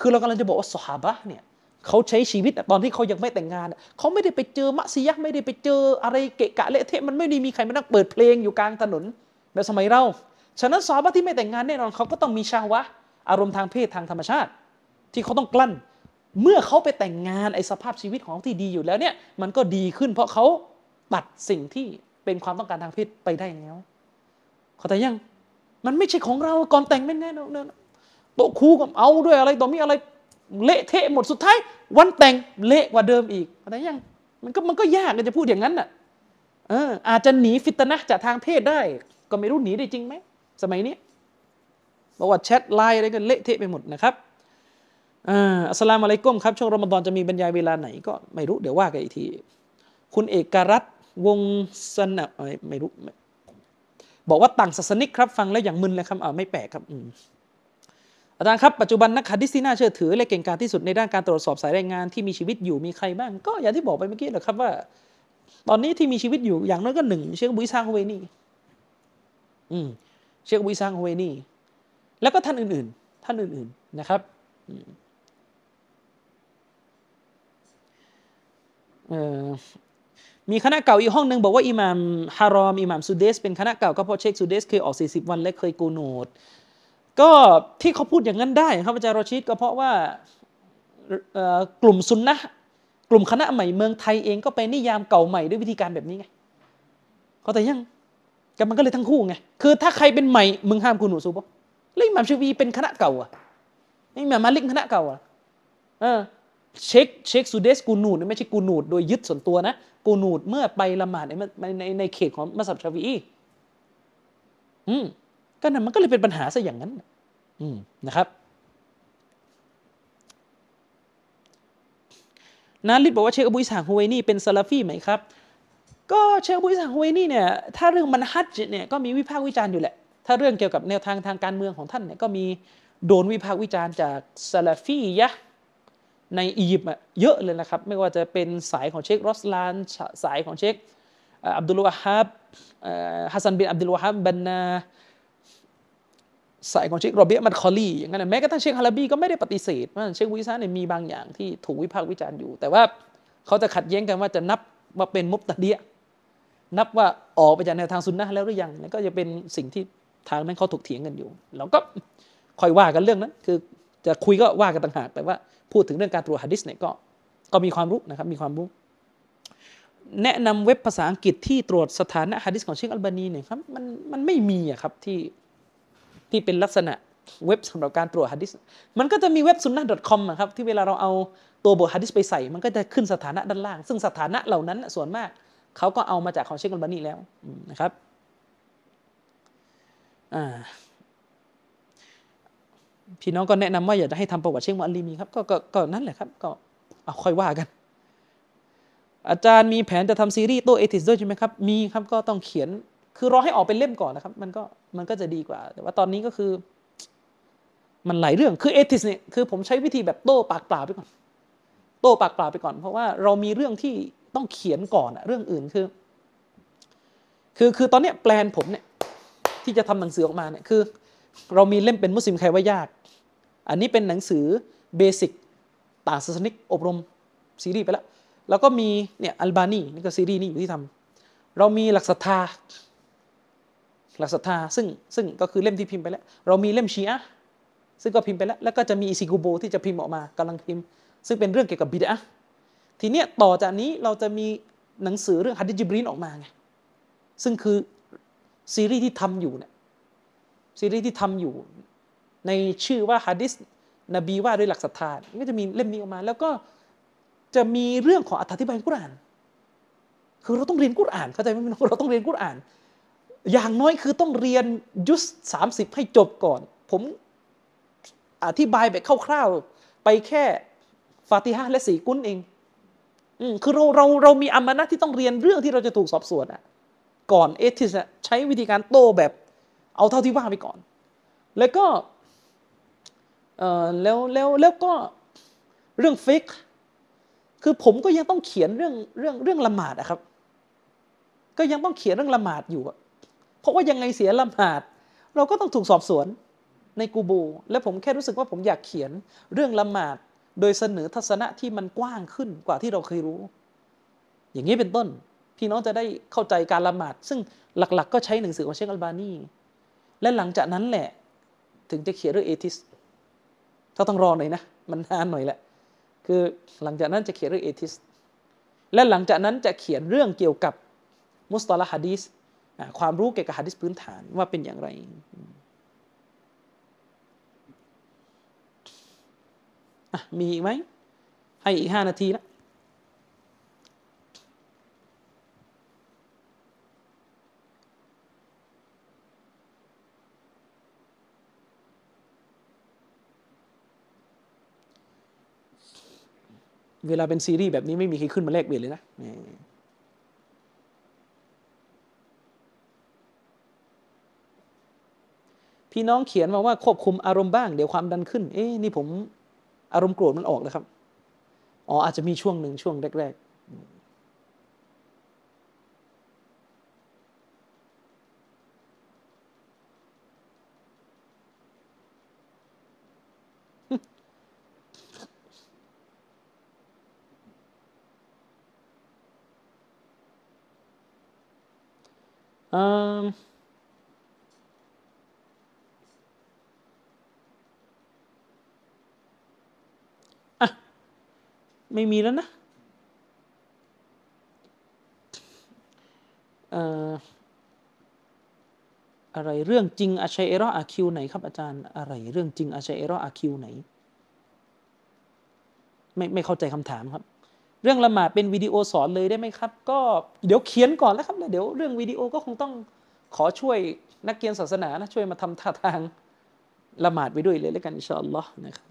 คือเรากำลังจะบอกว่าซอฮาบะห์เนี่ยเขาใช้ชีวิตตอนที่เขายังไม่แต่งงานเขาไม่ได้ไปเจอมะซียะห์ไม่ได้ไปเจออะไรเกะกะเละเทะมันไม่ได้มีใครมานั่งเปิดเพลงอยู่กลางถนนแบบสมัยเราฉะนั้นซอฮาบะห์ที่ไม่แต่งงานแน่นอนเขาก็ต้องมีชาวะอารมณ์ทางเพศทางธรรมชาติที่เขาต้องกลั้นเมื่อเขาไปแต่งงานไอ้สภาพชีวิตของที่ดีอยู่แล้วเนี่ยมันก็ดีขึ้นเพราะเขาตัดสิ่งที่เป็นความต้องการทางเพศไปได้แล้วเขาแต่ยังมันไม่ใช่ของเราก่อนแต่งไม่แน่นอนโตคู่กับเอาด้วยอะไรต่อมีอะไรเละเทะหมดสุดท้ายวันแต่งเละกว่าเดิมอีกเขาแต่ยังมันก็ยากจะพูดอย่างนั้นน่ะอาจจะหนีฟิตนะห์จากทางเพศได้ก็ไม่รู้หนีได้จริงไหมสมัยนี้บอกว่าแชทไลน์อะไรกันเละเทะไปหมดนะครับอัสสลามุอะลัยกุมครับช่วงรอมฎอนจะมีบรรยายเวลาไหนก็ไม่รู้เดี๋ยวว่ากันอีกทีคุณเอกรัตน์วงสนับไม่รู้บอกว่าต่างศาสนิกครับฟังแล้วอย่างมึนเลยครับไม่แปลกครับอาจารย์ครับปัจจุบันนักหะดีษที่น่าเชื่อถือและเก่งกาจที่สุดในด้านการตรวจสอบสายรายงานที่มีชีวิตอยู่มีใครบ้างก็อย่างที่บอกไปเมื่อกี้แหละครับว่าตอนนี้ที่มีชีวิตอยู่อย่างน้อยก็หนึ่งเชคบุยซางฮุเวนีเชคบุยซางฮุเวนีแล้วก็ท่านอื่นนะครับมีคณะเก่าอีกห้องหนึ่งบอกว่าอิหม่ามฮารอมอิหม่ามซูเดสเป็นคณะเก่าก็เพราะเชคซูเดสเคยออก40 วันและเคยกูนูดก็ที่เขาพูดอย่างนั้นได้ครับอาจารย์รอชิดก็เพราะว่ากลุ่มซุนนะห์กลุ่มคณะใหม่เมืองไทยเองก็ไปนิยามเก่าใหม่ด้วยวิธีการแบบนี้ไงเขาแต่ยังกันมันก็เลยทั้งคู่ไงคือถ้าใครเป็นใหม่มึงห้ามกูนูดซุบฮ์แล้วอิหม่ามชาฟีอีเป็นคณะเก่าอ่ะนี่หมายมาลิกคณะเก่าอ่ะเช็คซูเดสกูนูดไม่ใช่กูนูดโดยยึดส่วนตัวนะกูนูดเมื่อไปละหมาดในเขตของมัสยิดชาฟีอีก็นั่นมันก็เลยเป็นปัญหาซะอย่างนั้นนะครับนาลิดบอกว่าเชคอบูอิสฮากฮุเวนีเป็นซะลาฟีไหมครับก็เชคอบูอิสฮากฮุเวนีเนี่ยถ้าเรื่องมันฮัจญ์เนี่ยก็มีวิพากษ์วิจารณ์อยู่แหละถ้าเรื่องเกี่ยวกับแนวทางการเมืองของท่านเนี่ยก็มีโดนวิพากษ์วิจารณ์จากซาลาฟียะในอียิปต์เยอะเลยนะครับไม่ว่าจะเป็นสายของเชครอสลานสายของเชคอับดุลวะฮับฮัสซันบินอับดุลวะฮับบันนาสายของเชคโรเบียมัดคอลีอย่างนั้นแม้กระทั่งเชคฮาลาบีก็ไม่ได้ปฏิเสธว่าเชควิซาเนี่ยมีบางอย่างที่ถูกวิพากษ์วิจารณ์อยู่แต่ว่าเขาจะขัดแย้งกันว่าจะนับว่าเป็นมุบตะดีอะห์นับว่าออกไปจากแนวทางซุนนะห์แล้วหรือยังก็จะเป็นสิ่งที่ทางนั้นเขาถกเถียงกันอยู่เราก็ค่อยว่ากันเรื่องนั้นคือจะคุยก็ว่ากันต่างหากแต่ว่าพูดถึงเรื่องการตรวจหะดีษเนี่ยก็มีความรู้นะครับมีความรู้แนะนำเว็บภาษาอังกฤษที่ตรวจสถานะหะดีษของเชคอัลบานีเนี่ยครับมันไม่มีอะครับที่เป็นลักษณะเว็บสำหรับการตรวจหะดีษมันก็จะมีเว็บซุนนะห์ .com อะครับที่เวลาเราเอาตัวบทหะดีษไปใส่มันก็จะขึ้นสถานะด้านล่างซึ่งสถานะเหล่านั้นส่วนมากเขาก็เอามาจากของเชคอัลบานีแล้วนะครับพี่น้องก็แนะนำว่าอยากจะให้ทำประวัติเชคมุอัลลิมีครับก็นั่นแหละครับก็เอาค่อยว่ากันอาจารย์มีแผนจะทำซีรีส์โต้เอทิสด้วยใช่ไหมครับมีครับก็ต้องเขียนคือรอให้ออกเป็นเล่มก่อนนะครับมันก็จะดีกว่าแต่ว่าตอนนี้ก็คือมันหลายเรื่องคือเอทิสเนี่ยคือผมใช้วิธีแบบโต้ปากเปล่าไปก่อนเพราะว่าเรามีเรื่องที่ ต้องเขียนก่อนเรื่องอื่นคือตอนนี้แปลนผมเนี่ยที่จะทำหนังสือออกมาเนี่ยคือเรามีเล่มเป็นมุสลิมใครว่ายากอันนี้เป็นหนังสือเบสิกต่างศาสนิกอบรมซีรีส์ไปแล้วก็มีเนี่ยอัลบานีนี่ก็ซีรีส์นี่อยู่ที่ทำเรามีหลักศรัทธาซึ่งก็คือเล่มที่พิมพ์ไปแล้วเรามีเล่มชีอะห์ซึ่งก็พิมพ์ไปแล้วก็จะมีอิซิกุโบที่จะพิมพ์ออกมากำลังพิมพ์ซึ่งเป็นเรื่องเกี่ยวกับบิดอะห์ทีเนี้ยต่อจากนี้เราจะมีหนังสือเรื่องหะดีษจิบรีลออกมาไงซึ่งคือซีรีส์ที่ทำอยู่เนี่ยซีรีส์ที่ทำอยู่ในชื่อว่าหะดีษนบีว่าด้วยหลักศรัทธาก็จะมีเล่มนี้ออกมาแล้วก็จะมีเรื่องของอธิบายกุรอานคือเราต้องเรียนกุรอานเข้าใจไหมเราต้องเรียนกุรอานอย่างน้อยคือต้องเรียนยุส30ให้จบก่อนผมอธิบายแบบคร่าวๆไปแค่ฟาติฮะห์และสีกุนเองคือเรามีอามานะที่ต้องเรียนเรื่องที่เราจะถูกสอบสวนอะก่อนเอทิสใช้วิธีการโต้แบบเอาเท่าที่ว่างไปก่อนแล้วก็แล้วก็เรื่องฟิกคือผมก็ยังต้องเขียนเรื่องละหมาดอะครับก็ยังต้องเขียนเรื่องละหมาดอยู่เพราะว่ายังไงเสียละหมาดเราก็ต้องถูกสอบสวนในกูโบและผมแค่รู้สึกว่าผมอยากเขียนเรื่องละหมาดโดยเสนอทัศนะที่มันกว้างขึ้นกว่าที่เราเคยรู้อย่างนี้เป็นต้นพี่น้องจะได้เข้าใจการละหมาดซึ่งหลักๆก็ใช้หนังสือของเชคอัลบานีและหลังจากนั้นแหละถึงจะเขียนเรื่องเอทิสถ้าต้องรอหน่อยนะมันนานหน่อยแหละคือหลังจากนั้นจะเขียนเรื่องเอทิสและหลังจากนั้นจะเขียนเรื่องเกี่ยวกับมุสตอละฮ์หะดีษความรู้เกี่ยวกับหะดีษพื้นฐานว่าเป็นอย่างไรมีอีกไหมให้อีก5นาทีละเวลาเป็นซีรีส์แบบนี้ไม่มีใครขึ้นมาแลกเปลี่ยนเลยนะพี่น้องเขียนมาว่าควบคุมอารมณ์บ้างเดี๋ยวความดันขึ้นนี่ผมอารมณ์โกรธมันออกนะครับอาจจะมีช่วงหนึ่งช่วงแรกๆไม่มีแล้วนะอะไรเรื่องจริงอาชัยเราะอะห์คิวไหนครับอาจารย์อะไรเรื่องจริงอาชัยเราะอะห์คิวไหนไม่เข้าใจคำถามครับเรื่องละหมาดเป็นวิดีโอสอนเลยได้ไหมครับก็เดี๋ยวเขียนก่อนแล้วครับเดี๋ยวเรื่องวิดีโอก็คงต้องขอช่วยนักเรียนศาสนานะช่วยมาทำท่าทางละหมาดไปด้วยเลยแล้วกันอินชาอัลลอฮ์นะครับ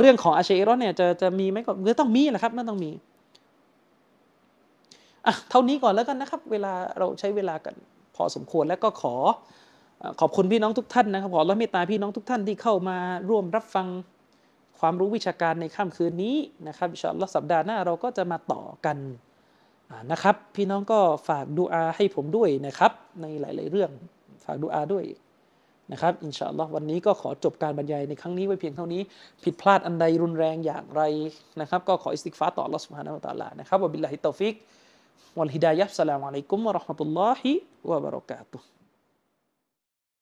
เรื่องของอาชัยเราะห์เนี่ยจะมีไหมก็ต้องมีแหละครับน่าต้องมีเท่านี้ก่อนแล้วกันนะครับเวลาเราใช้เวลากันพอสมควรแล้วก็ขอบคุณพี่น้องทุกท่านนะครับขออัลเลาะห์เมตตาพี่น้องทุกท่านที่เข้ามาร่วมรับฟังความรู้วิชาการในค่ำคืนนี้นะครับอินชาอัลลอฮ์สัปดาห์หน้าเราก็จะมาต่อกันนะครับพี่น้องก็ฝากดุอาให้ผมด้วยนะครับในหลายๆเรื่องฝากดุอาด้วยนะครับอินชาอัลลอฮ์วันนี้ก็ขอจบการบรรยายในครั้งนี้ไว้เพียงเท่านี้ผิดพลาดอันใดรุนแรงอย่างไรนะครับก็ขออิสติฆฟาร์ต่ออัลลอฮ์ซุบฮานะฮูวะตะอาลานะครับวะบิลลาฮิตตอฟิกวัลฮิดายะฮ์อัสสลามุอะลัยกุมวะเราะห์มะตุลลอฮิวะบะเราะกาตุฮ์